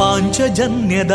ಪಾಂಚಜನ್ಯದ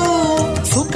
ಸುಖ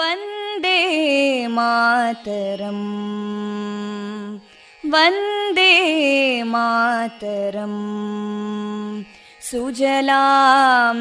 ವಂದೇ ಮಾತರಂ, ವಂದೇ ಮಾತರಂ, ಸುಜಲಾಂ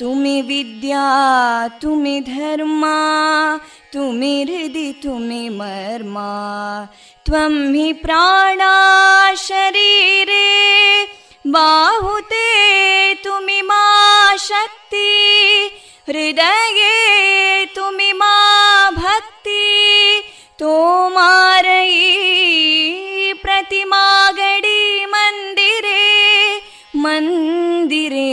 ತುಮಿ ವಿದ್ಯಾ ತುಮಿ ಧರ್ಮ ತುಮಿ ಹೃದಿ ತುಮಿ ಮರ್ಮ, ತ್ವಂ ಹಿ ಪ್ರಾಣ ಶರೀರೇ ಬಾಹುತೇ ತುಮಿ ಮಾ ಶಕ್ತಿ, ಹೃದಯೇ ತುಮಿ ಮಾ ಭಕ್ತಿ, ತೋಮಾರಯಿ ಪ್ರತಿಮಾ ಗಡಿ ಮಂದಿರೇ ಮಂದಿರೇ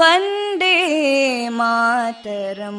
ವಂದೇ ಮಾತರಂ.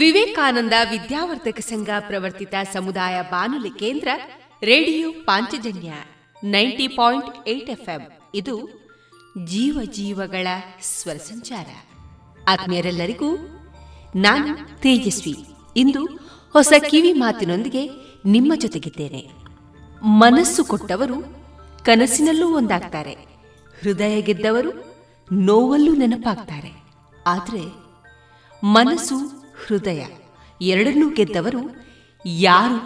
ವಿವೇಕಾನಂದ ವಿದ್ಯಾವರ್ಧಕ ಸಂಘ ಪ್ರವರ್ತಿತ ಸಮುದಾಯ ಬಾನುಲಿ ಕೇಂದ್ರ ರೇಡಿಯೋ ಪಾಂಚಜನ್ಯ 90.8 FM. ಇದು ಜೀವ ಜೀವಗಳ ಸ್ವರ ಸಂಚಾರ. ಆತ್ಮೀಯರೆಲ್ಲರಿಗೂ ನಾನು ತೇಜಸ್ವಿ ಇಂದು ಹೊಸ ಕಿವಿ ಮಾತಿನೊಂದಿಗೆ ನಿಮ್ಮ ಜೊತೆಗಿದ್ದೇನೆ. ಮನಸ್ಸು ಕೊಟ್ಟವರು ಕನಸಿನಲ್ಲೂ ಒಂದಾಗ್ತಾರೆ, ಹೃದಯ ಗೆದ್ದವರು ನೋವಲ್ಲೂ ನೆನಪಾಗ್ತಾರೆ. ಆದರೆ ಮನಸ್ಸು ಹೃದಯ ಎರಡನ್ನೂ ಗೆದ್ದವರು ಯಾರು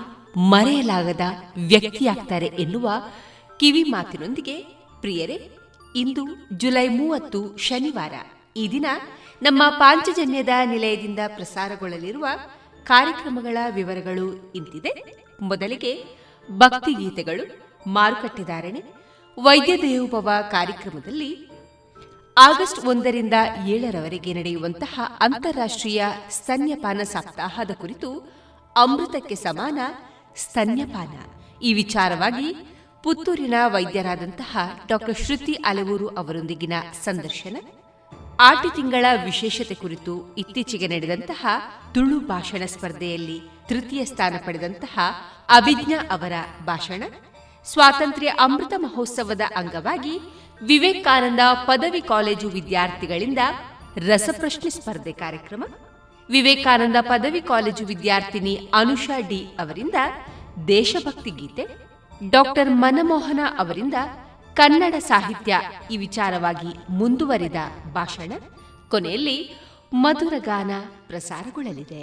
ಮರೆಯಲಾಗದ ವ್ಯಕ್ತಿಯಾಗ್ತಾರೆ ಎನ್ನುವ ಕಿವಿ ಮಾತಿನೊಂದಿಗೆ ಪ್ರಿಯರೇ, ಇಂದು ಜುಲೈ 30 ಶನಿವಾರ. ಈ ದಿನ ನಮ್ಮ ಪಾಂಚಜನ್ಯದ ನಿಲಯದಿಂದ ಪ್ರಸಾರಗೊಳ್ಳಲಿರುವ ಕಾರ್ಯಕ್ರಮಗಳ ವಿವರಗಳು ಇಂತಿದೆ. ಮೊದಲಿಗೆ ಭಕ್ತಿಗೀತೆಗಳು, ಮಾರುಕಟ್ಟೆದಾರಣೆ, ವೈದ್ಯ ದೇವೋಭವ ಕಾರ್ಯಕ್ರಮದಲ್ಲಿ ಆಗಸ್ಟ್ 1ರಿಂದ 7ರವರೆಗೆ ನಡೆಯುವಂತಹ ಅಂತಾರಾಷ್ಟ್ರೀಯ ಸ್ತನ್ಯಪಾನ ಸಪ್ತಾಹದ ಕುರಿತು ಅಮೃತಕ್ಕೆ ಸಮಾನ ಸ್ತನ್ಯಪಾನ ಈ ವಿಚಾರವಾಗಿ ಪುತ್ತೂರಿನ ವೈದ್ಯರಾದಂತಹ ಡಾಕ್ಟರ್ ಶ್ರುತಿ ಅಲೂರು ಅವರೊಂದಿಗಿನ ಸಂದರ್ಶನ, ಆಟಿ ತಿಂಗಳ ವಿಶೇಷತೆ ಕುರಿತು ಇತ್ತೀಚೆಗೆ ನಡೆದಂತಹ ತುಳು ಭಾಷಣ ಸ್ಪರ್ಧೆಯಲ್ಲಿ ತೃತೀಯ ಸ್ಥಾನ ಪಡೆದಂತಹ ಅಭಿಜ್ಞಾ ಅವರ ಭಾಷಣ, ಸ್ವಾತಂತ್ರ್ಯ ಅಮೃತ ಮಹೋತ್ಸವದ ಅಂಗವಾಗಿ ವಿವೇಕಾನಂದ ಪದವಿ ಕಾಲೇಜು ವಿದ್ಯಾರ್ಥಿಗಳಿಂದ ರಸಪ್ರಶ್ನೆ ಸ್ಪರ್ಧೆ ಕಾರ್ಯಕ್ರಮ, ವಿವೇಕಾನಂದ ಪದವಿ ಕಾಲೇಜು ವಿದ್ಯಾರ್ಥಿನಿ ಅನುಷಾ ಡಿ ಅವರಿಂದ ದೇಶಭಕ್ತಿ ಗೀತೆ, ಡಾಕ್ಟರ್ ಮನಮೋಹನ ಅವರಿಂದ ಕನ್ನಡ ಸಾಹಿತ್ಯ ಈ ವಿಚಾರವಾಗಿ ಮುಂದುವರಿದ ಭಾಷಣ, ಕೊನೆಯಲ್ಲಿ ಮಧುರ ಗಾನ ಪ್ರಸಾರಗೊಳ್ಳಲಿದೆ.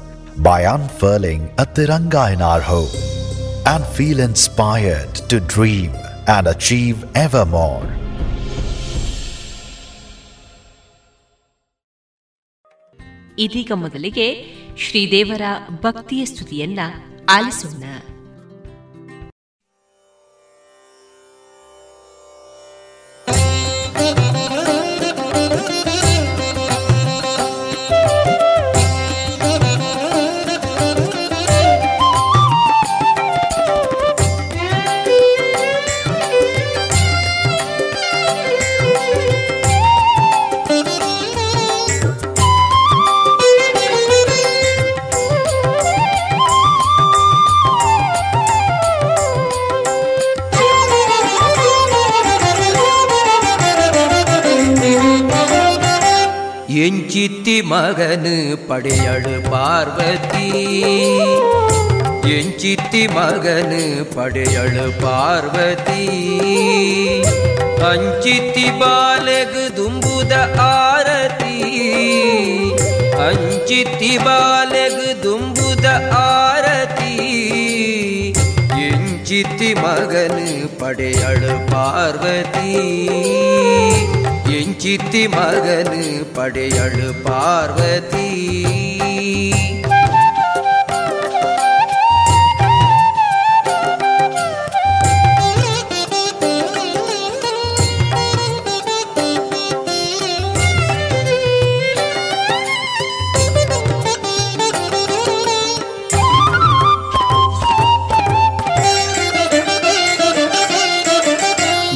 by unfurling a Tiranga in our home and feel inspired to dream and achieve evermore. ಇದೀಗ ಮೊದಲಿಗೆ ಶ್ರೀದೇವರ ಭಕ್ತಿಯ ಸ್ತುತಿಯನ್ನ ಆಲಿಸೋಣ. சித்தி மகனு படையழு பார்வதி, என் சித்தி மகனு படையழு பார்வதி, அஞ்சித்தி பாலகு தும்புத ஆரதி, அஞ்சித்தி பாலகு தும்புத ஆரதி, என் சித்தி மகனு படையழு பார்வதி, என் சித்தி மகனு படையழு பார்வதி.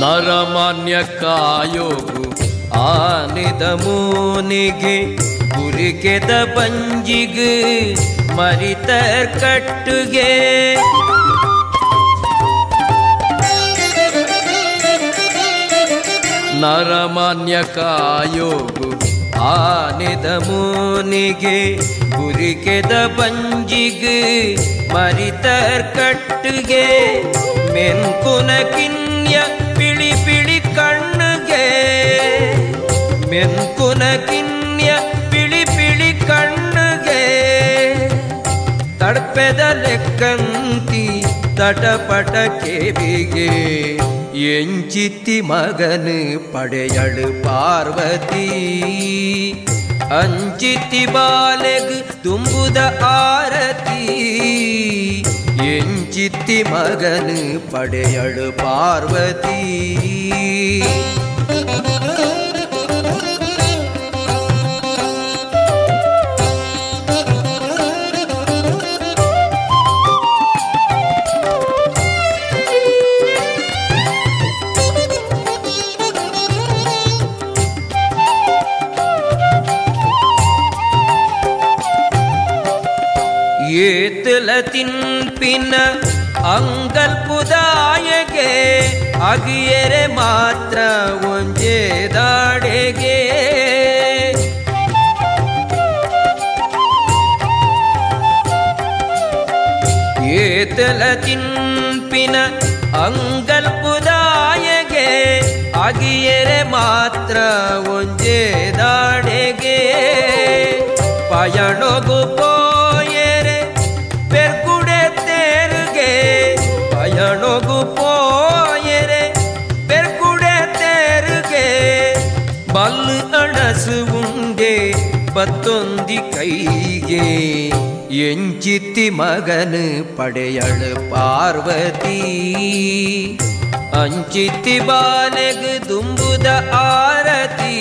ನರಮಾನ್ಯ ಕಾಯೋಗು ಆನಿದ ಮೂನಿಗೆ ಗುರಿಕೆದ ಪಂಜಿಗೆ ಮರಿತರ್ ಕಟ್ಟುಗೆ ನರಮಾನ್ಯ ಕಾಯೋಗು ಆನಿದ ಮೂನಿಗೆ ಗುರಿಕೆದ ಪಂಜಿಗೆ ಮರಿತರ್ ಕಟ್ಟುಗೆ ಮೆನ್ಕುನ ಕಿನ್ಯ ಪಿಳಿ ಪಿಳಿ ಕಣ್ಣುಗೆ ಮೆನ್ಕುನ ಕಿನ್ಯ ಪಿಳಿ ಪಿಳಿ ಕಣ್ಣುಗೆ ತಡಪೆದ ಲೆಕ್ಕಂತಿ ತಟಪಟ ಕೇವಿಗೆ எஞ்சித்தி மகனு படையடு பார்வதி அஞ்சித்தி பாலகு தும்புத ஆரதி எஞ்சித்தி மகனு படையடு பார்வதி ஏத்துலத்தின் பின்ன அங்கல் புதாயகே அகியரே மாத்திர ஒஞ்சே தாடேகே ஏத்துலத்தின் பின்ன அங்கல் புதாயகே அகியரே மாத்திர ஒஞ்சே தாடேகே பயணோகு கு போயரே பெருகுட தேருகே பல்லு அணசு உண்டே பத்தொந்தி கைகே எஞ்சித்தி மகனு படையழு பார்வதி அஞ்சித்தி பாலகு தும்புத ஆரதி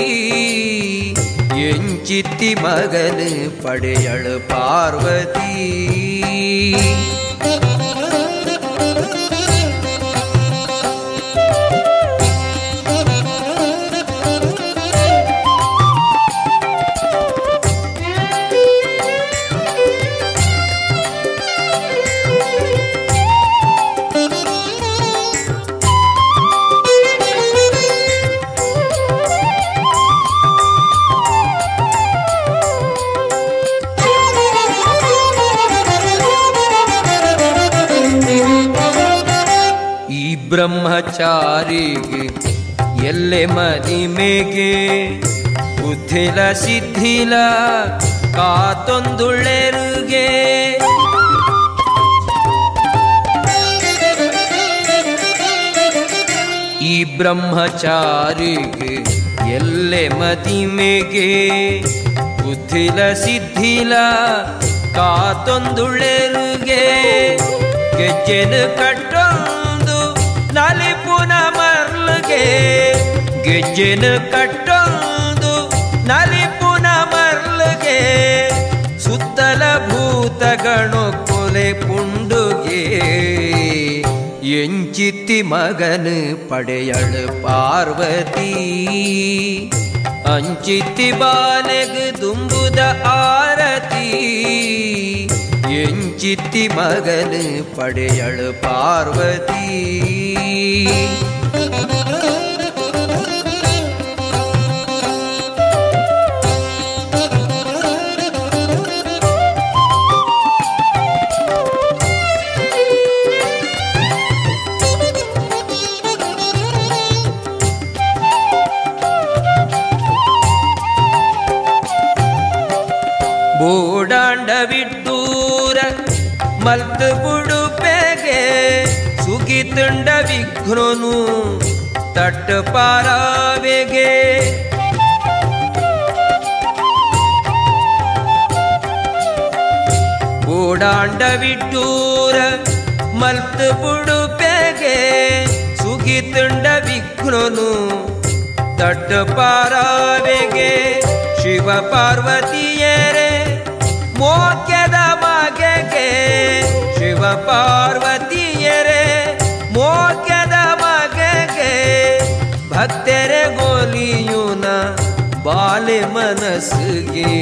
எஞ்சித்தி மகனு படையழு பார்வதி ಬ್ರಹ್ಮಚಾರಿಗೆ ಎಲ್ಲೆ ಮದಿಮೆಗೆ ಬುದ್ಧಿಲ ಸಿದ್ಧಿಲ ಕಾತೊಂದುಳೆರುಗೆ ಈ ಬ್ರಹ್ಮಚಾರಿಗೆ ಎಲ್ಲೆ ಮದಿಮೆಗೆ ಬುದ್ಧಿಲ ಸಿದ್ಧಿಲ ಕಾತೊಂದುಳೆರುಗೆ ಗೆಜ್ಜೆನ ಕಟ್ಟೋ ನಲಿಪುನ ಮರ್ಲುಗೆ ಗೆಜ್ಜೆನ ಕಟ್ಟೊಂದು ನಲಿಪುನ ಮರ್ಲುಗೆ ಸುತ್ತಲ ಭೂತಗಣು ಕೊಲೆ ಪುಂಡುಗೆ ಎಂಚಿತ್ತಿ ಮಗನು ಪಡೆಯಳು ಪಾರ್ವತಿ ಅಂಚಿತ್ತಿ ಬಾಲೆಗು ದುಂಬುದ ಆರತಿ ಎಂಚಿತ್ತಿ ಮಗನು ಪಡೆಯಳು ಪಾರ್ವತಿ ಬೋಡಾಂಡ ವಿಡ್ಡೂರ ಮಲ್ತು ಬುಡುಪೆಗೆ ಸುಗಿತುಂಡ ವಿಘ್ನನು ತಟ್ಟು ಪಾರಾವೆಗೆ ಬೋಡಾಂಡ ವಿಡ್ಡೂರ ಮಲ್ತು ಬುಡುಪೆಗೆ ಸುಗಿತುಂಡ ವಿಘ್ನನು ತಟ್ಟು ಪಾರಾವೆಗೆ ಶಿವ ಪಾರ್ವತಿಯರೇ ಮೋಕ್ಯದ ಮಗೆಗೆ ಶಿವ ಪಾರ್ವತಿಯರೇ ಮೋಕ್ಯದ ಮಗೆಗೆ ಭಕ್ತರೆ ಗೋಲಿಯೂನ ಬಾಲೆ ಮನಸ್ಸಿಗೆ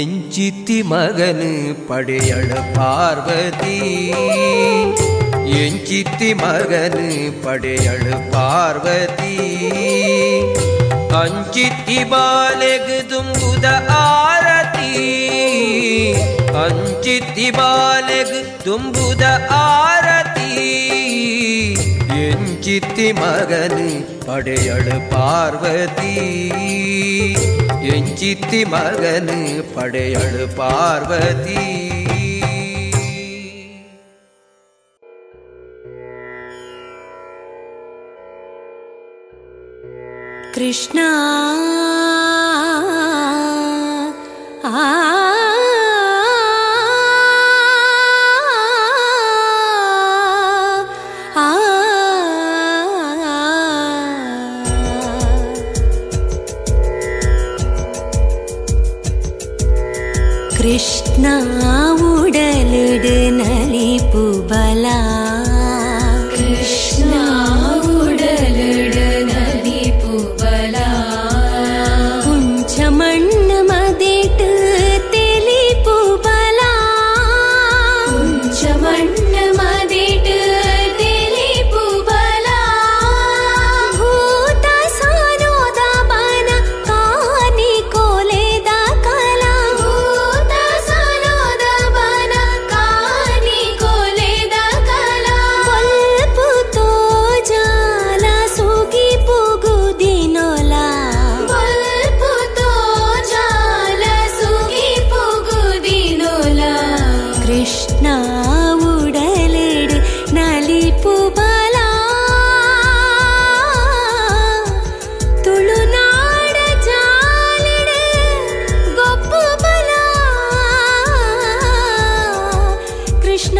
ಎಂಚಿತಿ ಮಗನು ಪಡೆಯಳು ಪಾರ್ವತಿ ಎಂಚಿತಿ ಮಗನು ಪಡೆಯಳು ಪಾರ್ವತಿ ಅಂಚಿತಿ ಬಾಲೆಗು ದುಂಬುದ ಆರತಿ ಅಂಚಿತಿ ಬಾಲೆಗು ದುಂಬುದ ಆರತಿ ಎಂಚಿತಿ ಮಗನು ಪಡೆಯಳು ಪಾರ್ವತಿ ಎಂಚಿತಿ ಮಗನು ಪಡೆಯಳು ಪಾರ್ವತಿ. ಕೃಷ್ಣ ಕೃಷ್ಣ ಉಡಲಿಡು ನಲಿಪು ಬಲ ಕೃಷ್ಣ ಉಡಲಿಡು ನಲಿಪು ಬಲ ಕುಂಚಮಣ್ಣ ಮದಿಟು ತೆಲಿಪು ಬಲ ಕುಂಚಮಣ್ಣ ಮದಿಟು ತೆಲಿಪು ಬಲ ಭೂತ ಸಾನೋದ ಬನ ಕಾನಿ ಕೋಲೆದ ಕಲಾ ಭೂತ ಸಾನೋದ ಬನ ಕಾನಿ ಕೋಲೆದ ಕಲಾ ಬಲ್ಪು ತೋಜಾಲ ಸುಗಿ ಪುಗುದಿನೊಲ ಬಲ್ಪು ತೋಜಾಲ ಸುಗಿ ಪುಗುದಿನೊಲ ಕೃಷ್ಣ ಉಡಲಿಡು ನಲಿಪು ಬಲ ತುಳುನಾಡ ಜಾಲಿಡು ಗೊಪ್ಪು ಬಲ ಕೃಷ್ಣ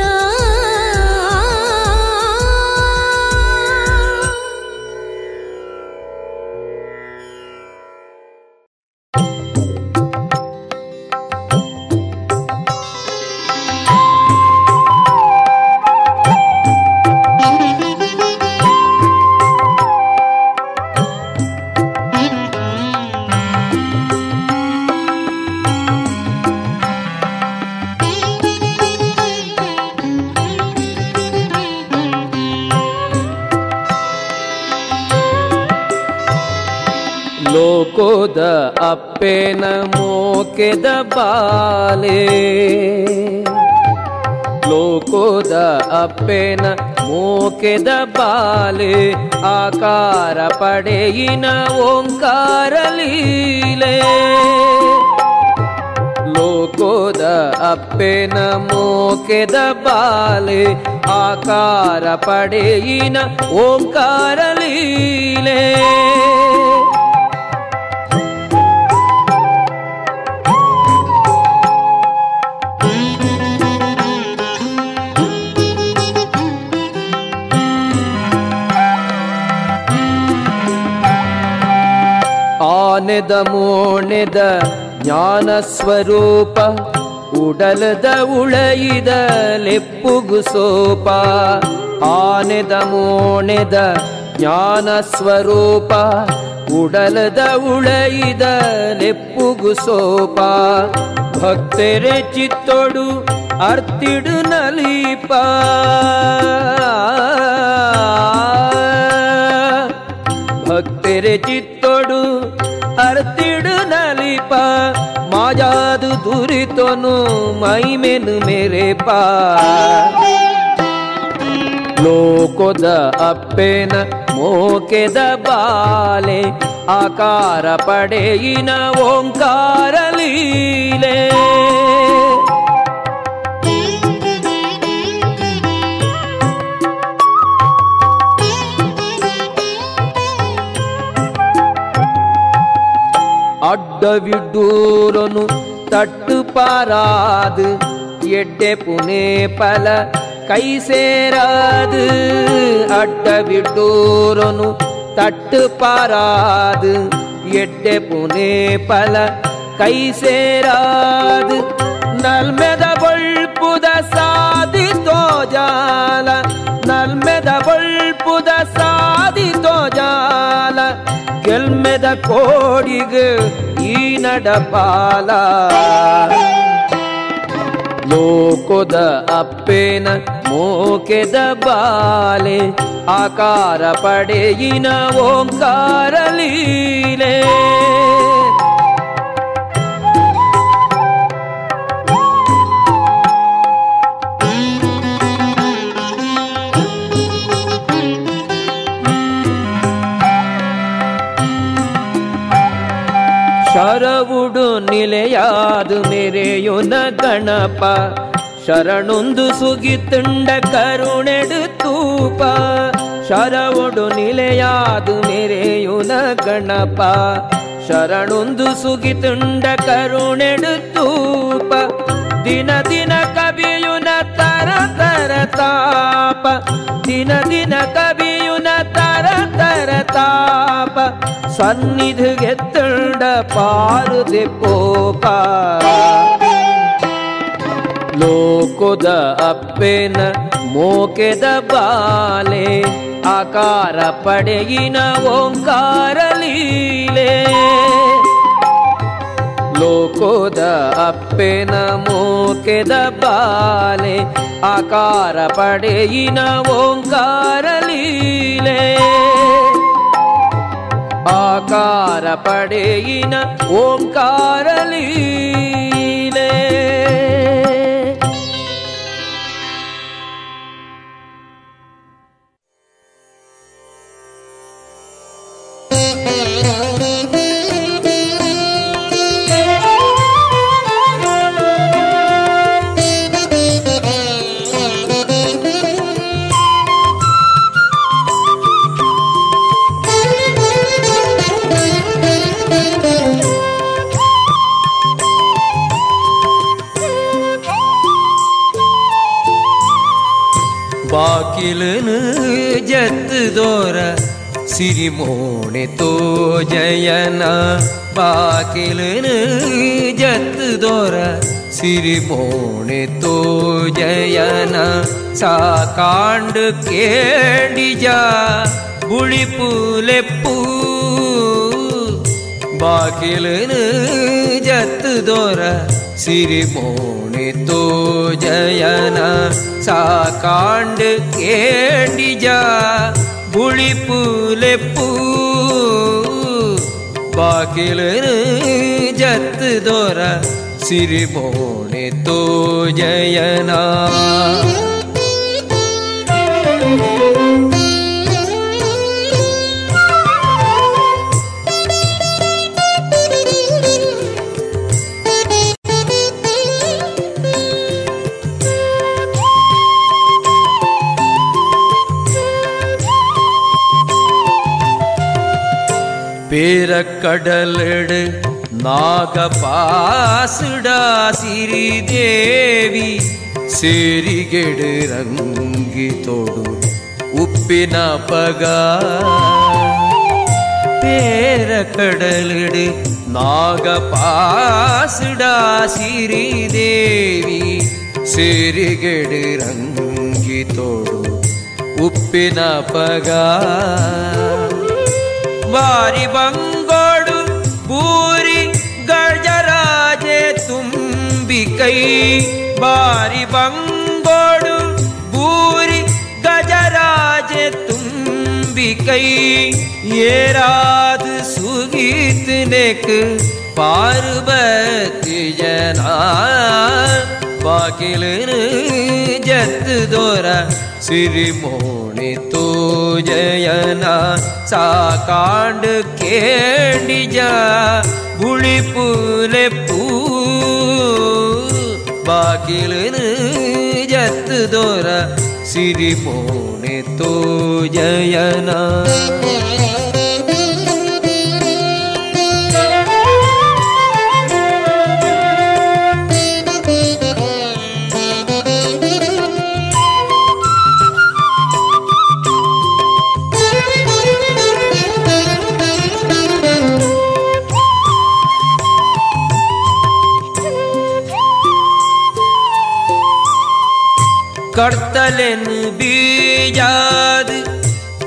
ಲೋಕೋದ ಅಪ್ಪೆನ ಮೋಕೆದ ಬಾಲೆ ಲೋಕೋದ ಅಪ್ಪೆನ ಮೋಕೆದ ಬಾಲೆ ಆಕಾರ ಪಡೆಯಿನ ಓಂಕಾರ ಲೀಲೆ ಲೋಕೋದ ಅಪ್ಪೆನ ಮೋಕೆದ ಬಾಲೆ ಆಕಾರ ಪಡೆಯಿನ ಓಂಕಾರ ಲೀಲೆ ಆನೆದ ಮೋಣೆದ ಜ್ಞಾನ ಸ್ವರೂಪ ಉಡಲದ ಉಳಯಿದ ಲೆಪ್ಪುಗು ಸೋಪ ಆನೆದ ಮೋಣೆದ ಜ್ಞಾನ ಸ್ವರೂಪ ಉಡಲದ ಉಳಯಿದ ಲೆಪ್ಪುಗು ಸೋಪ ಭಕ್ತರೆ ಚಿತ್ತೊಡು ಅರ್ತಿಡು ನಲಿಪ ಭಕ್ತರೆ ಚಿತ್ತೊಡು ಅರ್ತಿಡು ನಲಿಪ ಮಾಜಾದು ದುರಿತೋನು ಮೈಮೆನು ಮೇರೆಪ ಲೋಕೋದ ಅಪ್ಪೆನ ಮೋಕೆದ ಬಾಲೆ ಆಕಾರ ಪಡೆಯಿನ ಓಂಕಾರ ಲೀಲೆ ಅಡ್ಡವಿಡ್ಡೂರನು ತಟ್ಟುಪಾರಾದು ಎಡ್ಡೆ ಪುನೇ ಪಲ ಕೈ ಸೇರಾದು ಅಡ್ಡವಿಡ್ಡೂರನು ತಟ್ಟುಪಾರಾದು ಎಡ್ಡೆ ಪುನೇ ಪಲ ಕೈ ಸೇರಾದು ನಲ್ಮೆದ ಬೊಳ್ಪುದ ಸಾಧಿ ತೋಜಾಲ ನಲ್ಮೆದ ಬೊಳ್ಪುದ ಸಾಧಿ ತೋಜಾಲ ಗೆಲ್ಮೆದ ಕೋಡಿಗೆ ಈ ನಡಪಾಲ ಲೋಕೋದ ಅಪ್ಪೆನ ಮೋಕೆದ ಬಾಲೆ ಆಕಾರ ಪಡೆಯಿನ ಓಂಕಾರ ಲೀಲೆ ಶರವುಡು ನಿಲೆಯಾದು ಮೆರೆಯುನ ಗಣಪ ಶರಣುಂದು ಸುಗಿತುಂಡ ಕರುಣೆಡು ತೂಪ ಶರಣುಡು ನಿಲೆಯಾದು ನೆರೆಯುನ ಗಣಪ ಶರಣುಂದು ಸುಗಿತುಂಡ ಕರುಣೆಡುತ್ತೂಪ ದಿನ ದಿನ ಕವಿಯುನ ತರ ತರ ತಾಪ ದಿನ ದಿನ ಕವಿಯುನ ತರ ತರ ತಾಪ ಸನ್ನಿಧಿಗೆ ತುಂಡ ಪಾರುದೆ ಪೋಪ ಲೋಕದ ಅಪ್ಪೆನ ಮೋಕೆದ ಬಾಲೆ ಆಕಾರ ಪಡೆಗಿನ ಓಂಕಾರ ಲೀಲೆ ಲೋಕದ ಅಪ್ಪೆನ ಮೋಕೆದ ಬಾಲೆ ಆಕಾರ ಪಡೆಗಿನ ಓಂಕಾರ ಲೀಲೆ ಆಕಾರ ಪಡೆಗಿನ ಓಂಕಾರ ಲೀಲೆ. ಬಾಕಿಲನು ಜತ್ತದೋರ ಸಿರಿಮೋಣೆ ತೋಜಯನ ಬಾಕಿಲನು ಜತ್ತದೋರ ಸಿರಿಮೋಣೆ ತೋಜಯನ ಸಾಕಾಂಡು ಕೇಡಿಜ ಬುಳಿಪುಲೆಪ್ಪು ಬಾಕಿಲನು ಜತ್ತದೋರ ಸಿರಿಮೋಣೆ ತೋಜಯನ ಸಾಕಾಂಡು ಕೇಡಿಜ ಬುಳಿಪುಲೆಪ್ಪು ಬಾಗಿಲನು ಜತ್ತದೋರ ಸಿರಿಮೋಣೆ ತೋಜಯನ பேர கடலடு நாகபாசுடா சிறிதேவி சேரிகெடு ரங்கி தொடு உப்பின பகா பேர கடலடு நாகபாசுடா சிறிதேவி சேரிகெடு ரங்கி தொடு உப்பின பகா ವಾರಿ ಬಂಗೋಡು ಬೂರಿ ಗಜರಾಜೆ ತುಂಬಿ ಕೈ ಬಾರಿ ಬಂಗೋಡು ಬೂರಿ ಗಜರಾಜೆ ತುಂಬಿ ಕೈ ಏರಾದು ಸುಗೀತನೆಕ್ ಪಾರ್ವತಿ ಜನ ಬಾಗಿಲನು ಜತ್ತದೋರ ಸಿರಿಮೋಣಿ ತೋಜಯನ ಸಾಕಾಂಡು ಕೇಡಿಜ ಬುಳಿಪುಲೆಪ್ಪು ಬಾಗಿಲನು ಜತ್ತದೋರ ಸಿರಿಮೋಣಿ ತೋಜಯನ ಕಡ್ತಲೆನು ಬೀಜಾದ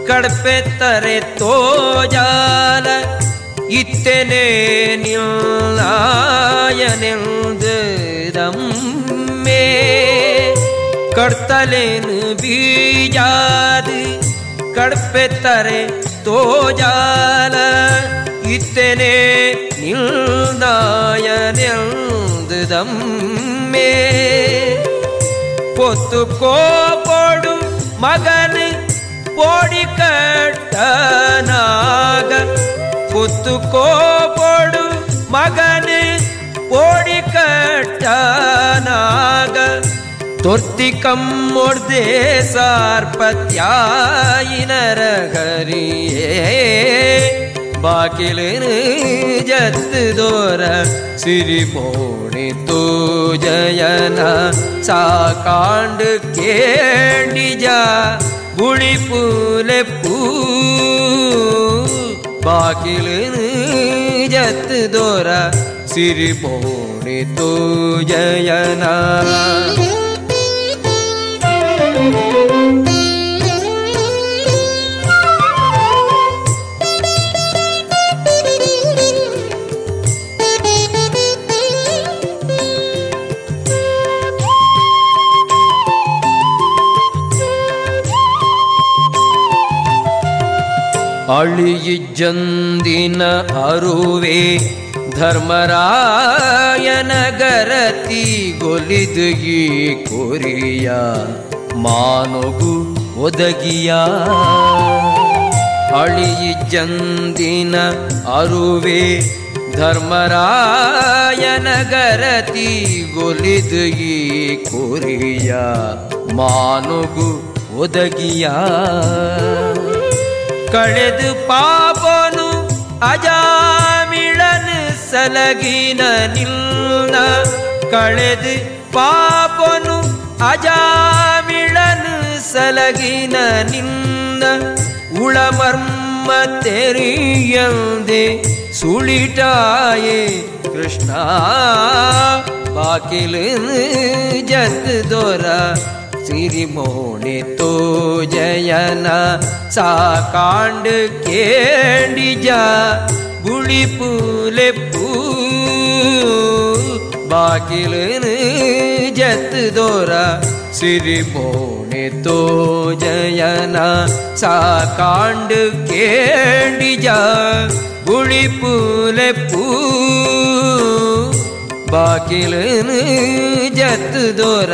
ಕಡಪೆ ತಾರೆ ತೋಜಾಲ ಇತ್ತನೆ ನಿಲ್ಲಾಯನೆಂದು ದಮ್ಮೆ ಕಡ್ತಲೆನು ಬೀಜಾದ ಕಡಪೆ ತಾರೆ ತೋಜಾಲ ಇತ್ತನೆ ನಿಲ್ಲಾಯನೆಂದು ದಮ್ಮೆ பொத்துக்கோபோடு மகனு போடி கட்டனாக பொத்துக்கோபோடு மகனு போடி கட்டனாக ತೊರ್ತಿ ಕಮ್ಮೊಡ್ದೆ ಸಾರ್ಪತ್ಯಾಯಿನರ ಕರಿಯೇ ಬಾಕಿಲು ಜತ್ತು ದೋರ ಸಿರಿ ಪೋಣಿತು ಜಯನ ಸಾಕಾಂಡ ಕೇಂಡಿಜ ಬುಳಿ ಪೂಲೆ ಪೂ ಬಾಕಿಲು ಜತ್ತು ದೋರ ಸಿರಿ ಪೋಣಿತು ಜಯನ ಅಳಿಯಿಜ್ಜಂದಿನ ಅರುವೆ ಧರ್ಮರಾಯನ ಗರತಿ ಗೊಲಿದು ಈ ಕೊರಿಯ ಮಾನಗು ಒದಗಿಯ ಅಳಿಯಿಜ್ಜಂದಿನ ಅರುವೆ ಧರ್ಮರಾಯನ ಗರತಿ ಗೊಲಿದು ಈ ಕೊರಿಯ ಮಾನಗು ಒದಗಿಯ ಕಳೆದು ಪಾಪನು ಅಜಾಮಿಳನು ಸಲಗಿನ ನಿಲ್ಲ ಕಳೆದು ಪಾಪನು ಅಜಾಮಿಳನು ಸಲಗಿನ ನಿಲ್ಲ ಉಳಮರ್ಮ ತೆರಿಯಂದೆ ಸುಳಿಟಾಯೇ ಕೃಷ್ಣ ಬಾಕಿಲು ಜತ್ ದೊರ ಸಿರಿಮೋಣಿ ತೋ ಜಯನ ಸಾಕಾಂಡ ಕೇಂಡಿಜ ಬುಳಿ ಪೂಲೆ ಪೂ ಬಾಕಿಲು ಜತ್ತು ದೋರ ಸಿರಿಮೋಣಿ ತೋ ಜಯನ ಸಾಕಾಂಡ ಕೇಂಡಿಜ ಬುಳಿ ಪೂಲೆ ಪೂ ಬಾಕಿಲು ಜತ್ತು ದೋರ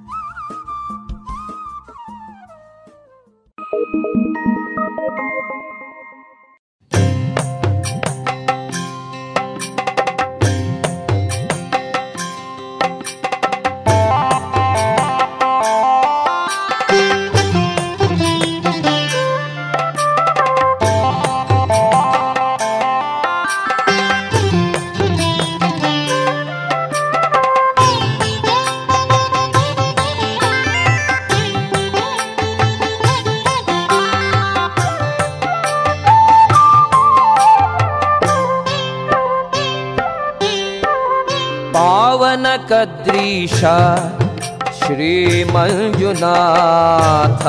ಕದ್ರೀಶ ಶ್ರೀ ಮಂಜುನಾಥ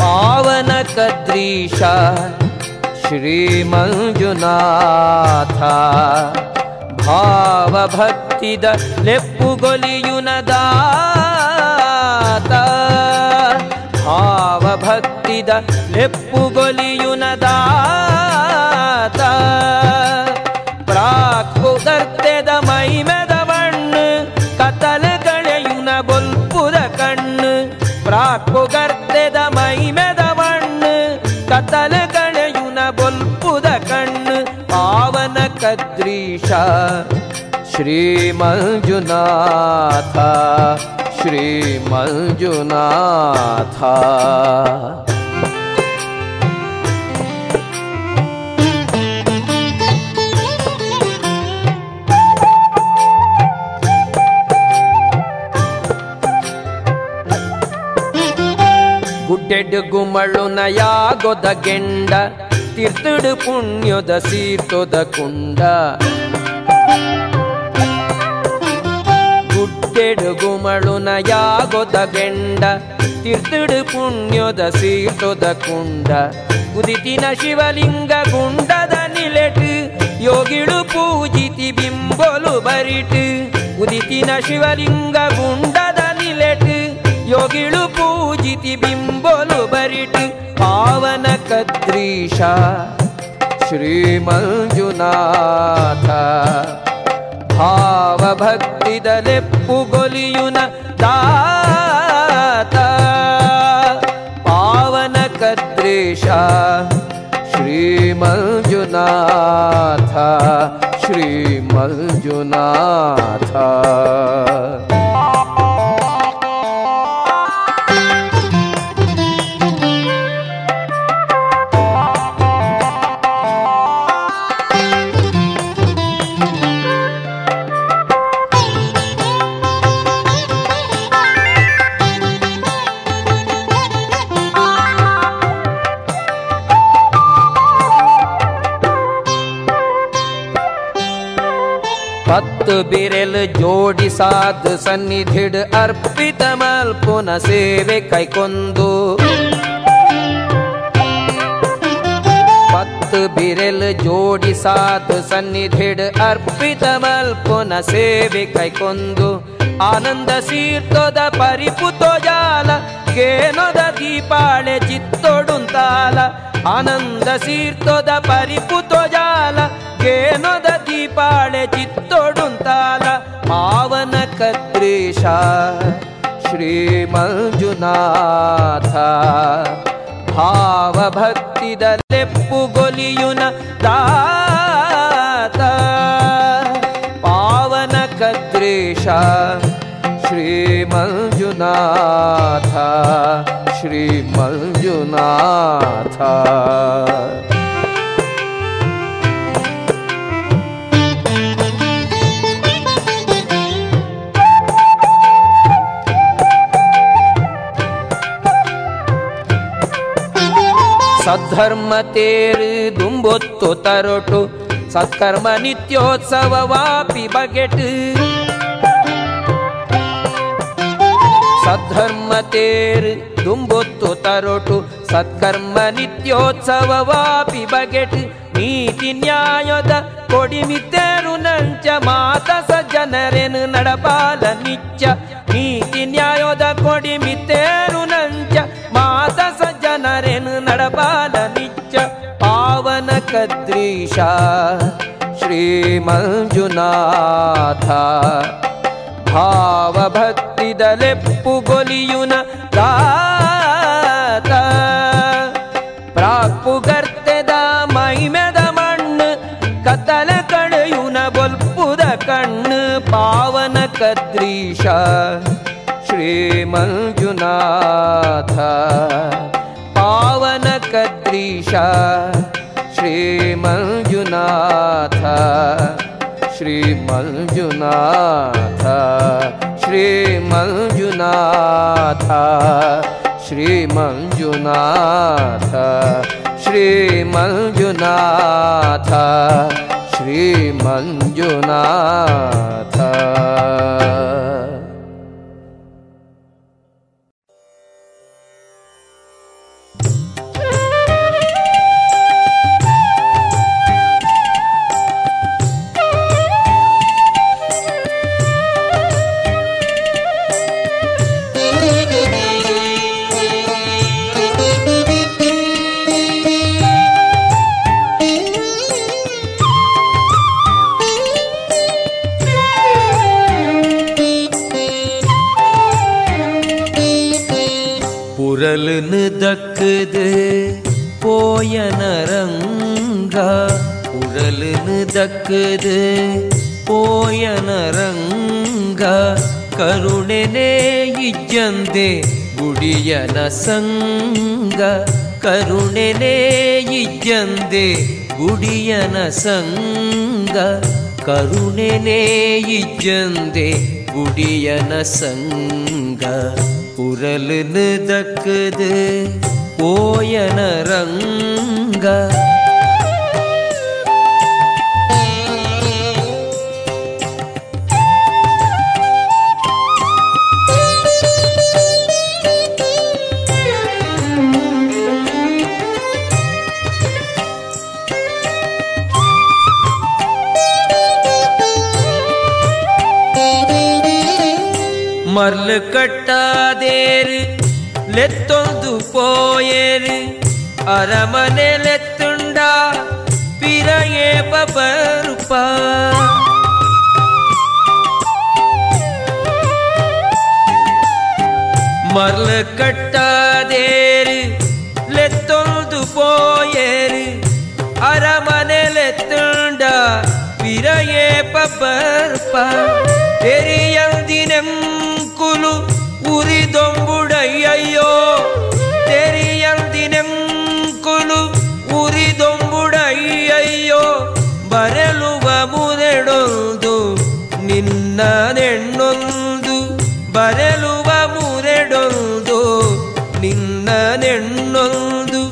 ಪಾವನ ಕದ್ರೀಶ ಶ್ರೀ ಮಂಜುನಾಥ ಭಾವ ಭಕ್ತಿದ ಲೆಪ್ಪುಗೊಲಿಯುನದಾತ ಭಾವ ಭಕ್ತಿದ ಲೆಪ್ಪುಗೊಲಿಯುನದಾತ ಪ್ರಾಕೃತರ್ತೆದ ಮೈಮೆ ಪ್ರಾಕುಗರ್ತೆದ ಮೈಮೆದವಣ್ಣ ಕತಲ ಗಣಯುನ ಬೊಲ್ಪುದ ಕಣ್ಣು ಪಾವನ ಕದ್ರೀಶ ಶ್ರೀ ಮಂಜುನಾಥ ಶ್ರೀ ಮಂಜುನಾಥ. ಗುಮಳು ನಯಾಗೊದ ಗೆಂಡ ತೀರ್ಥಡು ಪುಣ್ಯದ ಸೀರ್ತೊದ ಕುಂಡ ಗುಡ್ಡೆಡು ಗುಮಳು ನಯಾಗೊದ ಗೆಂಡ ತೀರ್ಥಡು ಪುಣ್ಯದ ಸೀರ್ತೊದ ಕುಂಡ ಉದಿತಿನ ಶಿವಲಿಂಗ ಗುಂಡದ ನಿಲೆಟು ಯೋಗಿಳು ಪೂಜಿತಿ ಬಿಂಬೊಲು ಬರಿಟು ಉದಿತಿನ ಶಿವಲಿಂಗ ಗುಂಡದ ನಿಲೆಟು ಯೋಗಿಳು ಪೂಜಿ ಕುರಿತಿ ಬಿಂಬೊಲು ಬರಿಟಿ ಪಾವನ ಕದ್ರೀಶ ಶ್ರೀಮಂಜುನಾಥ ಭಾವಭಕ್ತಿದಲೆಪ್ಪುಗೊಲಿಯುನ ದಾತ ಪಾವನ ಕದ್ರೀಶ ಶ್ರೀಮಂಜುನಾಥ ಶ್ರೀಮಂಜುನಾಥ. ಬಿರೆಲ್ ಜೋಡಿ ಸಾಧು ಸನ್ನಿಧಿಡ್ ಅರ್ಪಿತ ಮಲ್ಪುನ ಸೇವೆ ಕೈಕೊಂದು ಪತ್ತು ಬಿರೆಲ್ ಜೋಡಿ ಸಾಧು ಸನ್ನಿಧಿಡ್ ಅರ್ಪಿತ ಮಲ್ಪುನ ಸೇವೆ ಕೈಕೊಂದು ಆನಂದ ಸೀರ್ತೋದ ಪರಿಪುತೋ ಜಾಲ ಕೇನೋದ ದೀಪಾಳೆ ಚಿತ್ತೊಡುಂತಾಲ ಆನಂದ ಸೀರ್ತೋದ ಪರಿಪುತೋ ಜಾಲ ಕೇನೋದ ದೀಪಾಳೆ ಚಿತ್ತೊಡುಂತಾಲ ಪಾವನ ಕದ್ರೀಶ ಶ್ರೀಮಂಜುನಾಥ ಭಾವಭಕ್ತಿದಲೆಪ್ಪುಗೊಲಿಯುನ ದಾತ ಪಾವನ ಕದ್ರೀಶ ಶ್ರೀಮಂಜುನಾಥ ಶ್ರೀಮಂಜುನಾಥ. ಸದ್ಧರ್ಮ ತೇರು ದುಂಬೊತ್ತು ತರೊಟು ಸತ್ಕರ್ಮ ನಿತ್ಯೋತ್ಸವ ವಾಪಿ ಬಗೆಟು ಸದ್ಧರ್ಮ ತೇರು ದುಂಬೊತ್ತು ತರೊಟು ಸತ್ಕರ್ಮ ನಿತ್ಯೋತ್ಸವ ವಾಪಿ ಬಗೆಟು ನೀತಿ ನ್ಯಾಯದ ಕೊಡಿಮಿ ತೇರು ನಂಚ ಮಾತಸ ಜನರೇನು ನಡಪಾಲ ನಿಚ್ಚ ನೀತಿ ನ್ಯಾಯದ ಕೊಡಿಮಿ ತೇರು ನಂಚ ಮಾತಸ ಜನರೇನು ನಡಪಾಲ ನಿಚ್ಚ ಪಾವನ ಕದ್ರೀಶ ಶ್ರೀಮಂಜುನಾಥ ಭಾವಭಕ್ತಿದಲೆಪ್ಪುಗೊಲಿಯುನ ದಾತ ಪ್ರಾಪುಗರ್ತೆದ ಮೈಮೆದ ಮಣ್ಣು ಕತ್ತಲ ಕಡೆಯುನ ಬೊಲ್ಪುದ ಕಣ್ಣು ಪಾವನ ಕದ್ರೀಶ ಶ್ರೀಮಂಜುನಾಥ ಪಾವನ ಕದ್ರೀಶ ಶ್ರೀಮಂಜುನಾಥ ಶ್ರೀಮಂಜುನಾಥ ಶ್ರೀಮಂಜುನಾಥ ಶ್ರೀಮಂಜುನಾಥ ಶ್ರೀಮಂಜುನಾಥ ಶ್ರೀಮಂಜುನಾಥ. புரலுன்னு தக்குது போயனரங்கா புரலுன்னு தக்குது போயனரங்கா கருணனே இஜ்ஜந்தே குடியன சங்கா கருணனே இஜ்ஜந்தே குடியன சங்கா கருணனே இஜ்ஜந்தே குடியன சங்கா புரலுன்னு தக்குது போயனரங்க மர்லு கட்டாதேரு లెత్తొందు పోయేరి అరమనే లెత్తుండ పిరయే పపరుప మర్ల కట్టదేరి లెత్తొందు పోయేరి అరమనే లెత్తుండ పిరయే పపరుప తెరియందినెంకులు ఉరిదొంబుడయ్యో తెరియందినెంకులు ఉరిదొంబుడయ్యో బరలువ మురెడొందు ನಿನ್ನನೆನ್ನೊಂದು ಬರಲುವ ಮುರೆಡೊಂದು ನಿನ್ನನೆನ್ನೊಂದು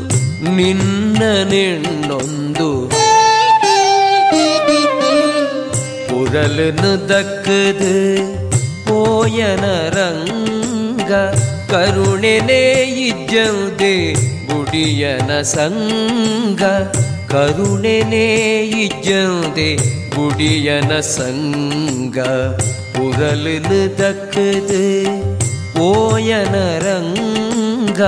ನಿನ್ನನೆನ್ನೊಂದು ಪುರಲನು ದಕ್ಕದು ಪೋಯನ ರಂಗ ಕರುಣೆನೇ ಇಜ್ಜೌದೆ ಗುಡಿಯನ ಸಂಗ ಕರುಣೆನೇ ಇಜ್ಜೌದೆ ಗುಡಿಯನ ಸಂಗ ಪುರಲನು ದಕ್ಕದು ಪೋಯನ ರಂಗ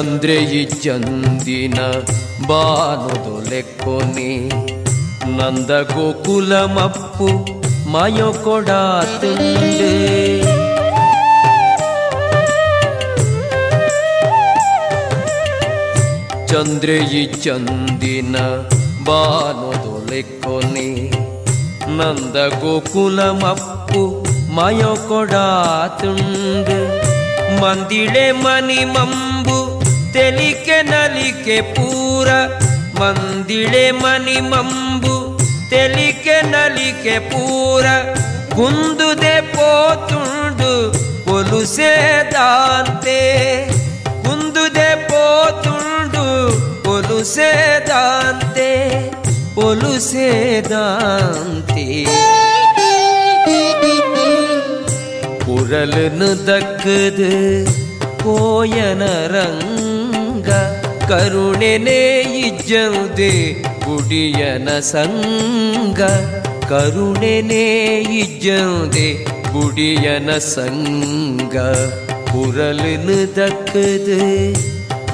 ಚಂದ್ರೆಯಿ ಚಂದಿನ ಬಾನುದೊಲೆಕ್ಕೊನಿ ನಂದ ಗೋಕುಲಮಪ್ಪು ಮಯೊಕೊಡಾ ತುಂಡು ಚಂದ್ರೆಯಿ ಚಂದಿನ ಬಾನುದೊಲೆಕ್ಕೊನಿ ನಂದ ಗೋಕುಲಮಪ್ಪು ಮಯೊಕೊಡಾ ತುಂಡು ಮಂದಿಳೆ ಮನಿಮಂಬು ತೆಲಿಕೆ ನಲಿಕೆ ಪೂರ ಮಂದಿಳೆ ಮನಿಮಂಬು ತೆಲಿಕೆ ನಲಿಕೆ ಪೂರ ಕುಂದುದೆ ಪೋತುಂಡು ಒಲುಸೆ ದಾಂತೆ ಕುಂದುದೆ ಪೋತುಂಡು ಒಲುಸೆ ದಾಂತೆ ಒಲುಸೆ ದಾಂತೆ ಪುರಲನು ದಕ್ಕದು ಕೋಯನ ರಂಗ ಕರುಣೆನೇ ಇಜ್ಜೌದೆ ಗುಡಿಯನ ಸಂಗ ಕರುಣೆನೇ ಇಜ್ಜೌದೆ ಗುಡಿಯನ ಸಂಗ ಪುರಲನು ದಕ್ಕದು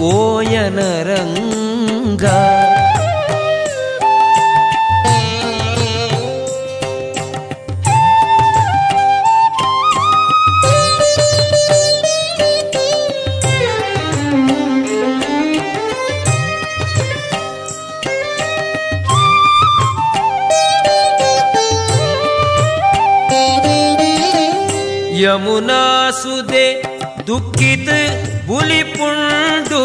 ಕೋಯನ ರಂಗ ಯಮುನಾ ಸುದೆ ದುಃಖಿತ ಬುಲಿಪುಂಡು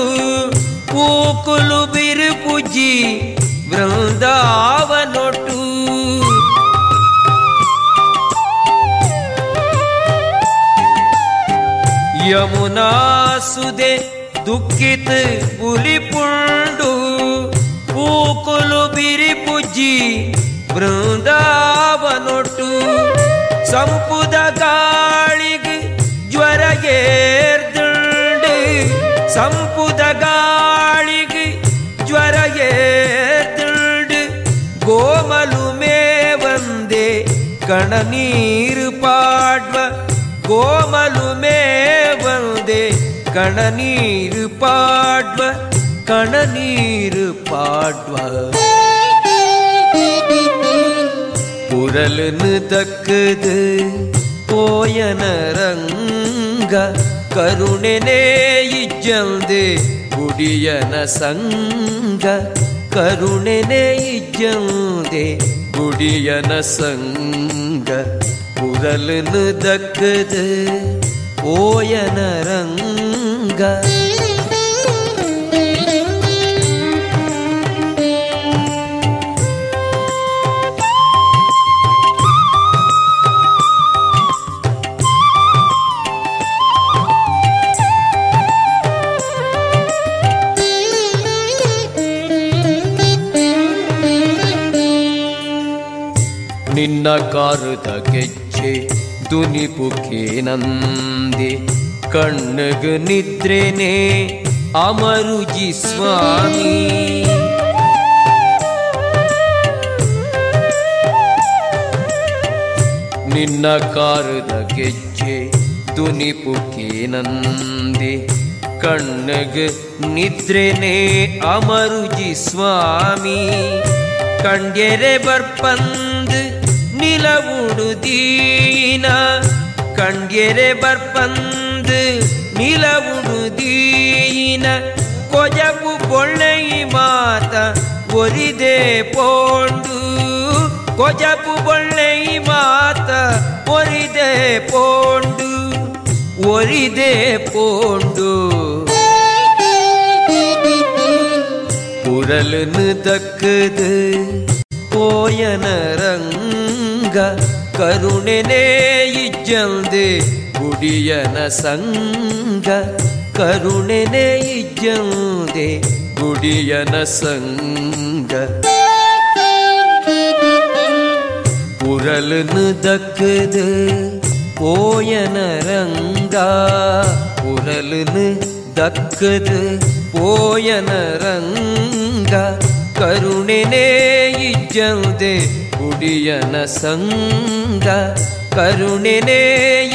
ಪೂಕುಲು ಬಿರುಪುಜಿ ವೃಂದಾವನೊಟ್ಟು ಯಮುನಾ ಸುದೆ ದುಃಖಿತ ಬುಲಿಪುಂಡು ಪೂಕುಲು ಬಿರುಪುಜಿ ವೃಂದಾವನೊಟ್ಟು ಸಂಪುದ ಗಾಳಿಗೆ ಜ್ವರ ಏರ್ದುಂಡು ಸಂಪುದ ಗಾಳಿಗೆ ಜ್ವರ ಏರ್ದುಂಡು ಗೋಮಲುಮೇ ವಂದೇ ಕಣ ನೀರು ಪಾಡ್ವ ಗೋಮಲುಮೇ ವಂದೇ ಕಣ ನೀರು ಪಾಡ್ವ ಕಣ ನೀರು ಪಾಡ್ವ ಪುರಲನು ದಕ್ಕದು ಕೋಯನ ರಂಗ ಕರುಣೆನೇ ಇಜ್ಜೌದೆ ಗುಡಿಯನ ಸಂಗ ಕರುಣೆನೇ ಇಜ್ಜೌದೆ ಗುಡಿಯನ ಸಂಗ ಪುರಲನು ದಕ್ಕದು ಕೋಯನ ರಂಗ ನಿನ್ನ ಕಾರುತ ಕೆಚ್ಚೆ ದುನಿಪುಕೆ ನಂದಿ ಕಣ್ಣಗ ನಿದ್ರೆನೆ ಅಮರುಜಿ ಸ್ವಾಮಿ ನಿನ್ನ ಕಾರುತ ಕೆಚ್ಚೆ ದುನಿಪುಕೆ ನಂದಿ ಕಣ್ಣಗ ನಿದ್ರೆನೆ ಅಮರುಜಿ ಸ್ವಾಮಿ ಕಂಡ್ಯರೆ ಬರ್ಪಂದ್ ನಿಲವುಡು ದೀನ ಕಂಡ್ಯರೆ ಬರ್ಪಂದ್ ನಿಲವುಡು ದೀನ ಕೊಜಪು ಪೊಳ್ಳೈ ಮಾತ ಒರಿದೆ ಪೋಂಡು ಕೊಜಪು ಪೊಳ್ಳೈ ಮಾತ ಒರಿದೆ ಪೋಂಡು ಒರಿದೆ ಪೋಂಡು ಪುರಲನು ತಕ್ಕದು ಪೋಯನ ರಂಗ ಕರುಣೆನೇ ಇಜ್ಜಂದು ಗುಡಿಯನ ಸಂಗ ಕರುಣೆನೇ ಇಜ್ಜಂದೆ ಗುಡಿಯನ ಸಂಗ ಪುರಲನು ತಕ್ಕದು ಪೋಯನ ರಂಗ ಪುರಲನು ತಕ್ಕದು ಪೋಯನ ರಂಗ ಕರುಣೆನೇ ಇಜ್ಜಂದೆ ಗುಡಿಯನ ಸಂಗ ಕರುಣೆನೇ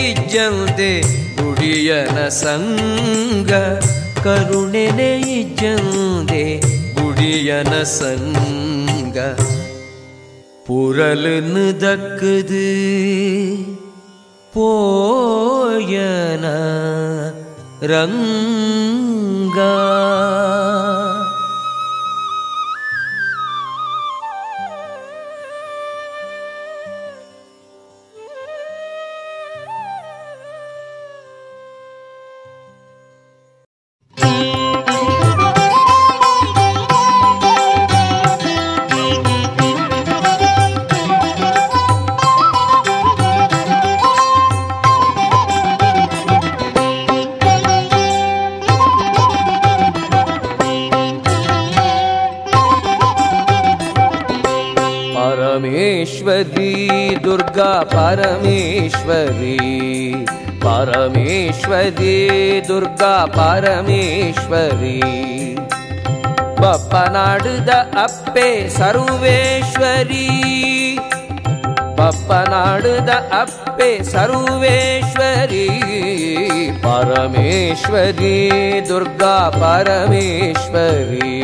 ಇಜ್ಜಂದೆ ಗುಡಿಯನ ಸಂಗ ಕರುಣೆನೇ ಇಜ್ಜಂದೆ ಗುಡಿಯನ ಸಂಗ ಪುರಲನು ದಕ್ಕದು ಪೋಯನ ರಂಗ. ದುರ್ಗಾ ಪರಮೇಶ್ವರಿ ಪರಮೇಶ್ವರಿ ದುರ್ಗಾ ಪರಮೇಶ್ವರಿ ಬಪ್ಪನಾಡುದ ಅಪ್ಪೆ ಸರ್ವೇಶ್ವರಿ ಬಪ್ಪನಾಡುದ ಅಪ್ಪೆ ಸರ್ವೇಶ್ವರಿ ಪರಮೇಶ್ವರಿ ದುರ್ಗಾ ಪರಮೇಶ್ವರಿ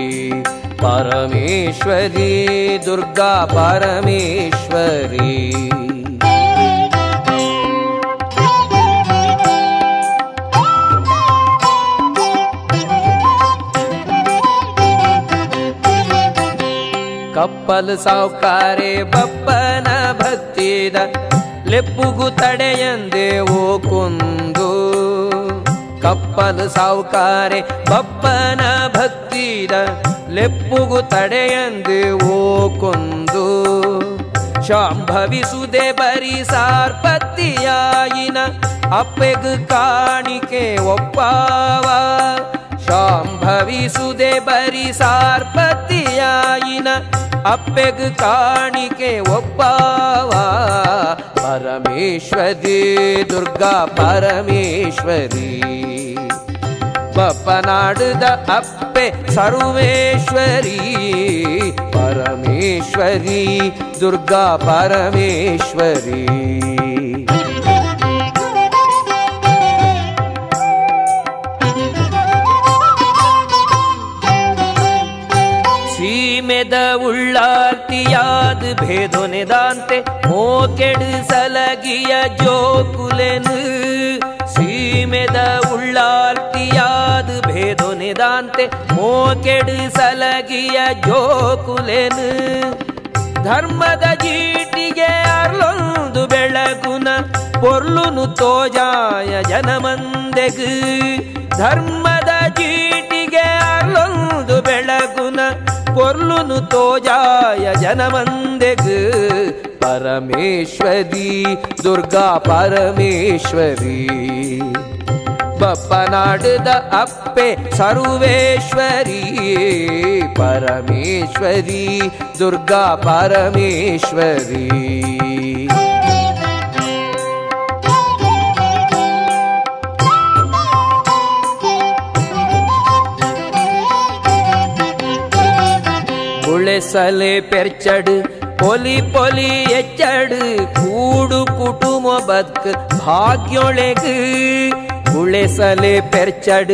ಪರಮೇಶ್ವರಿ ದುರ್ಗಾ ಪರಮೇಶ್ವರಿ ಕಪ್ಪಲು ಸಾವುಕಾರೆ ಬಪ್ಪನ ಭಕ್ತಿದ ಲೆಪ್ಪುಗು ತಡೆಯಂದೇವೋ ಕುಂದು ಕಪ್ಪಲು ಸಾವುಕಾರೆ ಬಪ್ಪನ ಭಕ್ತಿದ ಲೆಪ್ಪುಗು ತಡೆಯಂದು ಓ ಕೊಂದು ಶಾಂಭವಿಸುದೆ ಬರಿ ಸಾರ್ಪತಿಯಾಯಿನ ಅಪ್ಪೆಗು ಕಾಣಿಕೆ ಒಪ್ಪಾವ ಶಾಂಭವಿಸುದೆ ಬರಿ ಸಾರ್ಪತಿಯಾಯಿನ ಅಪ್ಪೆಗು ಕಾಣಿಕೆ ಒಪ್ಪಾವ ಪರಮೇಶ್ವರಿ ದುರ್ಗಾ ಪರಮೇಶ್ವರಿ ಬಪ್ಪನಾಡುದ ಅಪ್ಪೆ ಸರ್ವೇಶ್ವರಿ ಪರಮೇಶ್ವರಿ ದುರ್ಗಾ ಪರಮೇಶ್ವರಿ ಸೀಮೆದ ಉಳ್ಳಾರ್ತಿಯಾದ ಭೇದೊನೆದಾಂತೆ ಮೋಕೆಡು ಸಲಗಿಯ ಜೋಕುಲೆನು ಸೀಮೆದ ಉಳ್ಳಾರ್ತಿಯಾದ ಭೇದೊನೆದಾಂತೆ ಮೋಕೆಡು ಸಲಗಿಯ ಜೋಕುಲೆನು ಧರ್ಮದ ಜೀಟಿಗೆ ಅರ್ಲೊಂದು ಬೆಳಗುನ ಪೊರ್ಲುನು ತೋಜಾಯ ಜನಮಂದೆಗು ಧರ್ಮದ ಜೀಟಿಗೆ ಅರ್ಲೊಂದು ಬೆಳಗುನ ಪೊರ್ಲುನು ತೋಜಾಯ ಜನಮಂದೆಗು ಪರಮೇಶ್ವರಿ ದುರ್ಗಾ ಪರಮೇಶ್ವರಿ ಬಪ್ಪನಾಡಿದ ಅಪ್ಪೆ ಸರ್ವೇಶ್ವರಿ ಪರಮೇಶ್ವರಿ ದುರ್ಗಾ ಪರಮೇಶ್ವರಿ. ಸಲೆ ಪೆರ್ಚಡ್ ಪೊಲಿ ಪೊಲಿ ಎಚ್ಚಡ್ ಕೂಡು ಕುಟುಂಬ ಬದುಕು ಭಾಗ್ಯೊಳಗು ಉಳೆಸಲೆ ಪೆರ್ಚಡ್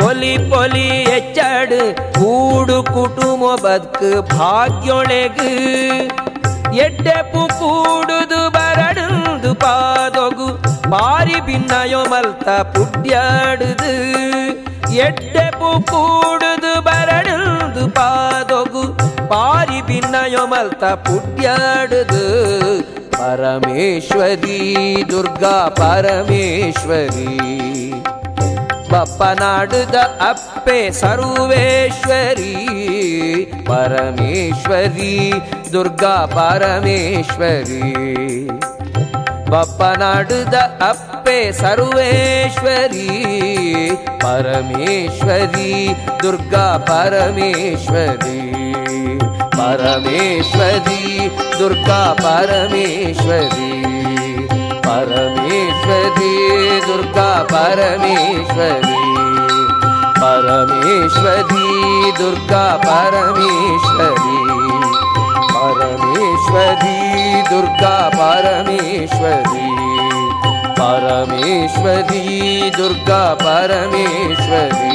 ಪೊಲಿ ಪೊಲಿ ಎಚ್ಚಡ್ ಕೂಡು ಕುಟುಂಬ ಬದುಕು ಭಾಗ್ಯೊಳಗು ಎಡ್ಡೆಪ್ಪು ಕೂಡುದು ಬರಡುದು ಪಾದೊಗು ಬಾರಿ ಭಿನ್ನಯೋ ಮಲ್ತ ಪುಡ್ಯಾಡುದು ಎಡ್ಡೆಪ್ಪು ಕೂಡುದು ಬರಡುದು ಪಾದೊಗು ಪಾರಿ ಭಿನ್ನಯೋ ಮಲ್ತ ಪುಡ್ಯಾಡುದು ಪರಮೇಶ್ವರಿ ದುರ್ಗಾ ಪರಮೇಶ್ವರಿ ಬಪ್ಪನಾಡುದ ಅಪ್ಪೆ ಸರ್ವೇಶ್ವರಿ ಪರಮೇಶ್ವರಿ ದುರ್ಗಾ ಪರಮೇಶ್ವರಿ ಬಪ್ಪನಾಡುದ ಅಪ್ಪೆ ಸರ್ವೇಶ್ವರಿ ಪರಮೇಶ್ವರಿ ದುರ್ಗಾ ಪರಮೇಶ್ವರಿ ಪರಮೇಶ್ವರಿ ದುರ್ಗಾ ಪರಮೇಶ್ವರಿ ಪರಮೇಶ್ವರಿ ದುರ್ಗಾ ಪರಮೇಶ್ವರಿ ಪರಮೇಶ್ವರಿ ದುರ್ಗಾ ಪರಮೇಶ್ವರಿ ಪರಮೇಶ್ವರಿ ದುರ್ಗಾ ಪರಮೇಶ್ವರಿ ಪರಮೇಶ್ವರಿ ದುರ್ಗಾ ಪರಮೇಶ್ವರಿ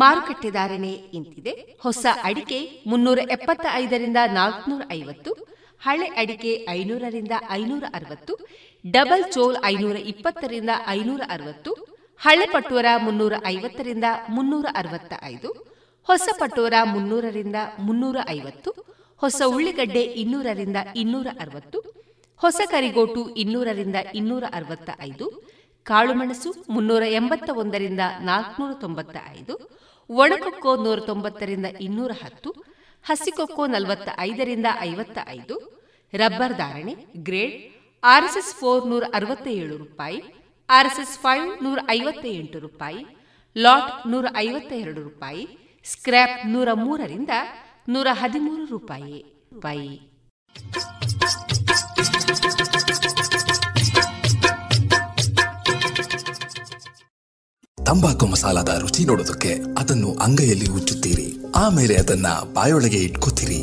ಮಾರುಕಟ್ಟೆ ಧಾರಣೆ ಇಂತಿದೆ. ಹೊಸ ಅಡಿಕೆ 375 ರಿಂದ 450, ಹಳೆ ಅಡಿಕೆ 500 ರಿಂದ 560, ಡಬಲ್ ಚೋಲ್ 520 ರಿಂದ 560, ಹಳೆ ಪಟೋರ 350 ರಿಂದ 365, ಹೊಸ ಪಟೋರ 300 ರಿಂದ 350, ಹೊಸ ಉಳ್ಳಿಗಡ್ಡೆ 200 ರಿಂದ 260, ಹೊಸ ಕರಿಗೋಟು 200 ರಿಂದ 265, ಕಾಳುಮೆಣಸು 381 ರಿಂದ 495, ಒಣಕೊಕ್ಕೋ 190 ರಿಂದ 210, ಹಸಿಕೊಕ್ಕೋ 45 ರಿಂದ 55. ರಬ್ಬರ್ ಧಾರಣೆ ಗ್ರೇಡ್ RSS 4 167 ರೂಪಾಯಿ, RSS 5 158 ರೂಪಾಯಿ, ಲಾಟ್ 152 ರೂಪಾಯಿ, ಸ್ಕ್ರ್ಯಾಪ್ 103 ರಿಂದ 113 ರೂಪಾಯಿ. ತಂಬಾಕು ಮಸಾಲದ ರುಚಿ ನೋಡೋದಕ್ಕೆ ಅದನ್ನು ಅಂಗೈಯಲ್ಲಿ ಉಚ್ಚುತ್ತೀರಿ, ಆಮೇಲೆ ಅದನ್ನ ಬಾಯೊಳಗೆ ಇಟ್ಕೋತೀರಿ.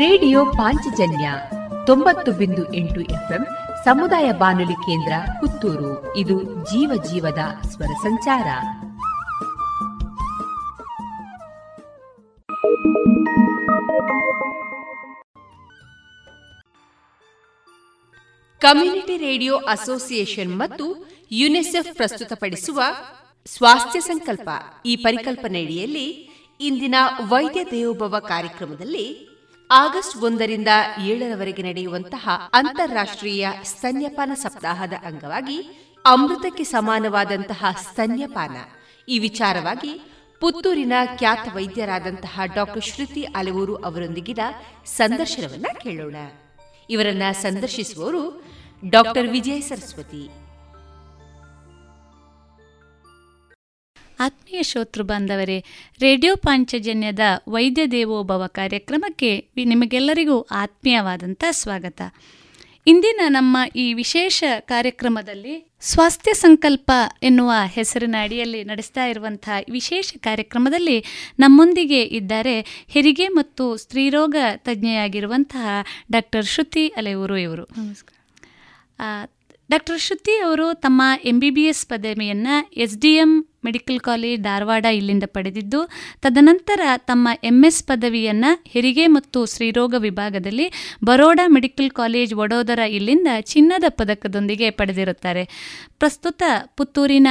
ರೇಡಿಯೋ ಪಾಂಚಜನ್ಯ 90.8 FM ಸಮುದಾಯ ಬಾನುಲಿ ಕೇಂದ್ರ ಪುತ್ತೂರು. ಇದು ಜೀವ ಜೀವದ ಸ್ವರ ಸಂಚಾರ. ಕಮ್ಯುನಿಟಿ ರೇಡಿಯೋ ಅಸೋಸಿಯೇಷನ್ ಮತ್ತು ಯುನೆಸೆಫ್ ಪ್ರಸ್ತುತಪಡಿಸುವ ಸ್ವಾಸ್ಥ್ಯ ಸಂಕಲ್ಪ, ಈ ಪರಿಕಲ್ಪನೆಯಡಿಯಲ್ಲಿ ಇಂದಿನ ವೈದ್ಯ ದೇವೋಭವ ಕಾರ್ಯಕ್ರಮದಲ್ಲಿ ಆಗಸ್ಟ್ 1ರಿಂದ 7ರವರೆಗೆ ನಡೆಯುವಂತಹ ಅಂತಾರಾಷ್ಟ್ರೀಯ ಸ್ತನ್ಯಪಾನ ಸಪ್ತಾಹದ ಅಂಗವಾಗಿ ಅಮೃತಕ್ಕೆ ಸಮಾನವಾದಂತಹ ಸ್ತನ್ಯಪಾನ ಈ ವಿಚಾರವಾಗಿ ಪುತ್ತೂರಿನ ಖ್ಯಾತ ವೈದ್ಯರಾದಂತಹ ಡಾಕ್ಟರ್ ಶ್ರುತಿ ಅಲೂರು ಅವರೊಂದಿಗಿನ ಸಂದರ್ಶನವನ್ನು ಕೇಳೋಣ. ಇವರನ್ನ ಸಂದರ್ಶಿಸುವವರು ಡಾಕ್ಟರ್ ವಿಜಯ ಸರಸ್ವತಿ. ಆತ್ಮೀಯ ಶ್ರೋತೃ ಬಾಂಧವರೇ, ರೇಡಿಯೋ ಪಾಂಚಜನ್ಯದ ವೈದ್ಯ ದೇವೋಭವ ಕಾರ್ಯಕ್ರಮಕ್ಕೆ ನಿಮಗೆಲ್ಲರಿಗೂ ಆತ್ಮೀಯವಾದಂಥ ಸ್ವಾಗತ. ಇಂದಿನ ನಮ್ಮ ಈ ವಿಶೇಷ ಕಾರ್ಯಕ್ರಮದಲ್ಲಿ ಸ್ವಾಸ್ಥ್ಯ ಸಂಕಲ್ಪ ಎನ್ನುವ ಹೆಸರಿನ ಅಡಿಯಲ್ಲಿ ನಡೆಸ್ತಾ ಇರುವಂಥ ವಿಶೇಷ ಕಾರ್ಯಕ್ರಮದಲ್ಲಿ ನಮ್ಮೊಂದಿಗೆ ಇದ್ದಾರೆ ಹೆರಿಗೆ ಮತ್ತು ಸ್ತ್ರೀರೋಗ ತಜ್ಞೆಯಾಗಿರುವಂತಹ ಡಾಕ್ಟರ್ ಶ್ರುತಿ ಅಲೆಯೂರು ಇವರು. ನಮಸ್ಕಾರ ಡಾಕ್ಟರ್ ಶ್ರುತಿ ಅವರು ತಮ್ಮ MBBS ಪದವಿಯನ್ನು SDM ಮೆಡಿಕಲ್ ಕಾಲೇಜ್ ಧಾರವಾಡ ಇಲ್ಲಿಂದ ಪಡೆದಿದ್ದು, ತದನಂತರ ತಮ್ಮ MS ಪದವಿಯನ್ನು ಹೆರಿಗೆ ಮತ್ತು ಸ್ತ್ರೀರೋಗ ವಿಭಾಗದಲ್ಲಿ ಬರೋಡಾ ಮೆಡಿಕಲ್ ಕಾಲೇಜ್ ವಡೋದರ ಇಲ್ಲಿಂದ ಚಿನ್ನದ ಪದಕದೊಂದಿಗೆ ಪಡೆದಿರುತ್ತಾರೆ. ಪ್ರಸ್ತುತ ಪುತ್ತೂರಿನ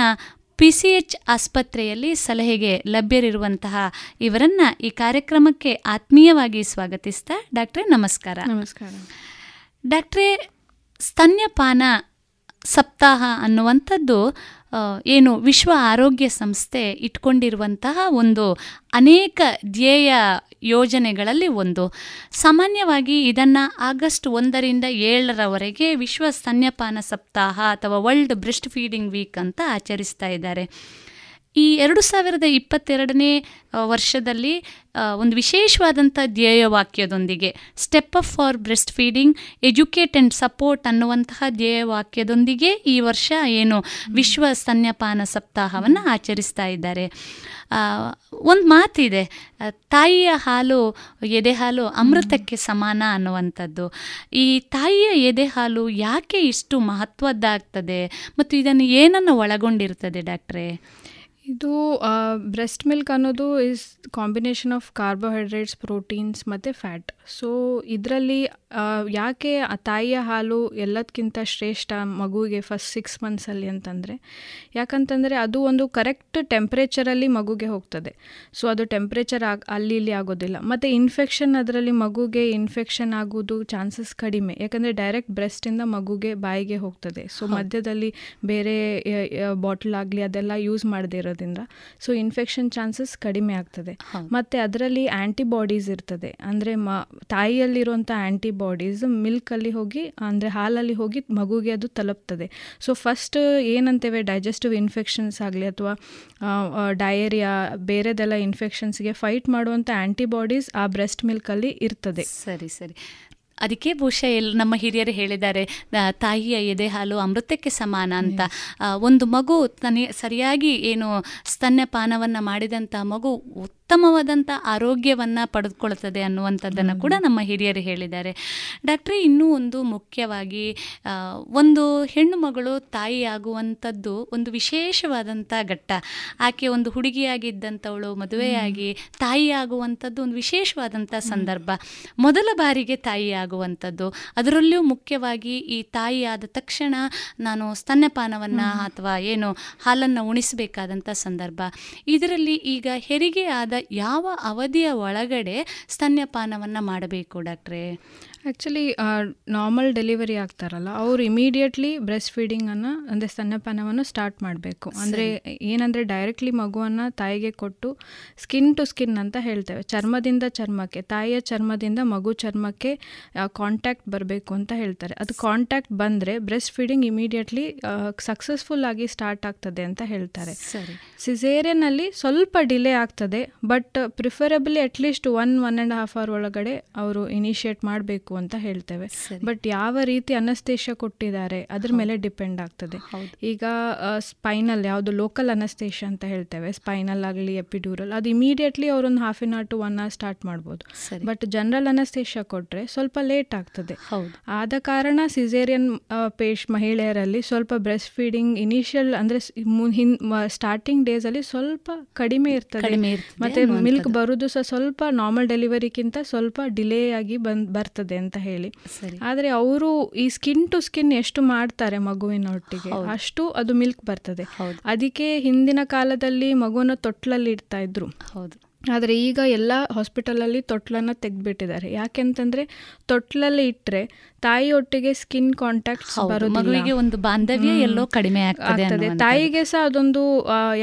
PCH ಆಸ್ಪತ್ರೆಯಲ್ಲಿ ಸಲಹೆಗೆ ಲಭ್ಯರಿರುವಂತಹ ಇವರನ್ನು ಈ ಕಾರ್ಯಕ್ರಮಕ್ಕೆ ಆತ್ಮೀಯವಾಗಿ ಸ್ವಾಗತಿಸ್ತಾ ಡಾಕ್ಟ್ರೇ ನಮಸ್ಕಾರ. ನಮಸ್ಕಾರ ಡಾಕ್ಟ್ರೇ, ಸ್ತನ್ಯಪಾನ ಸಪ್ತಾಹ ಅನ್ನುವಂಥದ್ದು ಏನು ವಿಶ್ವ ಆರೋಗ್ಯ ಸಂಸ್ಥೆ ಇಟ್ಕೊಂಡಿರುವಂತಹ ಒಂದು ಅನೇಕ ಧ್ಯೇಯ ಯೋಜನೆಗಳಲ್ಲಿ ಒಂದು. ಸಾಮಾನ್ಯವಾಗಿ ಇದನ್ನು ಆಗಸ್ಟ್ 1ರಿಂದ 7ರವರೆಗೆ ವಿಶ್ವ ಸ್ತನ್ಯಪಾನ ಸಪ್ತಾಹ ಅಥವಾ ವರ್ಲ್ಡ್ ಬ್ರೆಸ್ಟ್ ಫೀಡಿಂಗ್ ವೀಕ್ ಅಂತ ಆಚರಿಸ್ತಾ ಇದ್ದಾರೆ. ಈ 2022ನೇ ವರ್ಷದಲ್ಲಿ ಒಂದು ವಿಶೇಷವಾದಂಥ ಧ್ಯೇಯವಾಕ್ಯದೊಂದಿಗೆ step up for breast feeding, educate and support ಅನ್ನುವಂತಹ ಧ್ಯೇಯವಾಕ್ಯದೊಂದಿಗೆ ಈ ವರ್ಷ ಏನು ವಿಶ್ವ ಸ್ತನ್ಯಪಾನ ಸಪ್ತಾಹವನ್ನು ಆಚರಿಸ್ತಾ ಇದ್ದಾರೆ. ಒಂದು ಮಾತಿದೆ, ತಾಯಿಯ ಹಾಲು ಎದೆ ಹಾಲು ಅಮೃತಕ್ಕೆ ಸಮಾನ ಅನ್ನುವಂಥದ್ದು. ಈ ತಾಯಿಯ ಎದೆ ಹಾಲು ಯಾಕೆ ಇಷ್ಟು ಮಹತ್ವದ್ದಾಗ್ತದೆ ಮತ್ತು ಇದನ್ನು ಏನನ್ನು ಒಳಗೊಂಡಿರ್ತದೆ ಡಾಕ್ಟ್ರೇ? ಇದು ಬ್ರೆಸ್ಟ್ ಮಿಲ್ಕ್ ಅನ್ನೋದು is combination of carbohydrates, proteins ಮತ್ತು ಫ್ಯಾಟ್. ಸೊ ಇದರಲ್ಲಿ ಯಾಕೆ ಆ ತಾಯಿಯ ಹಾಲು ಎಲ್ಲದಕ್ಕಿಂತ ಶ್ರೇಷ್ಠ ಮಗುವಿಗೆ ಫಸ್ಟ್ 6 ಮಂತ್ಸಲ್ಲಿ ಅಂತಂದರೆ, ಯಾಕಂತಂದರೆ ಅದು ಒಂದು ಕರೆಕ್ಟ್ ಟೆಂಪ್ರೇಚರಲ್ಲಿ ಮಗುಗೆ ಹೋಗ್ತದೆ. ಸೊ ಅದು ಟೆಂಪ್ರೇಚರ್ ಅಲ್ಲಿ ಇಲ್ಲಿ ಆಗೋದಿಲ್ಲ, ಮತ್ತು ಇನ್ಫೆಕ್ಷನ್ ಅದರಲ್ಲಿ ಮಗುಗೆ ಇನ್ಫೆಕ್ಷನ್ ಆಗೋದು ಚಾನ್ಸಸ್ ಕಡಿಮೆ, ಯಾಕಂದರೆ ಡೈರೆಕ್ಟ್ ಬ್ರೆಸ್ಟಿಂದ ಮಗುಗೆ ಬಾಯಿಗೆ ಹೋಗ್ತದೆ. ಸೊ ಮಧ್ಯದಲ್ಲಿ ಬೇರೆ ಬಾಟಲ್ ಆಗಲಿ ಅದೆಲ್ಲ ಯೂಸ್ ಮಾಡದೇ ಇರೋದ್ರಿಂದ ಸೊ ಇನ್ಫೆಕ್ಷನ್ ಚಾನ್ಸಸ್ ಕಡಿಮೆ ಆಗ್ತದೆ. ಮತ್ತು ಅದರಲ್ಲಿ ಆ್ಯಂಟಿಬಾಡೀಸ್ ಇರ್ತದೆ, ಅಂದರೆ ತಾಯಿಯಲ್ಲಿರುವಂಥ ಆ್ಯಂಟಿಬಾಡೀಸ್ ಮಿಲ್ಕಲ್ಲಿ ಹೋಗಿ, ಅಂದರೆ ಹಾಲಲ್ಲಿ ಹೋಗಿ ಮಗುಗೆ ಅದು ತಲುಪ್ತದೆ. ಸೊ ಫಸ್ಟ್ ಏನಂತೇವೆ, ಡೈಜೆಸ್ಟಿವ್ ಇನ್ಫೆಕ್ಷನ್ಸ್ ಆಗಲಿ ಅಥವಾ ಡಯೇರಿಯಾ ಬೇರೆದೆಲ್ಲ ಇನ್ಫೆಕ್ಷನ್ಸ್ಗೆ ಫೈಟ್ ಮಾಡುವಂಥ ಆ್ಯಂಟಿಬಾಡೀಸ್ ಆ ಬ್ರೆಸ್ಟ್ ಮಿಲ್ಕಲ್ಲಿ ಇರ್ತದೆ. ಸರಿ ಸರಿ, ಅದಕ್ಕೆ ಬಹುಶಃ ನಮ್ಮ ಹಿರಿಯರು ಹೇಳಿದ್ದಾರೆ ತಾಯಿಯ ಎದೆ ಹಾಲು ಅಮೃತಕ್ಕೆ ಸಮಾನ ಅಂತ. ಒಂದು ಮಗು ಸರಿಯಾಗಿ ಏನು ಸ್ತನ್ಯಪಾನವನ್ನು ಮಾಡಿದಂಥ ಮಗು ಉತ್ತಮವಾದಂಥ ಆರೋಗ್ಯವನ್ನು ಪಡೆದುಕೊಳ್ತದೆ ಅನ್ನುವಂಥದ್ದನ್ನು ಕೂಡ ನಮ್ಮ ಹಿರಿಯರು ಹೇಳಿದ್ದಾರೆ. ಡಾಕ್ಟ್ರೇ, ಇನ್ನೂ ಒಂದು ಮುಖ್ಯವಾಗಿ ಒಂದು ಹೆಣ್ಣು ಮಗಳು ತಾಯಿಯಾಗುವಂಥದ್ದು ಒಂದು ವಿಶೇಷವಾದಂಥ ಘಟ್ಟ. ಆಕೆ ಒಂದು ಹುಡುಗಿಯಾಗಿದ್ದಂಥವಳು ಮದುವೆಯಾಗಿ ತಾಯಿಯಾಗುವಂಥದ್ದು ಒಂದು ವಿಶೇಷವಾದಂಥ ಸಂದರ್ಭ, ಮೊದಲ ಬಾರಿಗೆ ತಾಯಿಯಾಗುವಂಥದ್ದು. ಅದರಲ್ಲೂ ಮುಖ್ಯವಾಗಿ ಈ ತಾಯಿಯಾದ ತಕ್ಷಣ ನಾನು ಸ್ತನ್ಯಪಾನವನ್ನು ಅಥವಾ ಏನು ಹಾಲನ್ನು ಉಣಿಸಬೇಕಾದಂಥ ಸಂದರ್ಭ. ಇದರಲ್ಲಿ ಈಗ ಹೆರಿಗೆ ಆದ ಯಾವ ಅವಧಿಯ ಒಳಗಡೆ ಸ್ತನ್ಯಪಾನವನ್ನು ಮಾಡಬೇಕು ಡಾಕ್ಟ್ರೇ? ಆ್ಯಕ್ಚುಲಿ ನಾರ್ಮಲ್ ಡೆಲಿವರಿ ಆಗ್ತಾರಲ್ಲ ಅವರು ಇಮಿಡಿಯೇಟ್ಲಿ ಬ್ರೆಸ್ಟ್ ಫೀಡಿಂಗನ್ನು, ಅಂದರೆ ಸ್ತನ್ಯಪಾನವನ್ನು ಸ್ಟಾರ್ಟ್ ಮಾಡಬೇಕು. ಅಂದರೆ ಏನಂದರೆ ಡೈರೆಕ್ಟ್ಲಿ ಮಗುವನ್ನು ತಾಯಿಗೆ ಕೊಟ್ಟು ಸ್ಕಿನ್ ಟು ಸ್ಕಿನ್ ಅಂತ ಹೇಳ್ತೇವೆ, ಚರ್ಮದಿಂದ ಚರ್ಮಕ್ಕೆ, ತಾಯಿಯ ಚರ್ಮದಿಂದ ಮಗು ಚರ್ಮಕ್ಕೆ ಕಾಂಟ್ಯಾಕ್ಟ್ ಬರಬೇಕು ಅಂತ ಹೇಳ್ತಾರೆ. ಅದು ಕಾಂಟ್ಯಾಕ್ಟ್ ಬಂದರೆ ಬ್ರೆಸ್ಟ್ ಫೀಡಿಂಗ್ ಇಮಿಡಿಯೇಟ್ಲಿ ಸಕ್ಸಸ್ಫುಲ್ ಆಗಿ ಸ್ಟಾರ್ಟ್ ಆಗ್ತದೆ ಅಂತ ಹೇಳ್ತಾರೆ. ಸಿಸೇರಿಯನಲ್ಲಿ ಸ್ವಲ್ಪ ಡಿಲೇ ಆಗ್ತದೆ, ಬಟ್ ಪ್ರಿಫರಬಲಿ ಅಟ್ಲೀಸ್ಟ್ 1-1.5 hour ಒಳಗಡೆ ಅವರು ಇನಿಷಿಯೇಟ್ ಮಾಡಬೇಕು ಅಂತ ಹೇಳ್ತೇವೆ. ಬಟ್ ಯಾವ ರೀತಿ ಅನಸ್ತೇಶ ಕೊಟ್ಟಿದ್ದಾರೆ ಅದ್ರ ಮೇಲೆ ಡಿಪೆಂಡ್ ಆಗ್ತದೆ. ಈಗ ಸ್ಪೈನಲ್ ಯಾವುದು ಲೋಕಲ್ ಅನಸ್ತೇಶ ಅಂತ ಹೇಳ್ತೇವೆ, ಸ್ಪೈನಲ್ ಆಗಲಿ ಎಪಿಡ್ಯೂರಲ್, ಅದು ಇಮಿಡಿಯೇಟ್ಲಿ ಅವರೊಂದು 1/2 hour to 1 hour ಸ್ಟಾರ್ಟ್ ಮಾಡ್ಬೋದು. ಬಟ್ ಜನರಲ್ ಅನಸ್ತೇಶ ಕೊಟ್ಟರೆ ಸ್ವಲ್ಪ ಲೇಟ್ ಆಗ್ತದೆ. ಆದ ಕಾರಣ ಸಿಸೇರಿಯನ್ ಮಹಿಳೆಯರಲ್ಲಿ ಸ್ವಲ್ಪ ಬ್ರೆಸ್ಟ್ ಫೀಡಿಂಗ್ ಇನಿಷಿಯಲ್ ಅಂದರೆ ಸ್ಟಾರ್ಟಿಂಗ್ ಡೇಸಲ್ಲಿ ಸ್ವಲ್ಪ ಕಡಿಮೆ ಇರ್ತದೆ, ಮತ್ತೆ ಮಿಲ್ಕ್ ಬರೋದು ಸಹ ಸ್ವಲ್ಪ ನಾರ್ಮಲ್ ಡೆಲಿವರಿಗಿಂತ ಸ್ವಲ್ಪ ಡಿಲೇ ಆಗಿ ಬರ್ತದೆ ಅಂತ ಹೇಳಿ. ಆದರೆ ಅವರು ಈ ಸ್ಕಿನ್ ಟು ಸ್ಕಿನ್ ಎಷ್ಟು ಮಾಡ್ತಾರೆ ಮಗುವಿನ ಒಟ್ಟಿಗೆ ಅಷ್ಟು ಅದು ಮಿಲ್ಕ್ ಬರ್ತದೆ. ಅದಕ್ಕೆ ಹಿಂದಿನ ಕಾಲದಲ್ಲಿ ಮಗುವನ್ನು ತೊಟ್ಲಲ್ಲಿ ಇಡ್ತಾ ಇದ್ರು, ಆದರೆ ಈಗ ಎಲ್ಲ ಹಾಸ್ಪಿಟಲಲ್ಲಿ ತೊಟ್ಲನ್ನು ತೆಗೆದುಬಿಟ್ಟಿದ್ದಾರೆ. ಯಾಕೆಂತಂದರೆ ತೊಟ್ಲಲ್ಲಿ ಇಟ್ಟರೆ ತಾಯಿಯೊಟ್ಟಿಗೆ ಸ್ಕಿನ್ ಕಾಂಟ್ಯಾಕ್ಟ್ಸ್ ಬರೋದಿಲ್ಲ, ಒಂದು ಬಾಂಧವ್ಯ ಎಲ್ಲೋ ಕಡಿಮೆ ಆಗ್ತದೆ. ತಾಯಿಗೆ ಸಹ ಅದೊಂದು,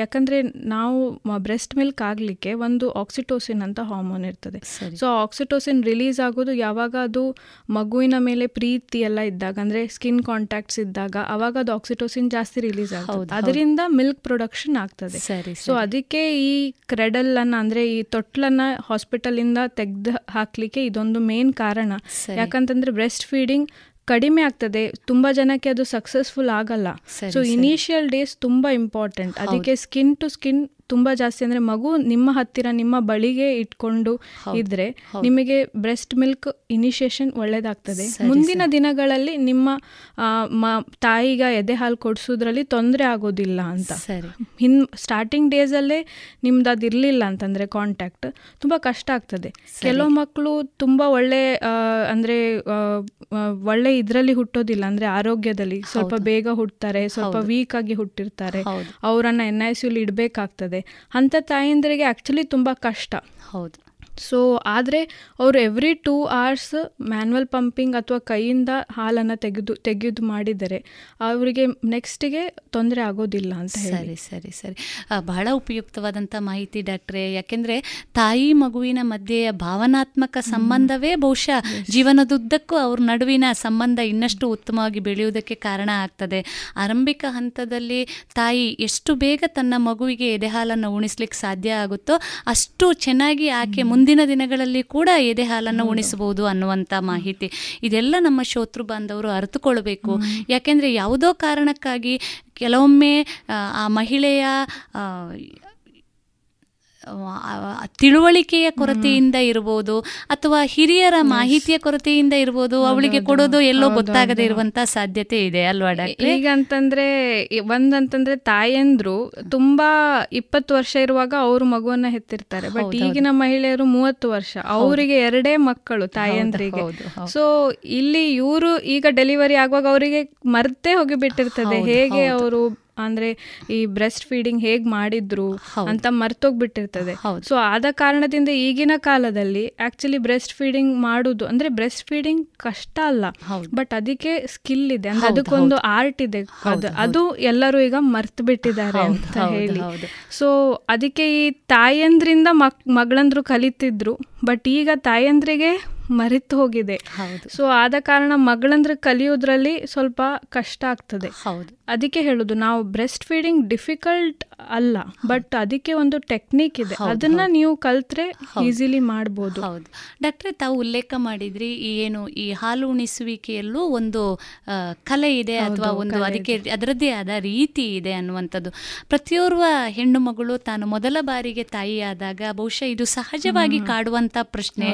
ಯಾಕಂದರೆ ನಾವು ಬ್ರೆಸ್ಟ್ ಮಿಲ್ಕ್ ಆಗಲಿಕ್ಕೆ ಒಂದು ಆಕ್ಸಿಟೋಸಿನ್ ಅಂತ ಹಾರ್ಮೋನ್ ಇರ್ತದೆ. ಸೊ ಆಕ್ಸಿಟೋಸಿನ್ ರಿಲೀಸ್ ಆಗೋದು ಯಾವಾಗ ಅದು ಮಗುವಿನ ಮೇಲೆ ಪ್ರೀತಿ ಎಲ್ಲ ಇದ್ದಾಗ, ಅಂದರೆ ಸ್ಕಿನ್ ಕಾಂಟ್ಯಾಕ್ಟ್ಸ್ ಇದ್ದಾಗ ಅವಾಗ ಅದು ಆಕ್ಸಿಟೋಸಿನ್ ಜಾಸ್ತಿ ರಿಲೀಸ್ ಆಗುತ್ತೆ, ಅದರಿಂದ ಮಿಲ್ಕ್ ಪ್ರೊಡಕ್ಷನ್ ಆಗ್ತದೆ. ಸೊ ಅದಕ್ಕೆ ಈ ಕ್ರೆಡಲನ್ನು, ಅಂದರೆ ಈ ತೊಟ್ಲನ್ನ ಹಾಸ್ಪಿಟಲಿಂದ ತೆಗೆದು ಹಾಕಲಿಕ್ಕೆ ಇದೊಂದು ಮೇನ್ ಕಾರಣ. ಯಾಕಂತಂದ್ರೆ ಬ್ರೆಸ್ಟ್ ಫೀಡಿಂಗ್ ಕಡಿಮೆ ಆಗ್ತದೆ, ತುಂಬ ಜನಕ್ಕೆ ಅದು ಸಕ್ಸಸ್ಫುಲ್ ಆಗಲ್ಲ. ಸೊ ಇನಿಷಿಯಲ್ ಡೇಸ್ ತುಂಬ ಇಂಪಾರ್ಟೆಂಟ್. ಅದಕ್ಕೆ ಸ್ಕಿನ್ ಟು ಸ್ಕಿನ್ ತುಂಬ ಜಾಸ್ತಿ, ಅಂದರೆ ಮಗು ನಿಮ್ಮ ಹತ್ತಿರ ನಿಮ್ಮ ಬಳಿಗೆ ಇಟ್ಕೊಂಡು ಇದ್ರೆ ನಿಮಗೆ ಬ್ರೆಸ್ಟ್ ಮಿಲ್ಕ್ ಇನಿಷಿಯೇಷನ್ ಒಳ್ಳೆದಾಗ್ತದೆ. ಮುಂದಿನ ದಿನಗಳಲ್ಲಿ ನಿಮ್ಮ ತಾಯಿಗೆ ಎದೆ ಹಾಲು ಕೊಡಿಸೋದ್ರಲ್ಲಿ ತೊಂದರೆ ಆಗೋದಿಲ್ಲ ಅಂತ. ಸ್ಟಾರ್ಟಿಂಗ್ ಡೇಸಲ್ಲೇ ನಿಮ್ದು ಅದಿರಲಿಲ್ಲ ಅಂತಂದರೆ ಕಾಂಟ್ಯಾಕ್ಟ್ ತುಂಬ ಕಷ್ಟ ಆಗ್ತದೆ. ಕೆಲವು ಮಕ್ಕಳು ತುಂಬ ಒಳ್ಳೆ, ಅಂದರೆ ಒಳ್ಳೆ ಇದರಲ್ಲಿ ಹುಟ್ಟೋದಿಲ್ಲ, ಅಂದರೆ ಆರೋಗ್ಯದಲ್ಲಿ ಸ್ವಲ್ಪ ಬೇಗ ಹುಟ್ಟುತ್ತಾರೆ, ಸ್ವಲ್ಪ ವೀಕ್ ಆಗಿ ಹುಟ್ಟಿರ್ತಾರೆ, ಅವರನ್ನು NICUಲಿ ಇಡಬೇಕಾಗ್ತದೆ. ಅಂಥ ತಾಯಂದ್ರಿಗೆ ಆ್ಯಕ್ಚುಲಿ ತುಂಬ ಕಷ್ಟ. ಹೌದು. ಸೊ ಆದರೆ ಅವರು ಎವ್ರಿ 2 hours ಮ್ಯಾನ್ಯಲ್ ಪಂಪಿಂಗ್ ಅಥವಾ ಕೈಯಿಂದ ಹಾಲನ್ನು ತೆಗೆದು ಮಾಡಿದರೆ ಅವರಿಗೆ ನೆಕ್ಸ್ಟಿಗೆ ತೊಂದರೆ ಆಗೋದಿಲ್ಲ ಅಂತ ಹೇಳಿ. ಸರಿ, ಬಹಳ ಉಪಯುಕ್ತವಾದಂಥ ಮಾಹಿತಿ ಡಾಕ್ಟ್ರೇ. ಯಾಕೆಂದರೆ ತಾಯಿ ಮಗುವಿನ ಮಧ್ಯೆಯ ಭಾವನಾತ್ಮಕ ಸಂಬಂಧವೇ ಬಹುಶಃ ಜೀವನದುದ್ದಕ್ಕೂ ಅವ್ರ ನಡುವಿನ ಸಂಬಂಧ ಇನ್ನಷ್ಟು ಉತ್ತಮವಾಗಿ ಬೆಳೆಯುವುದಕ್ಕೆ ಕಾರಣ ಆಗ್ತದೆ. ಆರಂಭಿಕ ಹಂತದಲ್ಲಿ ತಾಯಿ ಎಷ್ಟು ಬೇಗ ತನ್ನ ಮಗುವಿಗೆ ಎದೆಹಾಲನ್ನು ಉಣಿಸ್ಲಿಕ್ಕೆ ಸಾಧ್ಯ ಆಗುತ್ತೋ ಅಷ್ಟು ಚೆನ್ನಾಗಿ ಆಕೆ ಮುಂದಿನ ದಿನಗಳಲ್ಲಿ ಕೂಡ ಎದೆ ಹಾಲನ್ನು ಉಣಿಸಬಹುದು ಅನ್ನುವಂಥ ಮಾಹಿತಿ ಇದೆಲ್ಲ ನಮ್ಮ ಶ್ರೋತೃ ಬಾಂಧವರು ಅರಿತುಕೊಳ್ಬೇಕು. ಯಾಕೆಂದರೆ ಯಾವುದೋ ಕಾರಣಕ್ಕಾಗಿ ಕೆಲವೊಮ್ಮೆ ಆ ಮಹಿಳೆಯ ತಿಳುವಳಿಕೆಯ ಕೊರತೆಯಿಂದ ಇರ್ಬೋದು ಅಥವಾ ಹಿರಿಯರ ಮಾಹಿತಿಯ ಕೊರತೆಯಿಂದ ಇರ್ಬೋದು, ಅವಳಿಗೆ ಕೊಡೋದು ಎಲ್ಲೋ ಗೊತ್ತಾಗದೇ ಇರುವಂತ ಸಾಧ್ಯತೆ ಇದೆ ಅಲ್ವಾ ಡಾಕ್ಟರ್? ಈಗ ಅಂತಂದ್ರೆ ಒಂದಂತಂದ್ರೆ ತಾಯಂದ್ರು ತುಂಬಾ 20 ವರ್ಷ ಇರುವಾಗ ಅವರು ಮಗುವನ್ನ ಹೆತ್ತಿರ್ತಾರೆ. ಬಟ್ ಈಗಿನ ಮಹಿಳೆಯರು 30 ವರ್ಷ, ಅವರಿಗೆ 2 ಮಕ್ಕಳು ತಾಯಂದ್ರಿಗೆ. ಸೊ ಇಲ್ಲಿ ಇವರು ಈಗ ಡೆಲಿವರಿ ಆಗುವಾಗ ಅವರಿಗೆ ಮರ್ತೇ ಹೋಗಿ ಬಿಟ್ಟಿರ್ತದೆ, ಹೇಗೆ ಅವರು ಅಂದರೆ ಈ ಬ್ರೆಸ್ಟ್ ಫೀಡಿಂಗ್ ಹೇಗೆ ಮಾಡಿದ್ರು ಅಂತ ಮರ್ತೋಗ್ಬಿಟ್ಟಿರ್ತದೆ. ಸೊ ಆದ ಕಾರಣದಿಂದ ಈಗಿನ ಕಾಲದಲ್ಲಿ ಆ್ಯಕ್ಚುಲಿ ಬ್ರೆಸ್ಟ್ ಫೀಡಿಂಗ್ ಮಾಡೋದು ಅಂದರೆ ಬ್ರೆಸ್ಟ್ ಫೀಡಿಂಗ್ ಕಷ್ಟ ಅಲ್ಲ, ಬಟ್ ಅದಕ್ಕೆ ಸ್ಕಿಲ್ ಇದೆ, ಅಂದರೆ ಅದಕ್ಕೊಂದು ಆರ್ಟ್ ಇದೆ, ಅದು ಎಲ್ಲರೂ ಈಗ ಮರ್ತು ಬಿಟ್ಟಿದ್ದಾರೆ ಅಂತ ಹೇಳಿ. ಸೊ ಅದಕ್ಕೆ ಈ ತಾಯಂದ್ರಿಂದ ಮಗಳಂದ್ರು ಕಲಿತಿದ್ರು, ಬಟ್ ಈಗ ತಾಯಂದ್ರಿಗೆ ಮರೆತು ಹೋಗಿದೆ. ಸೊ ಆದ ಕಾರಣ ಮಗಳಂದ್ರೆ ಕಲಿಯೋದ್ರಲ್ಲಿ ಸ್ವಲ್ಪ ಕಷ್ಟ ಆಗ್ತದೆ. ಅದಕ್ಕೆ ಹೇಳೋದು ನಾವು ಬ್ರೆಸ್ಟ್ ಫೀಡಿಂಗ್ ಡಿಫಿಕಲ್ಟ್ ಅಲ್ಲ, ಬಟ್ ಅದಕ್ಕೆ ಒಂದು ಟೆಕ್ನಿಕ್ ಇದೆ, ಅದನ್ನ ನೀವು ಕಲ್ತ್ರೆ ಈಸಿಲಿ ಮಾಡ್ಬೋದು. ಹೌದು ಡಾಕ್ಟ್ರೆ, ತಾವು ಉಲ್ಲೇಖ ಮಾಡಿದ್ರಿ ಏನು ಈ ಹಾಲು ಉಣಿಸುವಿಕೆಯಲ್ಲೂ ಒಂದು ಕಲೆ ಇದೆ ಅಥವಾ ಒಂದು ಅದಕ್ಕೆ ಅದರದ್ದೇ ಆದ ರೀತಿ ಇದೆ ಅನ್ನುವಂಥದ್ದು. ಪ್ರತಿಯೋರ್ವ ಹೆಣ್ಣು ಮಗಳು ತಾನು ಮೊದಲ ಬಾರಿಗೆ ತಾಯಿಯಾದಾಗ ಬಹುಶಃ ಇದು ಸಹಜವಾಗಿ ಕಾಡುವಂಥ ಪ್ರಶ್ನೆ,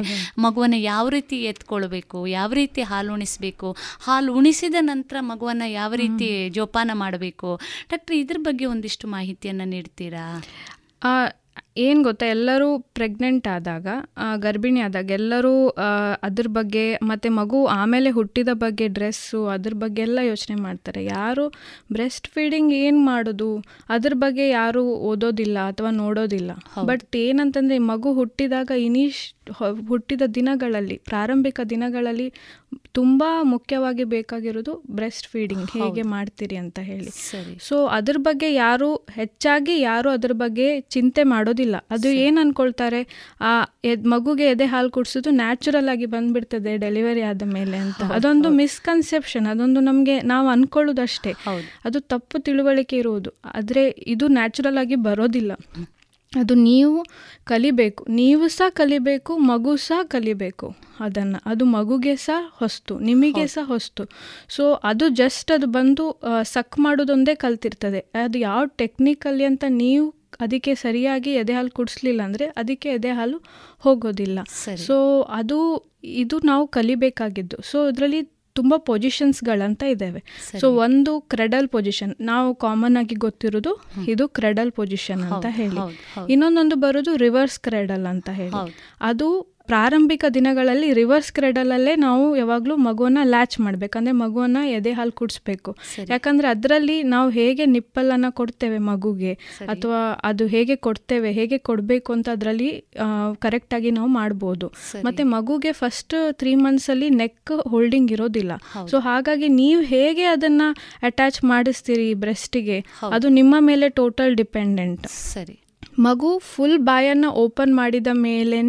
ಮಗುವನ್ನು ಯಾವ ರೀತಿ ಎತ್ಕೊಳ್ಬೇಕು, ಯಾವ ರೀತಿ ಹಾಲು ಉಣಿಸಬೇಕು, ಹಾಲು ಉಣಿಸಿದ ನಂತರ ಮಗುವನ್ನು ಯಾವ ರೀತಿ ಜೋಪಾನ ಮಾಡಬೇಕು, ಡಾಕ್ಟರ್ ಇದ್ರ ಬಗ್ಗೆ ಒಂದಿಷ್ಟು ಮಾಹಿತಿಯನ್ನು ನೀಡ್ತೀರಾ? ಏನು ಗೊತ್ತಾ, ಎಲ್ಲರೂ ಪ್ರೆಗ್ನೆಂಟ್ ಆದಾಗ, ಗರ್ಭಿಣಿ ಆದಾಗ ಎಲ್ಲರೂ ಅದ್ರ ಬಗ್ಗೆ ಮತ್ತು ಮಗು ಆಮೇಲೆ ಹುಟ್ಟಿದ ಬಗ್ಗೆ, ಡ್ರೆಸ್ಸು ಅದ್ರ ಬಗ್ಗೆ ಎಲ್ಲ ಯೋಚನೆ ಮಾಡ್ತಾರೆ. ಯಾರು ಬ್ರೆಸ್ಟ್ ಫೀಡಿಂಗ್ ಏನು ಮಾಡೋದು ಅದ್ರ ಬಗ್ಗೆ ಯಾರು ಓದೋದಿಲ್ಲ ಅಥವಾ ನೋಡೋದಿಲ್ಲ. ಬಟ್ ಏನಂತಂದರೆ ಮಗು ಹುಟ್ಟಿದಾಗ ಹುಟ್ಟಿದ ದಿನಗಳಲ್ಲಿ, ಪ್ರಾರಂಭಿಕ ದಿನಗಳಲ್ಲಿ ತುಂಬ ಮುಖ್ಯವಾಗಿ ಬೇಕಾಗಿರೋದು ಬ್ರೆಸ್ಟ್ ಫೀಡಿಂಗ್ ಹೇಗೆ ಮಾಡ್ತೀರಿ ಅಂತ ಹೇಳಿ. ಸೊ ಅದ್ರ ಬಗ್ಗೆ ಯಾರು ಹೆಚ್ಚಾಗಿ ಅದ್ರ ಬಗ್ಗೆ ಚಿಂತೆ ಮಾಡೋದಿಲ್ಲ. ಅದು ಏನು ಅಂದ್ಕೊಳ್ತಾರೆ, ಆ ಮಗುಗೆ ಎದೆ ಹಾಲು ಕುಡಿಸೋದು ನ್ಯಾಚುರಲ್ ಆಗಿ ಬಂದ್ಬಿಡ್ತದೆ ಡೆಲಿವರಿ ಆದ ಮೇಲೆ ಅಂತ. ಅದೊಂದು ಮಿಸ್ಕನ್ಸೆಪ್ಷನ್, ಅದೊಂದು ನಮಗೆ ನಾವು ಅಂದ್ಕೊಳ್ಳೋದಷ್ಟೇ, ಅದು ತಪ್ಪು ತಿಳುವಳಿಕೆ ಇರುವುದು. ಆದರೆ ಇದು ನ್ಯಾಚುರಲ್ ಆಗಿ ಬರೋದಿಲ್ಲ, ಅದು ನೀವು ಕಲಿಬೇಕು, ನೀವು ಸಹ ಕಲಿಬೇಕು, ಮಗು ಸಹ ಕಲಿಬೇಕು ಅದನ್ನು. ಅದು ಮಗುಗೆ ಸಹ ಹೊಸ್ತು, ನಿಮಗೆ ಸಹ ಹೊಸ್ತು. ಸೊ ಅದು ಜಸ್ಟ್ ಅದು ಬಂದು ಸಕ್ ಮಾಡೋದೊಂದೇ ಕಲ್ತಿರ್ತದೆ. ಅದು ಯಾವ ಟೆಕ್ನಿಕಲ್ಲಿ ಅಂತ ನೀವು ಅದಕ್ಕೆ ಸರಿಯಾಗಿ ಎದೆ ಹಾಲು ಕುಡಿಸ್ಲಿಲ್ಲ ಅಂದರೆ ಅದಕ್ಕೆ ಎದೆ ಹಾಲು ಹೋಗೋದಿಲ್ಲ. ಸೊ ಇದು ನಾವು ಕಲಿಬೇಕಾಗಿದ್ದು. ಸೊ ಇದರಲ್ಲಿ ತುಂಬ ಪೊಸಿಷನ್ಸ್ಗಳಂತ ಇದ್ದಾವೆ. ಸೊ ಒಂದು ಕ್ರೆಡಲ್ ಪೊಸಿಷನ್, ನಾವು ಕಾಮನ್ ಆಗಿ ಗೊತ್ತಿರೋದು ಇದು ಕ್ರೆಡಲ್ ಪೊಸಿಷನ್ ಅಂತ ಹೇಳಿ. ಇನ್ನೊಂದು ಬರೋದು ರಿವರ್ಸ್ ಕ್ರೆಡಲ್ ಅಂತ ಹೇಳಿ. ಅದು ಪ್ರಾರಂಭಿಕ ದಿನಗಳಲ್ಲಿ ರಿವರ್ಸ್ ಕ್ರೆಡಲಲ್ಲೇ ನಾವು ಯಾವಾಗಲೂ ಮಗುವನ್ನು ಲ್ಯಾಚ್ ಮಾಡಬೇಕು, ಅಂದರೆ ಮಗುವನ್ನು ಎದೆ ಹಾಲು ಕುಡಿಸ್ಬೇಕು. ಯಾಕಂದರೆ ಅದರಲ್ಲಿ ನಾವು ಹೇಗೆ ನಿಪ್ಪಲನ್ನು ಕೊಡ್ತೇವೆ ಮಗುಗೆ, ಅಥವಾ ಅದು ಹೇಗೆ ಕೊಡ್ತೇವೆ, ಹೇಗೆ ಕೊಡಬೇಕು ಅಂತ ಅದರಲ್ಲಿ ಕರೆಕ್ಟಾಗಿ ನಾವು ಮಾಡ್ಬೋದು. ಮತ್ತು ಮಗುಗೆ ಫಸ್ಟ್ 3 ಮಂತ್ಸಲ್ಲಿ ನೆಕ್ ಹೋಲ್ಡಿಂಗ್ ಇರೋದಿಲ್ಲ. ಸೊ ಹಾಗಾಗಿ ನೀವು ಹೇಗೆ ಅದನ್ನು ಅಟ್ಯಾಚ್ ಮಾಡಿಸ್ತೀರಿ ಬ್ರೆಸ್ಟಿಗೆ ಅದು ನಿಮ್ಮ ಮೇಲೆ ಟೋಟಲ್ ಡಿಪೆಂಡೆಂಟ್. ಸರಿ, ಮಗು ಫುಲ್ ಬಾಯನ್ನು ಓಪನ್ ಮಾಡಿದ ಮೇಲೇ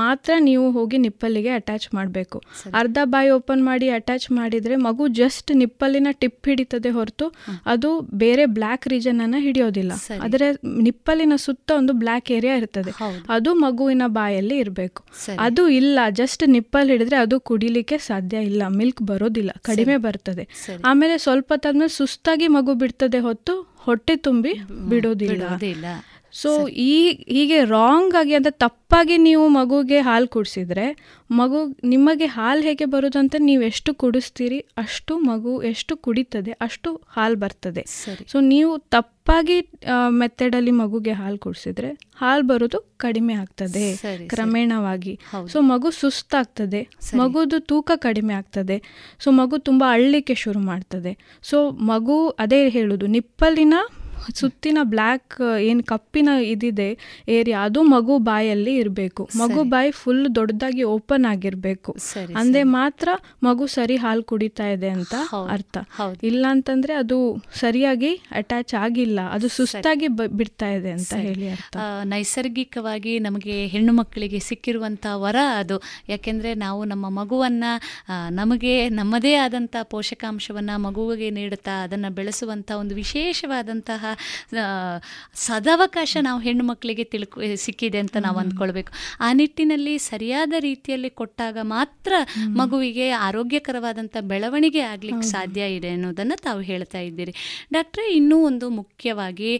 ಮಾತ್ರ ನೀವು ಹೋಗಿ ನಿಪ್ಪಲ್ಲಿಗೆ ಅಟ್ಯಾಚ್ ಮಾಡಬೇಕು. ಅರ್ಧ ಬಾಯಿ ಓಪನ್ ಮಾಡಿ ಅಟ್ಯಾಚ್ ಮಾಡಿದರೆ ಮಗು ಜಸ್ಟ್ ನಿಪ್ಪಲಿನ ಟಿಪ್ ಹಿಡಿತದೆ ಹೊರತು ಅದು ಬೇರೆ ಬ್ಲ್ಯಾಕ್ ರೀಜನನ್ನು ಹಿಡಿಯೋದಿಲ್ಲ. ಆದರೆ ನಿಪ್ಪಲಿನ ಸುತ್ತ ಒಂದು ಬ್ಲ್ಯಾಕ್ ಏರಿಯಾ ಇರ್ತದೆ, ಅದು ಮಗುವಿನ ಬಾಯಲ್ಲಿ ಇರಬೇಕು. ಅದು ಇಲ್ಲ, ಜಸ್ಟ್ ನಿಪ್ಪಲ್ ಹಿಡಿದ್ರೆ ಅದು ಕುಡಿಲಿಕ್ಕೆ ಸಾಧ್ಯ ಇಲ್ಲ, ಮಿಲ್ಕ್ ಬರೋದಿಲ್ಲ, ಕಡಿಮೆ ಬರ್ತದೆ. ಆಮೇಲೆ ಸ್ವಲ್ಪ ತಂದ್ಮೇಲೆ ಸುಸ್ತಾಗಿ ಮಗು ಬಿಡ್ತದೆ ಹೊತ್ತು ಹೊಟ್ಟೆ ತುಂಬಿ ಬಿಡೋದಿಲ್ಲ. ಸೊ ಹೀಗೆ ರಾಂಗ್ ಆಗಿ ಅಂದರೆ ತಪ್ಪಾಗಿ ನೀವು ಮಗುಗೆ ಹಾಲು ಕುಡಿಸಿದರೆ ಮಗು ನಿಮಗೆ ಹಾಲು ಹೇಗೆ ಬರೋದಂತ ನೀವು ಎಷ್ಟು ಕುಡಿಸ್ತೀರಿ ಅಷ್ಟು ಮಗು ಎಷ್ಟು ಕುಡಿತದೆ ಅಷ್ಟು ಹಾಲು ಬರ್ತದೆ. ಸೊ ನೀವು ತಪ್ಪಾಗಿ ಮೆಥಡಲ್ಲಿ ಮಗುಗೆ ಹಾಲು ಕುಡಿಸಿದ್ರೆ ಹಾಲು ಬರೋದು ಕಡಿಮೆ ಆಗ್ತದೆ ಕ್ರಮೇಣವಾಗಿ. ಸೊ ಮಗು ಸುಸ್ತಾಗ್ತದೆ, ಮಗುದು ತೂಕ ಕಡಿಮೆ ಆಗ್ತದೆ, ಸೊ ಮಗು ತುಂಬ ಅಳ್ಳಿಕೆ ಶುರು ಮಾಡ್ತದೆ. ಸೊ ಮಗು ಅದೇ ಹೇಳೋದು ನಿಪ್ಪಲಿನ ಸುತ್ತಿನ ಬ್ಲ್ಯಾಕ್ ಏನು ಕಪ್ಪಿನ ಇದಿದೆ ಏರಿಯಾ ಅದು ಮಗು ಬಾಯಲ್ಲಿ ಇರಬೇಕು. ಮಗು ಬಾಯಿ ಫುಲ್ ದೊಡ್ಡದಾಗಿ ಓಪನ್ ಆಗಿರಬೇಕು, ಅಂದರೆ ಮಾತ್ರ ಮಗು ಸರಿ ಹಾಲು ಕುಡಿತಾ ಇದೆ ಅಂತ ಅರ್ಥ. ಇಲ್ಲ ಅಂತಂದರೆ ಅದು ಸರಿಯಾಗಿ ಅಟ್ಯಾಚ್ ಆಗಿಲ್ಲ, ಅದು ಸುಸ್ತಾಗಿ ಬಿಡ್ತಾ ಇದೆ ಅಂತ ಹೇಳಿ ಅರ್ಥ. ನೈಸರ್ಗಿಕವಾಗಿ ನಮಗೆ ಹೆಣ್ಣು ಮಕ್ಕಳಿಗೆ ಸಿಕ್ಕಿರುವಂಥ ವರ ಅದು. ಯಾಕೆಂದರೆ ನಾವು ನಮ್ಮ ಮಗುವನ್ನು ನಮಗೆ ನಮ್ಮದೇ ಆದಂಥ ಪೋಷಕಾಂಶವನ್ನು ಮಗುವಿಗೆ ನೀಡುತ್ತಾ ಅದನ್ನು ಬೆಳೆಸುವಂಥ ಒಂದು ವಿಶೇಷವಾದಂತಹ ಸದಾವಕಾಶ ನಾವು ಹೆಣ್ಣು ಮಕ್ಕಳಿಗೆ ಸಿಕ್ಕಿದೆ ಅಂತ ನಾವು ಅಂದ್ಕೊಳ್ಬೇಕು. ಆ ನಿಟ್ಟಿನಲ್ಲಿ ಸರಿಯಾದ ರೀತಿಯಲ್ಲಿ ಕೊಟ್ಟಾಗ ಮಾತ್ರ ಮಗುವಿಗೆ ಆರೋಗ್ಯಕರವಾದಂಥ ಬೆಳವಣಿಗೆ ಆಗ್ಲಿಕ್ಕೆ ಸಾಧ್ಯ ಇದೆ ಅನ್ನೋದನ್ನು ತಾವು ಹೇಳ್ತಾ ಇದ್ದೀರಿ ಡಾಕ್ಟ್ರೆ. ಇನ್ನೂ ಒಂದು ಮುಖ್ಯವಾಗಿ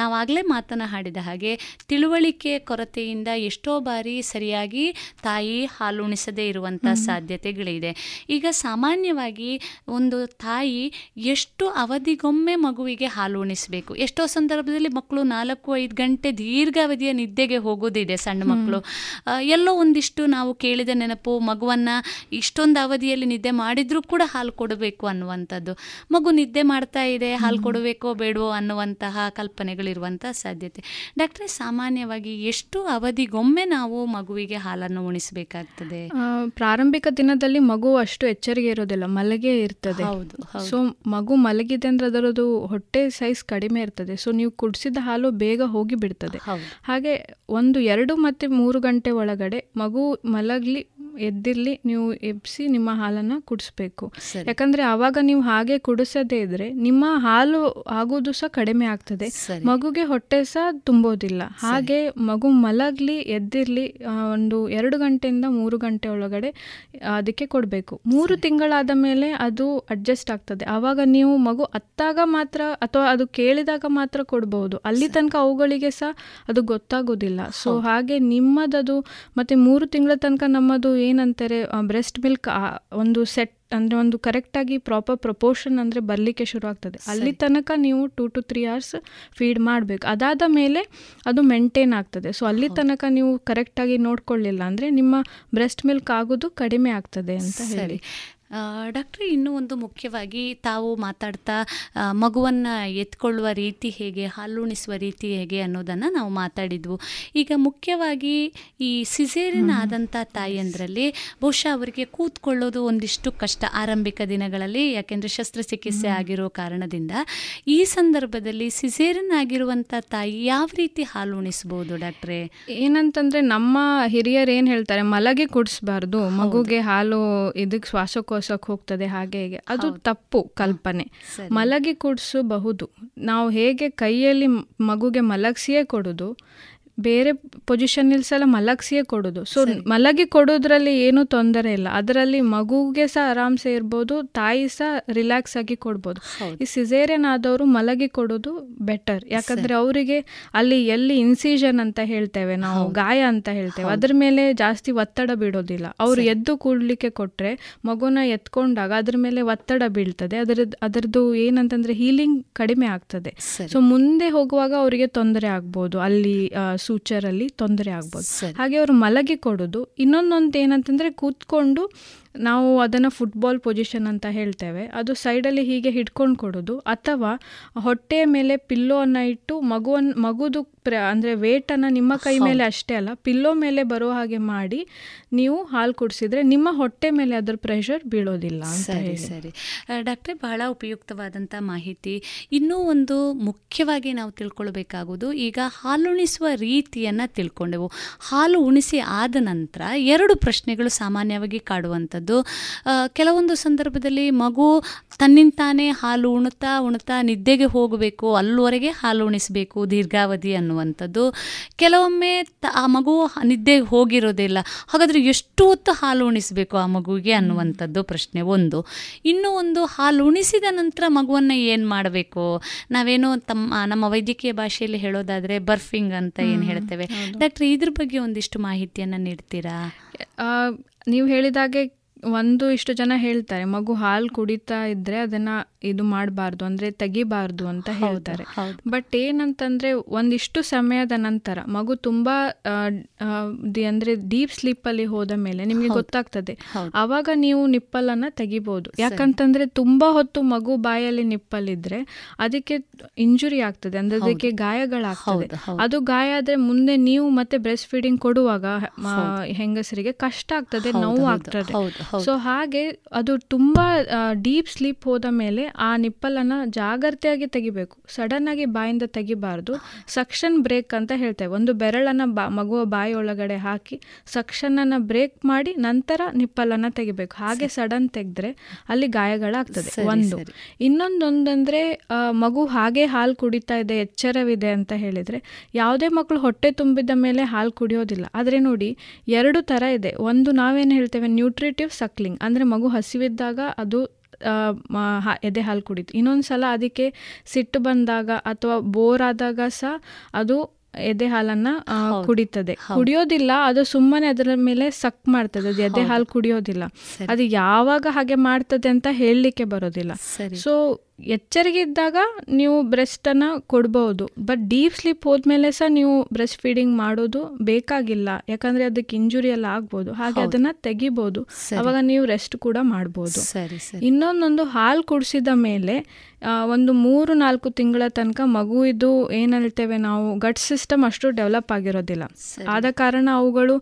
ನಾವಾಗಲೇ ಮಾತನಾಡಿದ ಹಾಗೆ ತಿಳುವಳಿಕೆ ಕೊರತೆಯಿಂದ ಎಷ್ಟೋ ಬಾರಿ ಸರಿಯಾಗಿ ತಾಯಿ ಹಾಲುಣಿಸದೇ ಇರುವಂಥ ಸಾಧ್ಯತೆಗಳಿದೆ. ಈಗ ಸಾಮಾನ್ಯವಾಗಿ ಒಂದು ತಾಯಿ ಎಷ್ಟು ಅವಧಿಗೊಮ್ಮೆ ಮಗುವಿಗೆ ಹಾಲುಣಿಸಿ ಬೇಕು? ಎಷ್ಟೋ ಸಂದರ್ಭದಲ್ಲಿ ಮಕ್ಕಳು 4-5 ಗಂಟೆ ದೀರ್ಘಾವಧಿಯ ನಿದ್ದೆಗೆ ಹೋಗೋದಿದೆ ಸಣ್ಣ ಮಕ್ಕಳು. ಎಲ್ಲೋ ಒಂದಿಷ್ಟು ನಾವು ಕೇಳಿದ ನೆನಪು ಮಗುವನ್ನು ಇಷ್ಟೊಂದು ಅವಧಿಯಲ್ಲಿ ನಿದ್ದೆ ಮಾಡಿದ್ರೂ ಕೂಡ ಹಾಲು ಕೊಡಬೇಕು ಅನ್ನುವಂಥದ್ದು. ಮಗು ನಿದ್ದೆ ಮಾಡ್ತಾ ಇದೆ, ಹಾಲು ಕೊಡಬೇಕೋ ಬೇಡವೋ ಅನ್ನುವಂತಹ ಕಲ್ಪನೆಗಳಿರುವಂಥ ಸಾಧ್ಯತೆ. ಡಾಕ್ಟ್ರೆ, ಸಾಮಾನ್ಯವಾಗಿ ಎಷ್ಟು ಅವಧಿಗೊಮ್ಮೆ ನಾವು ಮಗುವಿಗೆ ಹಾಲನ್ನು ಉಣಿಸಬೇಕಾಗ್ತದೆ? ಪ್ರಾರಂಭಿಕ ದಿನದಲ್ಲಿ ಮಗು ಅಷ್ಟು ಎಚ್ಚರಿಕೆ ಇರೋದಿಲ್ಲ, ಮಲಗೆ ಇರ್ತದೆ. ಸೊ ಮಗು ಮಲಗಿದೆ ಅಂದರೆ ಅದರದು ಹೊಟ್ಟೆ ಸೈಜ್ ಕಡಿಮೆ ಇರ್ತದೆ. ಸೊ ನೀವು ಕುಡಿಸಿದ ಹಾಲು ಬೇಗ ಹೋಗಿ ಬಿಡ್ತದೆ. ಹಾಗೆ 1-2 ಮತ್ತು 3 ಗಂಟೆ ಒಳಗಡೆ ಮಗು ಮಲಗಲಿ ಎದ್ದಿರಲಿ ನೀವು ಎಬ್ಬಿಸಿ ನಿಮ್ಮ ಹಾಲನ್ನು ಕುಡಿಸ್ಬೇಕು. ಯಾಕಂದರೆ ಆವಾಗ ನೀವು ಹಾಗೆ ಕುಡಿಸದೇ ಇದ್ರೆ ನಿಮ್ಮ ಹಾಲು ಆಗೋದು ಸಹ ಕಡಿಮೆ ಆಗ್ತದೆ, ಮಗುಗೆ ಹೊಟ್ಟೆ ಸಹ ತುಂಬೋದಿಲ್ಲ. ಹಾಗೆ ಮಗು ಮಲಗಲಿ ಎದ್ದಿರಲಿ 1-2 ಗಂಟೆಯಿಂದ 3 ಗಂಟೆ ಒಳಗಡೆ ಅದಕ್ಕೆ ಕೊಡಬೇಕು. 3 ತಿಂಗಳಾದ ಮೇಲೆ ಅದು ಅಡ್ಜಸ್ಟ್ ಆಗ್ತದೆ. ಆವಾಗ ನೀವು ಮಗು ಅತ್ತಾಗ ಮಾತ್ರ ಅಥವಾ ಅದು ಕೇಳಿದಾಗ ಮಾತ್ರ ಕೊಡಬಹುದು. ಅಲ್ಲಿ ತನಕ ಅವುಗಳಿಗೆ ಸಹ ಅದು ಗೊತ್ತಾಗೋದಿಲ್ಲ. ಸೊ ಹಾಗೆ ನಿಮ್ಮದದು ಮತ್ತು 3 ತಿಂಗಳ ತನಕ ನಮ್ಮದು ಏನಂತಾರೆ ಬ್ರೆಸ್ಟ್ ಮಿಲ್ಕ್ ಒಂದು ಸೆಟ್ ಅಂದರೆ ಒಂದು ಕರೆಕ್ಟಾಗಿ ಪ್ರಾಪರ್ ಪ್ರಪೋರ್ಷನ್ ಅಂದರೆ ಬರಲಿಕ್ಕೆ ಶುರು ಆಗ್ತದೆ. ಅಲ್ಲಿ ತನಕ ನೀವು 2 to 3 hours ಫೀಡ್ ಮಾಡಬೇಕು. ಅದಾದ ಮೇಲೆ ಅದು ಮೇಂಟೈನ್ ಆಗ್ತದೆ. ಸೊ ಅಲ್ಲಿ ತನಕ ನೀವು ಕರೆಕ್ಟಾಗಿ ನೋಡ್ಕೊಳ್ಳಿಲ್ಲ ಅಂದರೆ ನಿಮ್ಮ ಬ್ರೆಸ್ಟ್ ಮಿಲ್ಕ್ ಆಗೋದು ಕಡಿಮೆ ಆಗ್ತದೆ ಅಂತ ಹೇಳಿ. ಡಾಕ್ಟ್ರೆ, ಇನ್ನೂ ಒಂದು ಮುಖ್ಯವಾಗಿ ತಾವು ಮಾತಾಡ್ತಾ ಮಗುವನ್ನು ಎತ್ಕೊಳ್ಳುವ ರೀತಿ ಹೇಗೆ, ಹಾಲುಣಿಸುವ ರೀತಿ ಹೇಗೆ ಅನ್ನೋದನ್ನು ನಾವು ಮಾತಾಡಿದ್ವು. ಈಗ ಮುಖ್ಯವಾಗಿ ಈ ಸಿಸೇರಿಯನ್ ಆದಂಥ ತಾಯಿಯಂದರಲ್ಲಿ ಬಹುಶಃ ಅವರಿಗೆ ಕೂತ್ಕೊಳ್ಳೋದು ಒಂದಿಷ್ಟು ಕಷ್ಟ ಆರಂಭಿಕ ದಿನಗಳಲ್ಲಿ, ಯಾಕೆಂದರೆ ಶಸ್ತ್ರಚಿಕಿತ್ಸೆ ಆಗಿರೋ ಕಾರಣದಿಂದ. ಈ ಸಂದರ್ಭದಲ್ಲಿ ಸಿಸೇರಿಯನ್ ಆಗಿರುವಂಥ ತಾಯಿ ಯಾವ ರೀತಿ ಹಾಲುಣಿಸ್ಬೋದು ಡಾಕ್ಟ್ರೆ? ಏನಂತಂದರೆ ನಮ್ಮ ಹಿರಿಯರು ಏನು ಹೇಳ್ತಾರೆ, ಮಲಗೆ ಕುಡಿಸ್ಬಾರ್ದು, ಮಗುಗೆ ಹಾಲು ಇದಕ್ಕೆ ಶ್ವಾಸಕೋಶ ಹೋಗ್ತದೆ ಹಾಗೆ ಹೇಗೆ. ಅದು ತಪ್ಪು ಕಲ್ಪನೆ. ಮಲಗಿ ಕುಡಿಸಬಹುದು. ನಾವು ಹೇಗೆ ಕೈಯಲ್ಲಿ ಮಗುಗೆ ಮಲಗಿಸಿಯೇ ಕೊಡೋದು, ಬೇರೆ ಪೊಸಿಷನ್ ಸಲ ಮಲಗಿಸಿಯೇ ಕೊಡೋದು. ಸೊ ಮಲಗಿ ಕೊಡೋದ್ರಲ್ಲಿ ಏನೂ ತೊಂದರೆ ಇಲ್ಲ, ಅದರಲ್ಲಿ ಮಗುಗೆ ಸಹ ಆರಾಮ್ಸೆ ಇರ್ಬೋದು, ತಾಯಿ ಸಹ ರಿಲ್ಯಾಕ್ಸ್ ಆಗಿ ಕೊಡ್ಬೋದು. ಈ ಸಿಸೇರಿಯನ್ ಆದವರು ಮಲಗಿ ಕೊಡೋದು ಬೆಟರ್. ಯಾಕಂದರೆ ಅವರಿಗೆ ಅಲ್ಲಿ ಎಲ್ಲಿ ಇನ್ಸಿಷನ್ ಅಂತ ಹೇಳ್ತೇವೆ ನಾವು, ಗಾಯ ಅಂತ ಹೇಳ್ತೇವೆ, ಅದ್ರ ಮೇಲೆ ಜಾಸ್ತಿ ಒತ್ತಡ ಬೀಳೋದಿಲ್ಲ. ಅವರು ಎದ್ದು ಕೂಡಲಿಕ್ಕೆ ಕೊಟ್ಟರೆ ಮಗುನ ಎತ್ಕೊಂಡಾಗ ಅದ್ರ ಮೇಲೆ ಒತ್ತಡ ಬೀಳ್ತದೆ, ಅದರದ್ದು ಏನಂತಂದರೆ ಹೀಲಿಂಗ್ ಕಡಿಮೆ ಆಗ್ತದೆ. ಸೊ ಮುಂದೆ ಹೋಗುವಾಗ ಅವರಿಗೆ ತೊಂದರೆ ಆಗ್ಬೋದು ಅಲ್ಲಿ ಸೂಚರಲ್ಲಿ ತೊಂದರೆ ಆಗ್ಬೋದು. ಹಾಗೆ ಅವರು ಮಲಗಿ ಕೊಡೋದು. ಇನ್ನೊಂದೊಂದು ಏನಂತಂದರೆ ಕೂತ್ಕೊಂಡು ನಾವು ಅದನ್ನು ಫುಟ್ಬಾಲ್ ಪೊಸಿಷನ್ ಅಂತ ಹೇಳ್ತೇವೆ, ಅದು ಸೈಡಲ್ಲಿ ಹೀಗೆ ಹಿಡ್ಕೊಂಡು ಕೊಡೋದು, ಅಥವಾ ಹೊಟ್ಟೆಯ ಮೇಲೆ ಪಿಲ್ಲೋವನ್ನು ಇಟ್ಟು ಮಗುದು ಅಂದರೆ ವೇಟನ್ನು ನಿಮ್ಮ ಕೈ ಮೇಲೆ ಅಷ್ಟೇ ಅಲ್ಲ ಪಿಲ್ಲೋ ಮೇಲೆ ಬರೋ ಹಾಗೆ ಮಾಡಿ ನೀವು ಹಾಲು ಕುಡಿಸಿದ್ರೆ ನಿಮ್ಮ ಹೊಟ್ಟೆ ಮೇಲೆ ಅದರ ಪ್ರೆಷರ್ ಬೀಳೋದಿಲ್ಲ. ಸರಿ ಸರಿ ಡಾಕ್ಟ್ರೆ, ಬಹಳ ಉಪಯುಕ್ತವಾದಂಥ ಮಾಹಿತಿ. ಇನ್ನೂ ಒಂದು ಮುಖ್ಯವಾಗಿ ನಾವು ತಿಳ್ಕೊಳ್ಬೇಕಾಗೋದು, ಈಗ ಹಾಲುಣಿಸುವ ರೀತಿಯನ್ನು ತಿಳ್ಕೊಂಡೆವು. ಹಾಲು ಉಣಿಸಿ ಆದ ನಂತರ ಎರಡು ಪ್ರಶ್ನೆಗಳು ಸಾಮಾನ್ಯವಾಗಿ ಕಾಡುವಂಥದ್ದು. ಕೆಲವೊಂದು ಸಂದರ್ಭದಲ್ಲಿ ಮಗು ತನ್ನಿಂತಾನೇ ಹಾಲು ಉಣ್ತಾ ಉಣ್ತಾ ನಿದ್ದೆಗೆ ಹೋಗಬೇಕು, ಅಲ್ಲಿವರೆಗೆ ಹಾಲು ಉಣಿಸಬೇಕು, ದೀರ್ಘಾವಧಿ ಅನ್ನುವಂಥದ್ದು. ಕೆಲವೊಮ್ಮೆ ಆ ಮಗು ನಿದ್ದೆಗೆ ಹೋಗಿರೋದಿಲ್ಲ, ಹಾಗಾದರೆ ಎಷ್ಟು ಹೊತ್ತು ಹಾಲು ಉಣಿಸಬೇಕು ಆ ಮಗುವಿಗೆ ಅನ್ನುವಂಥದ್ದು ಪ್ರಶ್ನೆ ಒಂದು. ಇನ್ನೂ ಒಂದು, ಹಾಲು ಉಣಿಸಿದ ನಂತರ ಮಗುವನ್ನು ಏನು ಮಾಡಬೇಕು? ನಾವೇನೋ ನಮ್ಮ ವೈದ್ಯಕೀಯ ಭಾಷೆಯಲ್ಲಿ ಹೇಳೋದಾದರೆ ಬರ್ಫಿಂಗ್ ಅಂತ ಏನು ಹೇಳ್ತೇವೆ. ಡಾಕ್ಟ್ರೆ, ಇದ್ರ ಬಗ್ಗೆ ಒಂದಿಷ್ಟು ಮಾಹಿತಿಯನ್ನು ನೀಡ್ತೀರಾ? ನೀವು ಹೇಳಿದಾಗೆ ಇಷ್ಟು ಜನ ಹೇಳ್ತಾರೆ ಮಗು ಹಾಲು ಕುಡಿತಾ ಇದ್ರೆ ಅದನ್ನ ಇದು ಮಾಡಬಾರ್ದು, ಅಂದರೆ ತೆಗಿಬಾರ್ದು ಅಂತ ಹೇಳ್ತಾರೆ. ಬಟ್ ಏನಂತಂದರೆ ಒಂದಿಷ್ಟು ಸಮಯದ ನಂತರ ಮಗು ತುಂಬ ಅಂದರೆ ಡೀಪ್ ಸ್ಲೀಪಲ್ಲಿ ಹೋದ ಮೇಲೆ ನಿಮಗೆ ಗೊತ್ತಾಗ್ತದೆ, ಆವಾಗ ನೀವು ನಿಪ್ಪಲನ್ನು ತೆಗಿಬೋದು. ಯಾಕಂತಂದರೆ ತುಂಬ ಹೊತ್ತು ಮಗು ಬಾಯಲ್ಲಿ ನಿಪ್ಪಲಿದ್ರೆ ಅದಕ್ಕೆ ಇಂಜುರಿ ಆಗ್ತದೆ, ಅಂದರೆ ಅದಕ್ಕೆ ಗಾಯಗಳಾಗ್ತದೆ. ಅದು ಗಾಯ ಆದರೆ ಮುಂದೆ ನೀವು ಮತ್ತೆ ಬ್ರೆಸ್ಟ್ ಫೀಡಿಂಗ್ ಕೊಡುವಾಗ ಹೆಂಗಸರಿಗೆ ಕಷ್ಟ ಆಗ್ತದೆ, ನೋವು ಆಗ್ತದೆ. ಸೊ ಹಾಗೆ ಅದು ತುಂಬ ಡೀಪ್ ಸ್ಲೀಪ್ ಹೋದ ಮೇಲೆ ಆ ನಿಪ್ಪಲನ್ನು ಜಾಗ್ರತೆಯಾಗಿ ತೆಗಿಬೇಕು, ಸಡನ್ ಆಗಿ ಬಾಯಿಂದ ತೆಗಿಬಾರ್ದು. ಸಕ್ಷನ್ ಬ್ರೇಕ್ ಅಂತ ಹೇಳ್ತೇವೆ, ಒಂದು ಬೆರಳನ್ನು ಮಗುವ ಬಾಯಿ ಒಳಗಡೆ ಹಾಕಿ ಸಕ್ಷನನ್ನು ಬ್ರೇಕ್ ಮಾಡಿ ನಂತರ ನಿಪ್ಪಲನ್ನು ತೆಗಿಬೇಕು. ಹಾಗೆ ಸಡನ್ ತೆಗೆದ್ರೆ ಅಲ್ಲಿ ಗಾಯಗಳಾಗ್ತದೆ. ಒಂದು ಇನ್ನೊಂದೊಂದಂದರೆ ಮಗು ಹಾಗೆ ಹಾಲು ಕುಡಿತಾ ಇದೆ, ಎಚ್ಚರವಿದೆ ಅಂತ ಹೇಳಿದರೆ ಯಾವುದೇ ಮಕ್ಕಳು ಹೊಟ್ಟೆ ತುಂಬಿದ ಮೇಲೆ ಹಾಲು ಕುಡಿಯೋದಿಲ್ಲ. ಆದರೆ ನೋಡಿ, ಎರಡು ಥರ ಇದೆ. ಒಂದು ನಾವೇನು ಹೇಳ್ತೇವೆ ನ್ಯೂಟ್ರಿಟಿವ್ ಸಕ್ಲಿಂಗ್, ಅಂದರೆ ಮಗು ಹಸಿವಿದ್ದಾಗ ಅದು ಎದೆ ಹಾಲು ಕುಡಿತು. ಇನ್ನೊಂದು ಸಲ ಅದಕ್ಕೆ ಸಿಟ್ಟು ಬಂದಾಗ ಅಥವಾ ಬೋರ್ ಆದಾಗ ಸಹ ಅದು ಎದೆ ಹಾಲನ್ನು ಕುಡಿತದೆ. ಕುಡಿಯೋದಿಲ್ಲ ಅದು, ಸುಮ್ಮನೆ ಅದರ ಮೇಲೆ ಸಕ್ ಮಾಡ್ತದೆ, ಅದು ಎದೆ ಹಾಲು ಕುಡಿಯೋದಿಲ್ಲ. ಅದು ಯಾವಾಗ ಹಾಗೆ ಮಾಡ್ತದೆ ಅಂತ ಹೇಳಲಿಕ್ಕೆ ಬರೋದಿಲ್ಲ. ಸೊ ಎಚ್ಚರಿಕೆ ಇದ್ದಾಗ ನೀವು ಬ್ರೆಸ್ಟನ್ನು ಕೊಡ್ಬೋದು, ಬಟ್ ಡೀಪ್ ಸ್ಲೀಪ್ ಹೋದ್ಮೇಲೆ ಸಹ ನೀವು ಬ್ರೆಸ್ಟ್ ಫೀಡಿಂಗ್ ಮಾಡೋದು ಬೇಕಾಗಿಲ್ಲ, ಯಾಕಂದರೆ ಅದಕ್ಕೆ ಇಂಜುರಿ ಎಲ್ಲ ಆಗ್ಬೋದು. ಹಾಗೆ ಅದನ್ನು ತೆಗಿಬೋದು, ಅವಾಗ ನೀವು ರೆಸ್ಟ್ ಕೂಡ ಮಾಡ್ಬೋದು. ಇನ್ನೊಂದೊಂದು, ಹಾಲು ಕುಡಿಸಿದ ಮೇಲೆ ಒಂದು 3-4 ತಿಂಗಳ ತನಕ ಮಗು ಇದು ಏನು ಹೇಳ್ತೇವೆ ನಾವು, ಗಟ್ ಸಿಸ್ಟಮ್ ಅಷ್ಟು ಡೆವಲಪ್ ಆಗಿರೋದಿಲ್ಲ. ಆದ ಕಾರಣ ಅವುಗಳು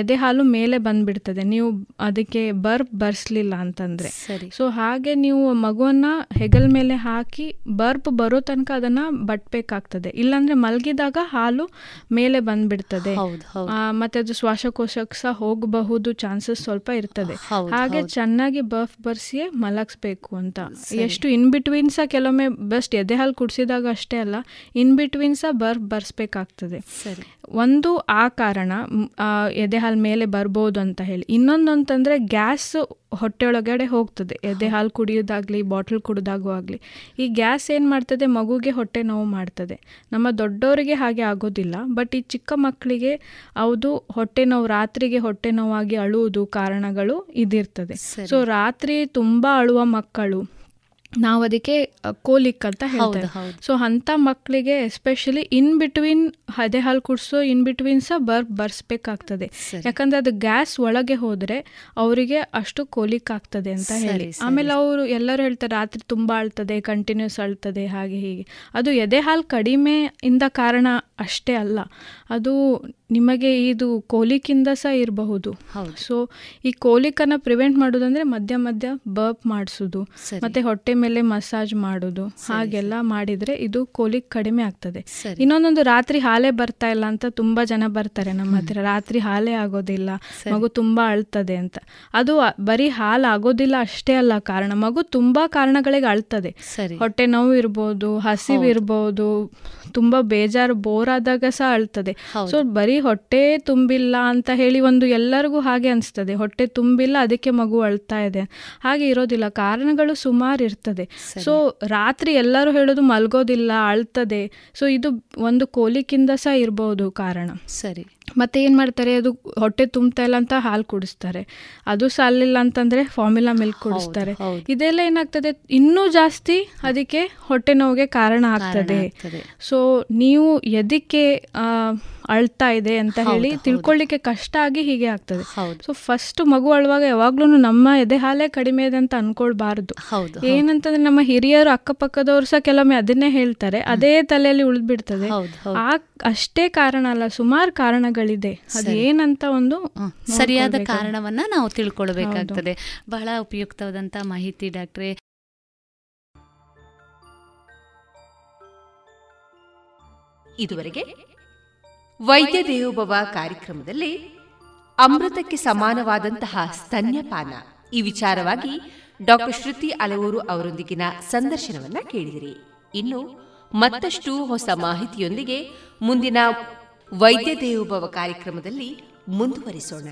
ಎದೆ ಹಾಲು ಮೇಲೆ ಬಂದ್ಬಿಡ್ತದೆ ನೀವು ಅದಕ್ಕೆ ಬರ್ಸಲಿಲ್ಲ ಅಂತಂದರೆ. ಸೊ ಹಾಗೆ ನೀವು ಮಗುವನ್ನು ಹೆಗಲ್ ಮೇಲೆ ಹಾಕಿ ಬರ್ಪ್ ಬರೋ ತನಕ ಅದನ್ನು ಬಟ್ಟಬೇಕಾಗ್ತದೆ, ಇಲ್ಲಾಂದರೆ ಮಲಗಿದಾಗ ಹಾಲು ಮೇಲೆ ಬಂದ್ಬಿಡ್ತದೆ. ಮತ್ತೆ ಅದು ಶ್ವಾಸಕೋಶಕ್ಕೆ ಸಹ ಹೋಗಬಹುದು, ಚಾನ್ಸಸ್ ಸ್ವಲ್ಪ ಇರ್ತದೆ. ಹಾಗೆ ಚೆನ್ನಾಗಿ ಬರ್ಫ್ ಬರ್ಸಿಯೇ ಮಲಗಿಸ್ಬೇಕು ಅಂತ. ಎಷ್ಟು ಇನ್ ಬಿಟ್ವೀನ್ ಸಹ ಕೆಲವೊಮ್ಮೆ ಬೆಸ್ಟ್ ಎದೆ ಹಾಲು ಕುಡಿಸಿದಾಗ ಅಷ್ಟೇ ಅಲ್ಲ, ಇನ್ ಬಿಟ್ವೀನ್ ಸಹ ಬರ್ಫ್ ಬರ್ಸ್ಬೇಕಾಗ್ತದೆ. ಒಂದು ಆ ಕಾರಣ ಎದೆ ಹಾಲು ಮೇಲೆ ಬರ್ಬೋದು ಅಂತ ಹೇಳಿ. ಇನ್ನೊಂದಂತಂದರೆ ಗ್ಯಾಸ್ ಹೊಟ್ಟೆಯೊಳಗಡೆ ಹೋಗ್ತದೆ, ಎದೆ ಹಾಲು ಕುಡಿಯೋದಾಗಲಿ ಬಾಟಲ್ ಕುಡಿದಾಗೂ ಆಗಲಿ. ಈ ಗ್ಯಾಸ್ ಏನು ಮಾಡ್ತದೆ, ಮಗುಗೆ ಹೊಟ್ಟೆ ನೋವು ಮಾಡ್ತದೆ. ನಮ್ಮ ದೊಡ್ಡವರಿಗೆ ಹಾಗೆ ಆಗೋದಿಲ್ಲ, ಬಟ್ ಈ ಚಿಕ್ಕ ಮಕ್ಕಳಿಗೆ ಅದು ಹೊಟ್ಟೆ ನೋವು, ರಾತ್ರಿಗೆ ಹೊಟ್ಟೆ ನೋವಾಗಿ ಅಳುವುದು ಕಾರಣಗಳು ಇದಿರ್ತದೆ. ಸೊ ರಾತ್ರಿ ತುಂಬ ಅಳುವ ಮಕ್ಕಳು, ನಾವು ಅದಕ್ಕೆ ಕೋಲಿಕ್ ಅಂತ ಹೇಳ್ತೇವೆ. ಸೊ ಅಂಥ ಮಕ್ಕಳಿಗೆ ಎಸ್ಪೆಷಲಿ ಇನ್ ಬಿಟ್ವೀನ್ ಎದೆ ಹಾಲು ಕುಡಿಸೋ ಇನ್ ಬಿಟ್ವೀನ್ ಸಹ ಬರ್ಸ್ಬೇಕಾಗ್ತದೆ, ಯಾಕಂದರೆ ಅದು ಗ್ಯಾಸ್ ಒಳಗೆ ಹೋದರೆ ಅವರಿಗೆ ಅಷ್ಟು ಕೋಲಿಕ್ ಆಗ್ತದೆ ಅಂತ ಹೇಳಿ. ಆಮೇಲೆ ಅವರು ಎಲ್ಲರೂ ಹೇಳ್ತಾರೆ ರಾತ್ರಿ ತುಂಬ ಅಳ್ತದೆ, ಕಂಟಿನ್ಯೂಸ್ ಅಳ್ತದೆ, ಹಾಗೆ ಹೀಗೆ. ಅದು ಎದೆ ಹಾಲು ಕಡಿಮೆ ಇಂದ ಕಾರಣ ಅಷ್ಟೇ ಅಲ್ಲ, ಅದು ನಿಮಗೆ ಇದು ಕೋಲಿಕಿಂದ ಸಹ ಇರಬಹುದು. ಸೊ ಈ ಕೋಲಿಕನ್ನು ಪ್ರಿವೆಂಟ್ ಮಾಡೋದಂದರೆ ಮಧ್ಯ ಮಧ್ಯ ಬರ್ಪ್ ಮಾಡಿಸೋದು, ಮತ್ತು ಹೊಟ್ಟೆ ಮೇಲೆ ಮಸಾಜ್ ಮಾಡೋದು, ಹಾಗೆಲ್ಲ ಮಾಡಿದರೆ ಇದು ಕೋಲಿಕ್ ಕಡಿಮೆ ಆಗ್ತದೆ. ಇನ್ನೊಂದೊಂದು, ರಾತ್ರಿ ಹಾಲೇ ಬರ್ತಾ ಇಲ್ಲ ಅಂತ ತುಂಬ ಜನ ಬರ್ತಾರೆ ನಮ್ಮ ಹತ್ತಿರ, ರಾತ್ರಿ ಹಾಲೇ ಆಗೋದಿಲ್ಲ, ಮಗು ತುಂಬ ಅಳ್ತದೆ ಅಂತ. ಅದು ಬರೀ ಹಾಲು ಆಗೋದಿಲ್ಲ ಅಷ್ಟೇ ಅಲ್ಲ ಕಾರಣ, ಮಗು ತುಂಬ ಕಾರಣಗಳಿಗೆ ಅಳ್ತದೆ. ಹೊಟ್ಟೆ ನೋವು ಇರ್ಬೋದು, ಹಸಿವಿರ್ಬೋದು, ತುಂಬ ಬೇಜಾರು ಬೋರ್ ಆದಾಗ ಸಹ ಅಳ್ತದೆ. ಸೊ ಬರೀ ಹೊಟ್ಟೆ ತುಂಬಿಲ್ಲ ಅಂತ ಹೇಳಿ ಒಂದು ಎಲ್ಲರಿಗೂ ಹಾಗೆ ಅನಿಸ್ತದೆ, ಹೊಟ್ಟೆ ತುಂಬಿಲ್ಲ ಅದಕ್ಕೆ ಮಗು ಅಳ್ತಾ ಇದೆ, ಹಾಗೆ ಇರೋದಿಲ್ಲ, ಕಾರಣಗಳು ಸುಮಾರು ಇರ್ತದೆ. ಸೊ ರಾತ್ರಿ ಎಲ್ಲರೂ ಹೇಳೋದು ಮಲ್ಗೋದಿಲ್ಲ, ಅಳ್ತದೆ. ಸೊ ಇದು ಒಂದು ಕೋಲಿಕಿಂದ ಸಹ ಇರಬಹುದು ಕಾರಣ. ಸರಿ, ಮತ್ತೆ ಏನು ಮಾಡ್ತಾರೆ, ಅದು ಹೊಟ್ಟೆ ತುಂಬ್ತಾ ಇಲ್ಲ ಅಂತ ಹಾಲು ಕುಡಿಸ್ತಾರೆ, ಅದು ಸಾಲಿಲ್ಲ ಅಂತಂದರೆ ಫಾರ್ಮುಲಾ ಮಿಲ್ಕ್ ಕುಡಿಸ್ತಾರೆ. ಇದೆಲ್ಲ ಏನಾಗ್ತದೆ, ಇನ್ನೂ ಜಾಸ್ತಿ ಅದಕ್ಕೆ ಹೊಟ್ಟೆ ನೋವಿಗೆ ಕಾರಣ ಆಗ್ತದೆ. ಸೊ ನೀವು ಎದಕ್ಕೆ ಅಳ್ತಾ ಇದೆ ಅಂತ ಹೇಳಿ ತಿಳ್ಕೊಳ್ಳಿಕ್ಕೆ ಕಷ್ಟ ಆಗಿ ಹೀಗೆ ಆಗ್ತದೆ. ಸೊ ಫಸ್ಟ್ ಮಗು ಅಳುವಾಗ ಯಾವಾಗ್ಲೂ ನಮ್ಮ ಎದೆ ಹಾಲೇ ಕಡಿಮೆ ಇದೆ ಅಂತ ಅನ್ಕೊಳ್ಬಾರ್ದು. ಏನಂತಂದ್ರೆ ನಮ್ಮ ಹಿರಿಯರು ಅಕ್ಕಪಕ್ಕದವ್ರು ಸಹ ಕೆಲವೊಮ್ಮೆ ಅದನ್ನೇ ಹೇಳ್ತಾರೆ, ಅದೇ ತಲೆಯಲ್ಲಿ ಉಳಿದ್ಬಿಡ್ತದೆ. ಅಷ್ಟೇ ಕಾರಣ ಅಲ್ಲ, ಸುಮಾರು ಕಾರಣಗಳಿದೆ, ಅದೇನಂತ ಒಂದು ಸರಿಯಾದ ಕಾರಣವನ್ನ ನಾವು ತಿಳ್ಕೊಳ್ಬೇಕಾಗ್ತದೆ. ಬಹಳ ಉಪಯುಕ್ತವಾದಂತ ಮಾಹಿತಿ ಡಾಕ್ಟ್ರೆ. ಇದುವರೆಗೆ ವೈದ್ಯ ದೇವೋಭವ ಕಾರ್ಯಕ್ರಮದಲ್ಲಿ ಅಮೃತಕ್ಕೆ ಸಮಾನವಾದಂತಹ ಸ್ತನ್ಯಪಾನ ಈ ವಿಚಾರವಾಗಿ ಡಾಕ್ಟರ್ ಶ್ರುತಿ ಅಲವೂರು ಅವರೊಂದಿಗಿನ ಸಂದರ್ಶನವನ್ನ ಕೇಳಿದಿರಿ. ಇನ್ನು ಮತ್ತಷ್ಟು ಹೊಸ ಮಾಹಿತಿಯೊಂದಿಗೆ ಮುಂದಿನ ವೈದ್ಯ ದೇವೋಭವ ಕಾರ್ಯಕ್ರಮದಲ್ಲಿ ಮುಂದುವರಿಸೋಣ.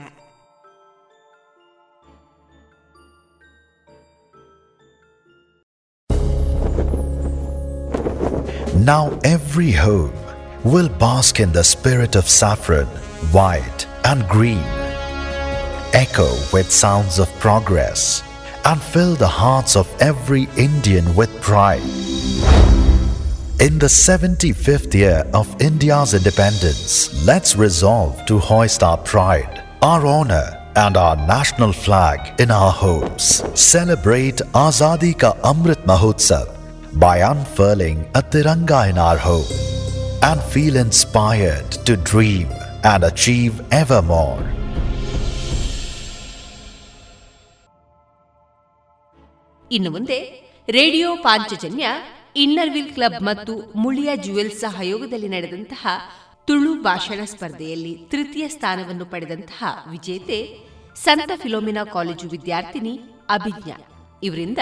Now every home will bask in the spirit of saffron, white and green. Echo with sounds of progress and fill the hearts of every Indian with pride. In the 75th year of India's independence, let's resolve to hoist our pride, our honor and our national flag in our homes. Celebrate Azadi Ka Amrit Mahotsav by unfurling a Tiranga in our home. And feel inspired to dream and achieve evermore. ಇನ್ನು ಮುಂದೆ radio Panchajanya Inner Wheel club ಮತ್ತು Muliya jewels ಸಹಯೋಗದಲ್ಲಿ ನಡೆದಂತಹ ತುಳು ಭಾಷಣ ಸ್ಪರ್ಧೆಯಲ್ಲಿ ತೃತೀಯ ಸ್ಥಾನವನ್ನು ಪಡೆದಂತಹ ವಿಜೇತೆ ಸಂತ ಫಿಲೋಮಿನಾ ಕಾಲೇಜು ವಿದ್ಯಾರ್ಥಿನಿ ಅಭಿಜ್ಞಾ ಇವರಿಂದ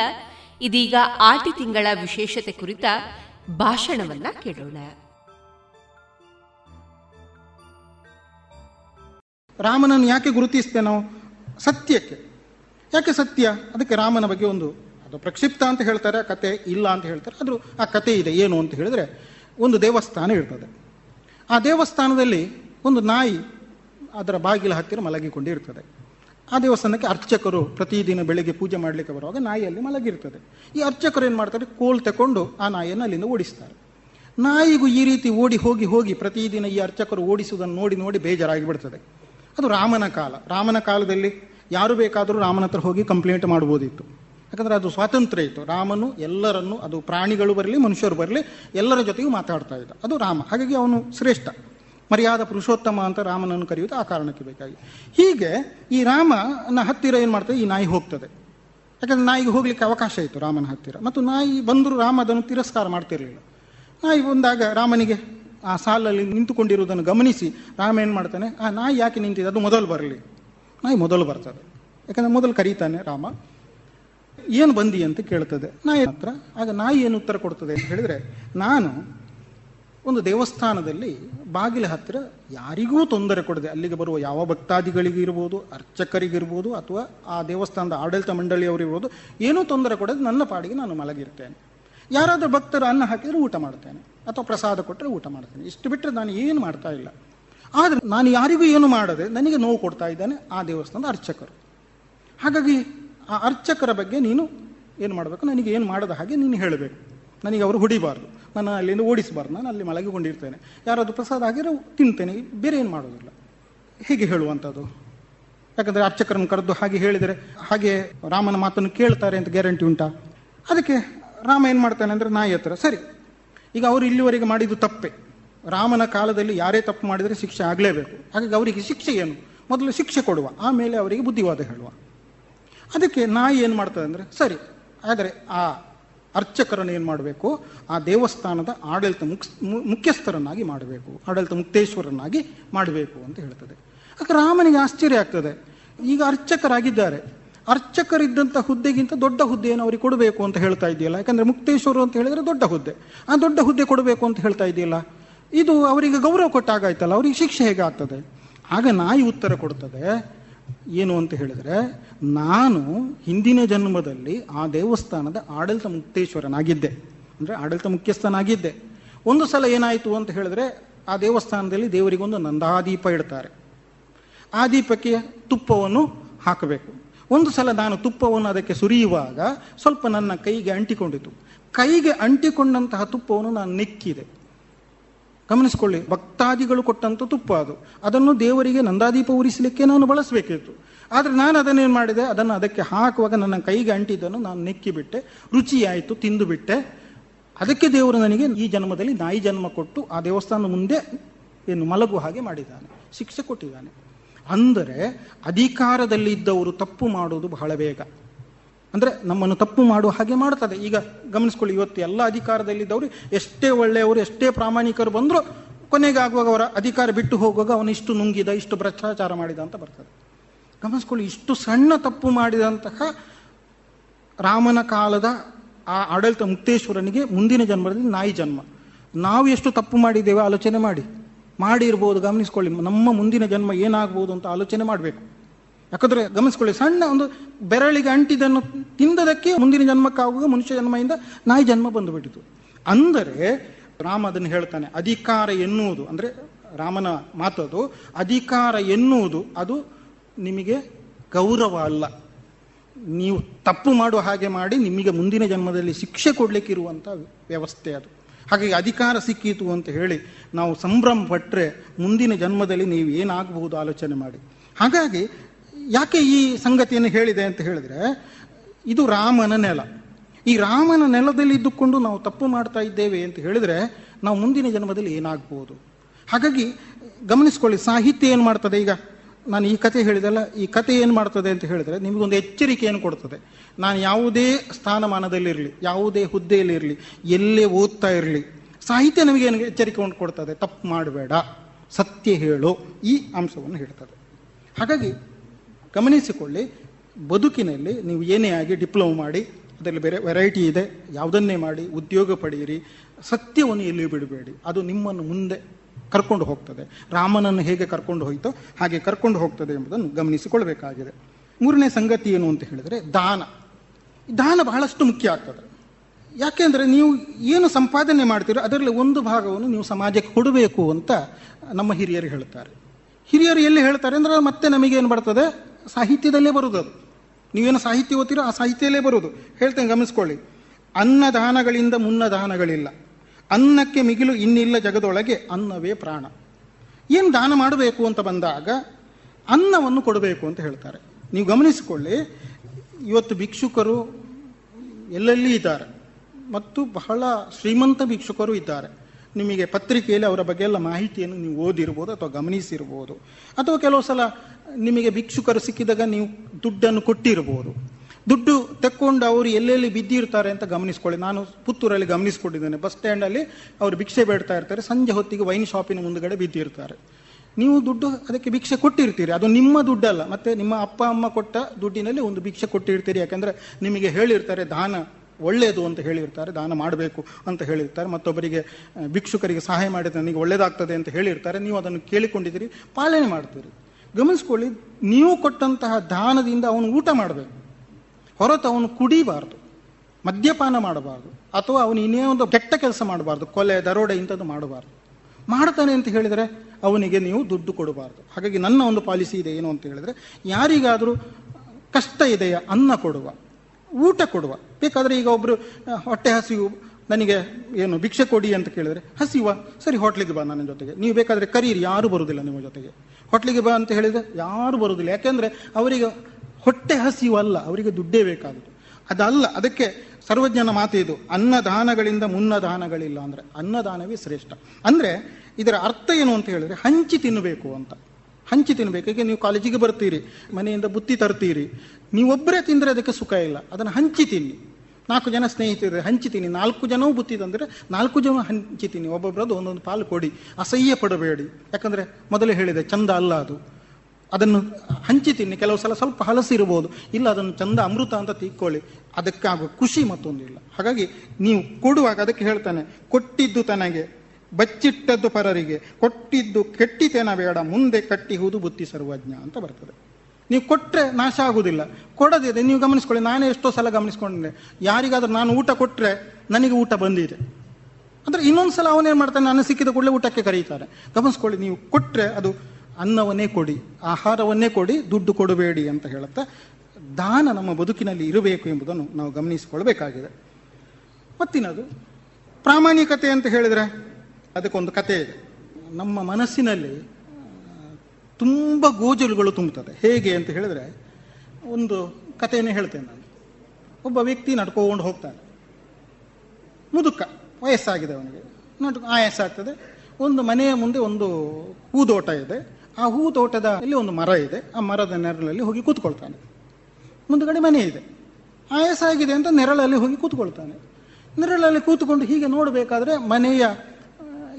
ಇದೀಗ ಆಟಿ ತಿಂಗಳ ವಿಶೇಷತೆ ಕುರಿತ ಭಾಷಣವನ್ನ ಕೇಳೋಣ. ರಾಮನನ್ನು ಯಾಕೆ ಗುರುತಿಸ್ತೇವೆ ನಾವು? ಸತ್ಯಕ್ಕೆ. ಯಾಕೆ ಸತ್ಯ? ಅದಕ್ಕೆ ರಾಮನ ಬಗ್ಗೆ ಒಂದು ಅದು ಪ್ರಕ್ಷಿಪ್ತ ಅಂತ ಹೇಳ್ತಾರೆ, ಕತೆ ಇಲ್ಲ ಅಂತ ಹೇಳ್ತಾರೆ, ಆದರೂ ಆ ಕತೆ ಇದೆ. ಏನು ಅಂತ ಹೇಳಿದ್ರೆ, ಒಂದು ದೇವಸ್ಥಾನ ಇರ್ತದೆ. ಆ ದೇವಸ್ಥಾನದಲ್ಲಿ ಒಂದು ನಾಯಿ ಅದರ ಬಾಗಿಲ ಹತ್ತಿರ ಮಲಗಿಕೊಂಡಿರ್ತದೆ. ಆ ದೇವಸ್ಥಾನಕ್ಕೆ ಅರ್ಚಕರು ಪ್ರತಿದಿನ ಬೆಳಿಗ್ಗೆ ಪೂಜೆ ಮಾಡಲಿಕ್ಕೆ ಬರುವಾಗ ನಾಯಿಯಲ್ಲಿ ಮಲಗಿರ್ತದೆ. ಈ ಅರ್ಚಕರು ಏನು ಮಾಡ್ತಾರೆ, ಕೋಲ್ ತಗೊಂಡು ಆ ನಾಯಿಯನ್ನು ಅಲ್ಲಿಂದ ಓಡಿಸ್ತಾರೆ. ನಾಯಿಗೂ ಈ ರೀತಿ ಓಡಿ ಹೋಗಿ ಹೋಗಿ ಪ್ರತಿದಿನ ಈ ಅರ್ಚಕರು ಓಡಿಸುವುದನ್ನು ನೋಡಿ ನೋಡಿ ಬೇಜಾರಾಗಿಬಿಡ್ತದೆ. ಅದು ರಾಮನ ಕಾಲ. ರಾಮನ ಕಾಲದಲ್ಲಿ ಯಾರು ಬೇಕಾದರೂ ರಾಮನ ಹತ್ರ ಹೋಗಿ ಕಂಪ್ಲೇಂಟ್ ಮಾಡ್ಬೋದಿತ್ತು, ಯಾಕಂದರೆ ಅದು ಸ್ವಾತಂತ್ರ್ಯ ಇತ್ತು. ರಾಮನು ಎಲ್ಲರನ್ನು, ಅದು ಪ್ರಾಣಿಗಳು ಬರಲಿ ಮನುಷ್ಯರು ಬರಲಿ, ಎಲ್ಲರ ಜೊತೆಗೂ ಮಾತಾಡ್ತಾ ಇದ್ದ. ಅದು ರಾಮ. ಹಾಗಾಗಿ ಅವನು ಶ್ರೇಷ್ಠ, ಮರ್ಯಾದ ಪುರುಷೋತ್ತಮ ಅಂತ ರಾಮನನ್ನು ಕರೆಯುವುದು ಆ ಕಾರಣಕ್ಕೆ ಬೇಕಾಗಿ. ಹೀಗೆ ಈ ರಾಮನ ಹತ್ತಿರ ಏನು ಮಾಡ್ತದೆ, ಈ ನಾಯಿ ಹೋಗ್ತದೆ. ಯಾಕಂದರೆ ನಾಯಿಗೆ ಹೋಗ್ಲಿಕ್ಕೆ ಅವಕಾಶ ಇತ್ತು ರಾಮನ ಹತ್ತಿರ. ಮತ್ತು ನಾಯಿ ಬಂದರೂ ರಾಮ ಅದನ್ನು ತಿರಸ್ಕಾರ ಮಾಡ್ತಿರಲಿಲ್ಲ. ನಾಯಿ ಬಂದಾಗ ರಾಮನಿಗೆ ಆ ಸಾಲಲ್ಲಿ ನಿಂತುಕೊಂಡಿರುವುದನ್ನು ಗಮನಿಸಿ ರಾಮ ಏನು ಮಾಡ್ತಾನೆ, ಆ ನಾಯಿ ಯಾಕೆ ನಿಂತಿದೆ, ಅದು ಮೊದಲು ಬರಲಿ. ನಾಯಿ ಮೊದಲು ಬರ್ತದೆ, ಯಾಕಂದರೆ ಮೊದಲು ಕರೀತಾನೆ ರಾಮ. ಏನು ಬಂದಿ ಅಂತ ಕೇಳ್ತದೆ ನಾಯಿ ಹತ್ರ. ಆಗ ನಾಯಿ ಏನು ಉತ್ತರ ಕೊಡ್ತದೆ ಅಂತ ಹೇಳಿದರೆ, ನಾನು ಒಂದು ದೇವಸ್ಥಾನದಲ್ಲಿ ಬಾಗಿಲ ಹತ್ತಿರ ಯಾರಿಗೂ ತೊಂದರೆ ಕೊಡದೆ, ಅಲ್ಲಿಗೆ ಬರುವ ಯಾವ ಭಕ್ತಾದಿಗಳಿಗಿರ್ಬೋದು, ಅರ್ಚಕರಿಗಿರ್ಬೋದು, ಅಥವಾ ಆ ದೇವಸ್ಥಾನದ ಆಡಳಿತ ಮಂಡಳಿಯವರಿರ್ಬೋದು, ಏನೂ ತೊಂದರೆ ಕೊಡದೆ ನನ್ನ ಪಾಡಿಗೆ ನಾನು ಮಲಗಿರ್ತೇನೆ. ಯಾರಾದರೂ ಭಕ್ತರು ಅನ್ನ ಹಾಕಿದರೆ ಊಟ ಮಾಡ್ತೇನೆ, ಅಥವಾ ಪ್ರಸಾದ ಕೊಟ್ಟರೆ ಊಟ ಮಾಡ್ತೇನೆ. ಇಷ್ಟು ಬಿಟ್ಟರೆ ನಾನು ಏನು ಮಾಡ್ತಾ ಇಲ್ಲ. ಆದರೆ ನಾನು ಯಾರಿಗೂ ಏನು ಮಾಡದೆ ನನಗೆ ನೋವು ಕೊಡ್ತಾ ಇದ್ದಾನೆ ಆ ದೇವಸ್ಥಾನದ ಅರ್ಚಕರು. ಹಾಗಾಗಿ ಆ ಅರ್ಚಕರ ಬಗ್ಗೆ ನೀನು ಏನು ಮಾಡಬೇಕು, ನನಗೆ ಏನು ಮಾಡದ ಹಾಗೆ ನೀನು ಹೇಳಬೇಕು. ನನಗೆ ಅವರು ಹೊಡಿಬಾರ್ದು, ನಾನು ಅಲ್ಲಿಂದ ಓಡಿಸಬಾರ್ದು, ನಾನು ಅಲ್ಲಿ ಮಲಗಿಕೊಂಡಿರ್ತೇನೆ. ಯಾರಾದರೂ ಪ್ರಸಾದ ಆಗಿರೋ ತಿಂತೇನೆ, ಬೇರೆ ಏನು ಮಾಡೋದಿಲ್ಲ. ಹೀಗೆ ಹೇಳುವಂಥದ್ದು. ಯಾಕಂದರೆ ಅರ್ಚಕರನ್ನು ಕರೆದು ಹಾಗೆ ಹೇಳಿದರೆ ಹಾಗೆ ರಾಮನ ಮಾತನ್ನು ಕೇಳ್ತಾರೆ ಅಂತ ಗ್ಯಾರಂಟಿ ಉಂಟಾ? ಅದಕ್ಕೆ ರಾಮ ಏನು ಮಾಡ್ತಾನೆ ಅಂದರೆ ನಾಯಿ ಹತ್ರ, ಸರಿ ಈಗ ಅವರು ಇಲ್ಲಿವರೆಗೆ ಮಾಡಿದ್ದು ತಪ್ಪೆ, ರಾಮನ ಕಾಲದಲ್ಲಿ ಯಾರೇ ತಪ್ಪು ಮಾಡಿದರೆ ಶಿಕ್ಷೆ ಆಗಲೇಬೇಕು. ಹಾಗಾಗಿ ಅವರಿಗೆ ಶಿಕ್ಷೆ ಏನು, ಮೊದಲು ಶಿಕ್ಷೆ ಕೊಡುವ, ಆಮೇಲೆ ಅವರಿಗೆ ಬುದ್ಧಿವಾದ ಹೇಳುವ. ಅದಕ್ಕೆ ನಾಯಿ ಏನು ಮಾಡ್ತದೆ ಅಂದರೆ, ಸರಿ ಆದರೆ ಆ ಅರ್ಚಕರನ್ನು ಏನು ಮಾಡಬೇಕು, ಆ ದೇವಸ್ಥಾನದ ಆಡಳಿತ ಮುಖ್ಯಸ್ಥರನ್ನಾಗಿ ಮಾಡಬೇಕು, ಆಡಳಿತ ಮುಕ್ತೇಶ್ವರನ್ನಾಗಿ ಮಾಡಬೇಕು ಅಂತ ಹೇಳ್ತದೆ. ಅದಕ್ಕೆ ರಾಮನಿಗೆ ಆಶ್ಚರ್ಯ ಆಗ್ತದೆ, ಈಗ ಅರ್ಚಕರಾಗಿದ್ದಾರೆ, ಅರ್ಚಕರಿದ್ದಂಥ ಹುದ್ದೆಗಿಂತ ದೊಡ್ಡ ಹುದ್ದೆಯನ್ನು ಅವರಿಗೆ ಕೊಡಬೇಕು ಅಂತ ಹೇಳ್ತಾ ಇದೆಯಲ್ಲ. ಯಾಕಂದರೆ ಮುಕ್ತೇಶ್ವರು ಅಂತ ಹೇಳಿದರೆ ದೊಡ್ಡ ಹುದ್ದೆ, ಆ ದೊಡ್ಡ ಹುದ್ದೆ ಕೊಡಬೇಕು ಅಂತ ಹೇಳ್ತಾ ಇದೆಯಲ್ಲ. ಇದು ಅವರಿಗೆ ಗೌರವ ಕೊಟ್ಟಾಗಾಯ್ತಲ್ಲ, ಅವ್ರಿಗೆ ಶಿಕ್ಷೆ ಹೇಗಾಗ್ತದೆ? ಆಗ ನಾಯಿ ಉತ್ತರ ಕೊಡ್ತದೆ, ಏನು ಅಂತ ಹೇಳಿದರೆ, ನಾನು ಹಿಂದಿನ ಜನ್ಮದಲ್ಲಿ ಆ ದೇವಸ್ಥಾನದ ಆಡಳಿತ ಮುಕ್ತೇಶ್ವರನಾಗಿದ್ದೆ, ಅಂದರೆ ಆಡಳಿತ ಮುಖ್ಯಸ್ಥನಾಗಿದ್ದೆ. ಒಂದು ಸಲ ಏನಾಯಿತು ಅಂತ ಹೇಳಿದ್ರೆ, ಆ ದೇವಸ್ಥಾನದಲ್ಲಿ ದೇವರಿಗೊಂದು ನಂದಾದೀಪ ಇಡ್ತಾರೆ, ಆ ದೀಪಕ್ಕೆ ತುಪ್ಪವನ್ನು ಹಾಕಬೇಕು. ಒಂದು ಸಲ ನಾನು ತುಪ್ಪವನ್ನು ಅದಕ್ಕೆ ಸುರಿಯುವಾಗ ಸ್ವಲ್ಪ ನನ್ನ ಕೈಗೆ ಅಂಟಿಕೊಂಡಿತು. ಕೈಗೆ ಅಂಟಿಕೊಂಡಂತಹ ತುಪ್ಪವನ್ನು ನಾನು ನೆಕ್ಕಿದೆ. ಗಮನಿಸ್ಕೊಳ್ಳಿ, ಭಕ್ತಾದಿಗಳು ಕೊಟ್ಟಂಥ ತುಪ್ಪ ಅದು. ಅದನ್ನು ದೇವರಿಗೆ ನಂದಾದೀಪ ಉರಿಸಲಿಕ್ಕೆ ನಾನು ಬಳಸಬೇಕಿತ್ತು. ಆದರೆ ನಾನು ಅದನ್ನೇನು ಮಾಡಿದೆ, ಅದನ್ನು ಅದಕ್ಕೆ ಹಾಕುವಾಗ ನನ್ನ ಕೈಗೆ ಅಂಟಿದ್ದನ್ನು ನಾನು ನೆಕ್ಕಿಬಿಟ್ಟೆ, ರುಚಿಯಾಯಿತು, ತಿಂದುಬಿಟ್ಟೆ. ಅದಕ್ಕೆ ದೇವರು ನನಗೆ ಈ ಜನ್ಮದಲ್ಲಿ ನಾಯಿ ಜನ್ಮ ಕೊಟ್ಟು ಆ ದೇವಸ್ಥಾನದ ಮುಂದೆ ಏನು ಮಲಗುವ ಹಾಗೆ ಮಾಡಿದ್ದಾನೆ, ಶಿಕ್ಷೆ ಕೊಟ್ಟಿದ್ದಾನೆ. ಅಂದರೆ ಅಧಿಕಾರದಲ್ಲಿ ಇದ್ದವರು ತಪ್ಪು ಮಾಡೋದು ಬಹಳ ಬೇಗ, ಅಂದರೆ ನಮ್ಮನ್ನು ತಪ್ಪು ಮಾಡುವ ಹಾಗೆ ಮಾಡ್ತದೆ. ಈಗ ಗಮನಿಸ್ಕೊಳ್ಳಿ, ಇವತ್ತು ಎಲ್ಲ ಅಧಿಕಾರದಲ್ಲಿದ್ದವರು ಎಷ್ಟೇ ಒಳ್ಳೆಯವರು, ಎಷ್ಟೇ ಪ್ರಾಮಾಣಿಕರು ಬಂದರೂ ಕೊನೆಗೆ ಆಗುವಾಗ ಅವರ ಅಧಿಕಾರ ಬಿಟ್ಟು ಹೋಗುವಾಗ ಅವನು ಇಷ್ಟು ನುಂಗಿದ, ಇಷ್ಟು ಭ್ರಷ್ಟಾಚಾರ ಮಾಡಿದ ಅಂತ ಬರ್ತದೆ. ಗಮನಿಸ್ಕೊಳ್ಳಿ, ಇಷ್ಟು ಸಣ್ಣ ತಪ್ಪು ಮಾಡಿದಂತಹ ರಾಮನ ಕಾಲದ ಆ ಆಡಳಿತ ಮುಕ್ತೇಶ್ವರನಿಗೆ ಮುಂದಿನ ಜನ್ಮದಲ್ಲಿ ನಾಯಿ ಜನ್ಮ. ನಾವು ಎಷ್ಟು ತಪ್ಪು ಮಾಡಿದ್ದೇವೆ ಆಲೋಚನೆ ಮಾಡಿರ್ಬೋದು. ಗಮನಿಸ್ಕೊಳ್ಳಿ, ನಮ್ಮ ಮುಂದಿನ ಜನ್ಮ ಏನಾಗ್ಬೋದು ಅಂತ ಆಲೋಚನೆ ಮಾಡಬೇಕು. ಯಾಕಂದರೆ ಗಮನಿಸ್ಕೊಳ್ಳಿ, ಸಣ್ಣ ಒಂದು ಬೆರಳಿಗೆ ಅಂಟಿದನ್ನು ತಿಂದದಕ್ಕೆ ಮುಂದಿನ ಜನ್ಮಕ್ಕಾಗುವಾಗ ಮನುಷ್ಯ ಜನ್ಮದಿಂದ ನಾಯಿ ಜನ್ಮ ಬಂದುಬಿಟ್ಟಿತು. ಅಂದರೆ ರಾಮ ಅದನ್ನು ಹೇಳ್ತಾನೆ, ಅಧಿಕಾರ ಎನ್ನುವುದು, ಅಂದರೆ ರಾಮನ ಮಾತದು, ಅಧಿಕಾರ ಎನ್ನುವುದು ಅದು ನಿಮಗೆ ಗೌರವ ಅಲ್ಲ. ನೀವು ತಪ್ಪು ಮಾಡುವ ಹಾಗೆ ಮಾಡಿ ನಿಮಗೆ ಮುಂದಿನ ಜನ್ಮದಲ್ಲಿ ಶಿಕ್ಷೆ ಕೊಡಲಿಕ್ಕಿರುವಂಥ ವ್ಯವಸ್ಥೆ ಅದು. ಹಾಗಾಗಿ ಅಧಿಕಾರ ಸಿಕ್ಕಿತು ಅಂತ ಹೇಳಿ ನಾವು ಸಂಭ್ರಮ ಪಟ್ಟರೆ ಮುಂದಿನ ಜನ್ಮದಲ್ಲಿ ನೀವು ಏನಾಗಬಹುದು ಆಲೋಚನೆ ಮಾಡಿ. ಹಾಗಾಗಿ ಯಾಕೆ ಈ ಸಂಗತಿಯನ್ನು ಹೇಳಿದೆ ಅಂತ ಹೇಳಿದ್ರೆ, ಇದು ರಾಮನ ನೆಲ. ಈ ರಾಮನ ನೆಲದಲ್ಲಿ ಇದ್ದುಕೊಂಡು ನಾವು ತಪ್ಪು ಮಾಡ್ತಾ ಇದ್ದೇವೆ ಅಂತ ಹೇಳಿದರೆ ನಾವು ಮುಂದಿನ ಜನ್ಮದಲ್ಲಿ ಏನಾಗ್ಬೋದು. ಹಾಗಾಗಿ ಗಮನಿಸ್ಕೊಳ್ಳಿ, ಸಾಹಿತ್ಯ ಏನು ಮಾಡ್ತದೆ, ಈಗ ನಾನು ಈ ಕತೆ ಹೇಳಿದೆಲ್ಲ, ಈ ಕತೆ ಏನು ಮಾಡ್ತದೆ ಅಂತ ಹೇಳಿದರೆ ನಿಮಗೊಂದು ಎಚ್ಚರಿಕೆಯನ್ನು ಕೊಡ್ತದೆ. ನಾನು ಯಾವುದೇ ಸ್ಥಾನಮಾನದಲ್ಲಿರಲಿ, ಯಾವುದೇ ಹುದ್ದೆಯಲ್ಲಿರಲಿ, ಎಲ್ಲೇ ಓದ್ತಾ ಇರಲಿ, ಸಾಹಿತ್ಯ ನಮಗೆ ಎಚ್ಚರಿಕೆ ಕೊಡ್ತದೆ, ತಪ್ಪು ಮಾಡಬೇಡ, ಸತ್ಯ ಹೇಳು, ಈ ಅಂಶವನ್ನು ಹೇಳ್ತದೆ. ಹಾಗಾಗಿ ಗಮನಿಸಿಕೊಳ್ಳಿ, ಬದುಕಿನಲ್ಲಿ ನೀವು ಏನೇ ಆಗಿ ಡಿಪ್ಲೊಮಾ ಮಾಡಿ, ಅದರಲ್ಲಿ ಬೇರೆ ವೆರೈಟಿ ಇದೆ, ಯಾವುದನ್ನೇ ಮಾಡಿ ಉದ್ಯೋಗ ಪಡೆಯಿರಿ, ಸತ್ಯವನ್ನು ಎಲ್ಲಿಯೂ ಬಿಡಬೇಡಿ. ಅದು ನಿಮ್ಮನ್ನು ಮುಂದೆ ಕರ್ಕೊಂಡು ಹೋಗ್ತದೆ. ರಾಮನನ್ನು ಹೇಗೆ ಕರ್ಕೊಂಡು ಹೋಯ್ತೋ ಹಾಗೆ ಕರ್ಕೊಂಡು ಹೋಗ್ತದೆ ಎಂಬುದನ್ನು ಗಮನಿಸಿಕೊಳ್ಬೇಕಾಗಿದೆ. ಮೂರನೇ ಸಂಗತಿ ಏನು ಅಂತ ಹೇಳಿದರೆ ದಾನ. ದಾನ ಬಹಳಷ್ಟು ಮುಖ್ಯ ಆಗ್ತದೆ. ಯಾಕೆಂದರೆ ನೀವು ಏನು ಸಂಪಾದನೆ ಮಾಡ್ತೀರೋ ಅದರಲ್ಲಿ ಒಂದು ಭಾಗವನ್ನು ನೀವು ಸಮಾಜಕ್ಕೆ ಕೊಡಬೇಕು ಅಂತ ನಮ್ಮ ಹಿರಿಯರು ಹೇಳ್ತಾರೆ. ಹಿರಿಯರು ಎಲ್ಲಿ ಹೇಳ್ತಾರೆ ಅಂದರೆ ಮತ್ತೆ ನಮಗೇನು ಬರ್ತದೆ, ಸಾಹಿತ್ಯದಲ್ಲೇ ಬರುವುದು. ಅದು ನೀವೇನು ಸಾಹಿತ್ಯ ಓದ್ತೀರೋ ಆ ಸಾಹಿತ್ಯದಲ್ಲೇ ಬರುವುದು. ಹೇಳ್ತೇನೆ, ಗಮನಿಸ್ಕೊಳ್ಳಿ, ಅನ್ನದಾನಗಳಿಂದ ಮುನ್ನ ದಾನಗಳಿಲ್ಲ, ಅನ್ನಕ್ಕೆ ಮಿಗಿಲು ಇನ್ನಿಲ್ಲ ಜಗದೊಳಗೆ, ಅನ್ನವೇ ಪ್ರಾಣ. ಏನು ದಾನ ಮಾಡಬೇಕು ಅಂತ ಬಂದಾಗ ಅನ್ನವನ್ನು ಕೊಡಬೇಕು ಅಂತ ಹೇಳ್ತಾರೆ. ನೀವು ಗಮನಿಸಿಕೊಳ್ಳಿ, ಇವತ್ತು ಭಿಕ್ಷುಕರು ಎಲ್ಲೆಲ್ಲಿ ಇದ್ದಾರೆ ಮತ್ತು ಬಹಳ ಶ್ರೀಮಂತ ಭಿಕ್ಷುಕರು ಇದ್ದಾರೆ. ನಿಮಗೆ ಪತ್ರಿಕೆಯಲ್ಲಿ ಅವರ ಬಗ್ಗೆ ಎಲ್ಲ ಮಾಹಿತಿಯನ್ನು ನೀವು ಓದಿರ್ಬೋದು ಅಥವಾ ಗಮನಿಸಿರ್ಬೋದು. ಅಥವಾ ಕೆಲವು ಸಲ ನಿಮಗೆ ಭಿಕ್ಷುಕರು ಸಿಕ್ಕಿದಾಗ ನೀವು ದುಡ್ಡನ್ನು ಕೊಟ್ಟಿರ್ಬೋದು. ದುಡ್ಡು ತೆಕ್ಕೊಂಡು ಅವರು ಎಲ್ಲೆಲ್ಲಿ ಬಿದ್ದಿರ್ತಾರೆ ಅಂತ ಗಮನಿಸ್ಕೊಳ್ಳಿ. ನಾನು ಪುತ್ತೂರಲ್ಲಿ ಗಮನಿಸ್ಕೊಂಡಿದ್ದೇನೆ, ಬಸ್ ಸ್ಟ್ಯಾಂಡಲ್ಲಿ ಅವರು ಭಿಕ್ಷೆ ಬೇಡ್ತಾ ಇರ್ತಾರೆ, ಸಂಜೆ ಹೊತ್ತಿಗೆ ವೈನ್ ಶಾಪಿನ ಮುಂದುಗಡೆ ಬಿದ್ದಿರ್ತಾರೆ. ನೀವು ದುಡ್ಡು ಅದಕ್ಕೆ ಭಿಕ್ಷೆ ಕೊಟ್ಟಿರ್ತೀರಿ, ಅದು ನಿಮ್ಮ ದುಡ್ಡಲ್ಲ, ಮತ್ತು ನಿಮ್ಮ ಅಪ್ಪ ಅಮ್ಮ ಕೊಟ್ಟ ದುಡ್ಡಿನಲ್ಲಿ ಒಂದು ಭಿಕ್ಷೆ ಕೊಟ್ಟಿರ್ತೀರಿ. ಯಾಕೆಂದರೆ ನಿಮಗೆ ಹೇಳಿರ್ತಾರೆ ದಾನ ಒಳ್ಳೆಯದು ಅಂತ ಹೇಳಿರ್ತಾರೆ, ದಾನ ಮಾಡಬೇಕು ಅಂತ ಹೇಳಿರ್ತಾರೆ, ಮತ್ತೊಬ್ಬರಿಗೆ ಭಿಕ್ಷುಕರಿಗೆ ಸಹಾಯ ಮಾಡಿದ ನನಗೆ ಒಳ್ಳೆಯದಾಗ್ತದೆ ಅಂತ ಹೇಳಿರ್ತಾರೆ. ನೀವು ಅದನ್ನು ಕೇಳಿಕೊಂಡಿದ್ದೀರಿ, ಪಾಲನೆ ಮಾಡ್ತೀರಿ. ಗಮನಿಸ್ಕೊಳ್ಳಿ, ನೀವು ಕೊಟ್ಟಂತಹ ದಾನದಿಂದ ಅವನು ಊಟ ಮಾಡಬೇಕು ಹೊರತು ಅವನು ಕುಡಿಬಾರ್ದು, ಮದ್ಯಪಾನ ಮಾಡಬಾರ್ದು, ಅಥವಾ ಅವನು ಇನ್ನೇ ಒಂದು ಕೆಟ್ಟ ಕೆಲಸ ಮಾಡಬಾರ್ದು, ಕೊಲೆ ದರೋಡೆ ಇಂಥದ್ದು ಮಾಡಬಾರ್ದು. ಮಾಡ್ತಾನೆ ಅಂತ ಹೇಳಿದರೆ ಅವನಿಗೆ ನೀವು ದುಡ್ಡು ಕೊಡಬಾರ್ದು. ಹಾಗಾಗಿ ನನ್ನ ಒಂದು ಪಾಲಿಸಿ ಇದೆ, ಏನು ಅಂತ ಹೇಳಿದರೆ ಯಾರಿಗಾದರೂ ಕಷ್ಟ ಇದೆಯಾ ಅನ್ನ ಕೊಡುವ, ಊಟ ಕೊಡುವ. ಬೇಕಾದರೆ ಈಗ ಒಬ್ಬರು ಹೊಟ್ಟೆ ಹಸಿವು, ನನಗೆ ಏನು ಭಿಕ್ಷೆ ಕೊಡಿ ಅಂತ ಕೇಳಿದರೆ, ಹಸಿವಾ, ಸರಿ ಹೋಟ್ಲಿಗೆ ಬಾ ನನ್ನ ಜೊತೆಗೆ, ನೀವು ಬೇಕಾದರೆ ಕರೀರಿ, ಯಾರೂ ಬರುವುದಿಲ್ಲ ನಿಮ್ಮ ಜೊತೆಗೆ. ಹೋಟ್ಲಿಗೆ ಬಾ ಅಂತ ಹೇಳಿದರೆ ಯಾರೂ ಬರುವುದಿಲ್ಲ, ಯಾಕೆಂದರೆ ಅವರಿಗೆ ಹೊಟ್ಟೆ ಹಸಿವಲ್ಲ, ಅವರಿಗೆ ದುಡ್ಡೇ ಬೇಕಾದದ್ದು ಅದಲ್ಲ. ಅದಕ್ಕೆ ಸರ್ವಜ್ಞನ ಮಾತು ಇದು, ಅನ್ನದಾನಗಳಿಂದ ಮುನ್ನ ದಾನಗಳಿಲ್ಲ, ಅಂದರೆ ಅನ್ನದಾನವೇ ಶ್ರೇಷ್ಠ. ಅಂದರೆ ಇದರ ಅರ್ಥ ಏನು ಅಂತ ಹೇಳಿದರೆ ಹಂಚಿ ತಿನ್ನಬೇಕು ಅಂತ, ಹಂಚಿ ತಿನ್ನಬೇಕು. ಈಗ ನೀವು ಕಾಲೇಜಿಗೆ ಬರ್ತೀರಿ, ಮನೆಯಿಂದ ಬುತ್ತಿ ತರ್ತೀರಿ, ನೀವೊಬ್ಬರೇ ತಿಂದರೆ ಅದಕ್ಕೆ ಸುಖ ಇಲ್ಲ, ಅದನ್ನು ಹಂಚಿ ತಿನ್ನಿ. 4 ಜನ ಸ್ನೇಹಿತರು ಹಂಚಿ ತಿನ್ನಿ, 4 ಜನವೂ ಬುತ್ತಿ ತಂದರೆ 4 ಜನ ಹಂಚಿ ತಿನ್ನಿ, ಒಬ್ಬೊಬ್ಬರದ್ದು ಒಂದೊಂದು ಪಾಲು ಕೊಡಿ, ಅಸಹ್ಯ ಪಡಬೇಡಿ. ಯಾಕಂದರೆ ಮೊದಲೇ ಹೇಳಿದೆ ಚಂದ ಅಲ್ಲ ಅದು, ಅದನ್ನು ಹಂಚಿ ತಿನ್ನಿ. ಕೆಲವು ಸಲ ಸ್ವಲ್ಪ ಹಲಸಿರ್ಬೋದು, ಇಲ್ಲ ಅದನ್ನು ಚಂದ ಅಮೃತ ಅಂತ ತಿಕ್ಕೊಳ್ಳಿ, ಅದಕ್ಕಾಗುವ ಖುಷಿ ಮತ್ತೊಂದು ಇಲ್ಲ. ಹಾಗಾಗಿ ನೀವು ಕೊಡುವಾಗ ಅದಕ್ಕೆ ಹೇಳ್ತಾನೆ, ಕೊಟ್ಟಿದ್ದು ತನಗೆ ಬಚ್ಚಿಟ್ಟದ್ದು ಪರರಿಗೆ, ಕೊಟ್ಟಿದ್ದು ಕೆಟ್ಟಿತೇನ ಬೇಡ, ಮುಂದೆ ಕಟ್ಟಿಹುದು ಬುತ್ತಿ ಸರ್ವಜ್ಞ ಅಂತ ಬರ್ತದೆ. ನೀವು ಕೊಟ್ಟರೆ ನಾಶ ಆಗುವುದಿಲ್ಲ, ಕೊಡದಿದೆ ನೀವು ಗಮನಿಸ್ಕೊಳ್ಳಿ. ನಾನೇ ಎಷ್ಟೋ ಸಲ ಗಮನಿಸ್ಕೊಂಡೆ, ಯಾರಿಗಾದ್ರೂ ನಾನು ಊಟ ಕೊಟ್ಟರೆ ನನಗೆ ಊಟ ಬಂದಿದೆ ಅಂದರೆ ಇನ್ನೊಂದ್ಸಲ ಅವನೇನು ಮಾಡ್ತಾನೆ, ನಾನು ಸಿಕ್ಕಿದ ಕೂಡಲೇ ಊಟಕ್ಕೆ ಕರೀತಾರೆ. ಗಮನಿಸ್ಕೊಳ್ಳಿ, ನೀವು ಕೊಟ್ಟರೆ ಅದು ಅನ್ನವನ್ನೇ ಕೊಡಿ, ಆಹಾರವನ್ನೇ ಕೊಡಿ, ದುಡ್ಡು ಕೊಡಬೇಡಿ ಅಂತ ಹೇಳುತ್ತಾ ದಾನ ನಮ್ಮ ಬದುಕಿನಲ್ಲಿ ಇರಬೇಕು ಎಂಬುದನ್ನು ನಾವು ಗಮನಿಸಿಕೊಳ್ಬೇಕಾಗಿದೆ. ಮತ್ತಿನದು ಪ್ರಾಮಾಣಿಕತೆ ಅಂತ ಹೇಳಿದರೆ ಅದಕ್ಕೊಂದು ಕತೆ ಇದೆ. ನಮ್ಮ ಮನಸ್ಸಿನಲ್ಲಿ ತುಂಬ ಗೋಜಲುಗಳು ತುಂಬುತ್ತದೆ. ಹೇಗೆ ಅಂತ ಹೇಳಿದರೆ, ಒಂದು ಕಥೆಯನ್ನೇ ಹೇಳ್ತೇನೆ ನಾನು. ಒಬ್ಬ ವ್ಯಕ್ತಿ ನಡ್ಕೊಂಡು ಹೋಗ್ತಾನೆ, ಮುದುಕ, ವಯಸ್ಸಾಗಿದೆ ಅವನಿಗೆ, ಆಯಾಸ ಆಗ್ತದೆ. ಒಂದು ಮನೆಯ ಮುಂದೆ ಒಂದು ಹೂದೋಟ ಇದೆ. ಆ ಹೂದೋಟದಲ್ಲಿ ಒಂದು ಮರ ಇದೆ. ಆ ಮರದ ನೆರಳಲ್ಲಿ ಹೋಗಿ ಕೂತ್ಕೊಳ್ತಾನೆ. ಮುಂದುಗಡೆ ಮನೆ ಇದೆ. ಆಯಾಸ ಆಗಿದೆ ಅಂತ ನೆರಳಲ್ಲಿ ಹೋಗಿ ಕೂತ್ಕೊಳ್ತಾನೆ. ನೆರಳಲ್ಲಿ ಕೂತ್ಕೊಂಡು ಹೀಗೆ ನೋಡಬೇಕಾದ್ರೆ ಮನೆಯ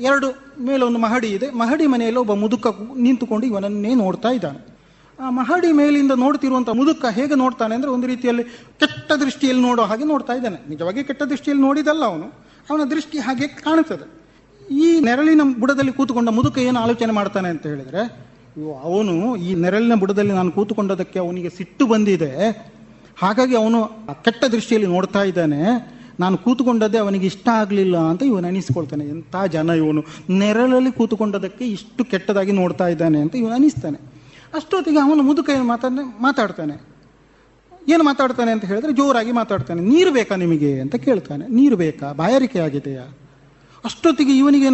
ಎರಡು ಮೇಲೊಂದು ಮಹಡಿ ಇದೆ. ಮಹಡಿ ಮನೆಯಲ್ಲಿ ಒಬ್ಬ ಮುದುಕ ನಿಂತುಕೊಂಡು ಇವನನ್ನೇ ನೋಡ್ತಾ ಇದ್ದಾನೆ. ಆ ಮಹಡಿ ಮೇಲಿಂದ ನೋಡ್ತಿರುವಂಥ ಮುದುಕ ಹೇಗೆ ನೋಡ್ತಾನೆ ಅಂದರೆ, ಒಂದು ರೀತಿಯಲ್ಲಿ ಕೆಟ್ಟ ದೃಷ್ಟಿಯಲ್ಲಿ ನೋಡೋ ಹಾಗೆ ನೋಡ್ತಾ ಇದ್ದಾನೆ. ನಿಜವಾಗಿ ಕೆಟ್ಟ ದೃಷ್ಟಿಯಲ್ಲಿ ನೋಡಿದಲ್ಲ ಅವನು, ಅವನ ದೃಷ್ಟಿ ಹಾಗೆ ಕಾಣುತ್ತದೆ. ಈ ನೆರಳಿನ ಬುಡದಲ್ಲಿ ಕೂತ್ಕೊಂಡ ಮುದುಕ ಏನು ಆಲೋಚನೆ ಮಾಡ್ತಾನೆ ಅಂತ ಹೇಳಿದರೆ, ಅವನು ಈ ನೆರಳಿನ ಬುಡದಲ್ಲಿ ನಾನು ಕೂತುಕೊಂಡೋದಕ್ಕೆ ಅವನಿಗೆ ಸಿಟ್ಟು ಬಂದಿದೆ, ಹಾಗಾಗಿ ಅವನು ಕೆಟ್ಟ ದೃಷ್ಟಿಯಲ್ಲಿ ನೋಡ್ತಾ ಇದ್ದಾನೆ. ನಾನು ಕೂತ್ಕೊಂಡದ್ದೇ ಅವನಿಗೆ ಇಷ್ಟ ಆಗಲಿಲ್ಲ ಅಂತ ಇವನು ಅನಿಸ್ಕೊಳ್ತಾನೆ. ಎಂಥ ಜನ ಇವನು, ನೆರಳಲ್ಲಿ ಕೂತ್ಕೊಂಡೋದಕ್ಕೆ ಇಷ್ಟು ಕೆಟ್ಟದಾಗಿ ನೋಡ್ತಾ ಇದ್ದಾನೆ ಅಂತ ಇವನು ಅನಿಸ್ತಾನೆ. ಅಷ್ಟೊತ್ತಿಗೆ ಅವನು ಮುದುಕ ಏನು ಮಾತಾಡ್ತಾನೆ ಏನು ಮಾತಾಡ್ತಾನೆ ಅಂತ ಹೇಳಿದ್ರೆ, ಜೋರಾಗಿ ಮಾತಾಡ್ತಾನೆ. ನೀರು ಬೇಕಾ ನಿಮಗೆ ಅಂತ ಕೇಳ್ತಾನೆ. ನೀರು ಬೇಕಾ, ಬಾಯಾರಿಕೆ ಆಗಿದೆಯಾ? ಅಷ್ಟೊತ್ತಿಗೆ ಇವನಿಗೆ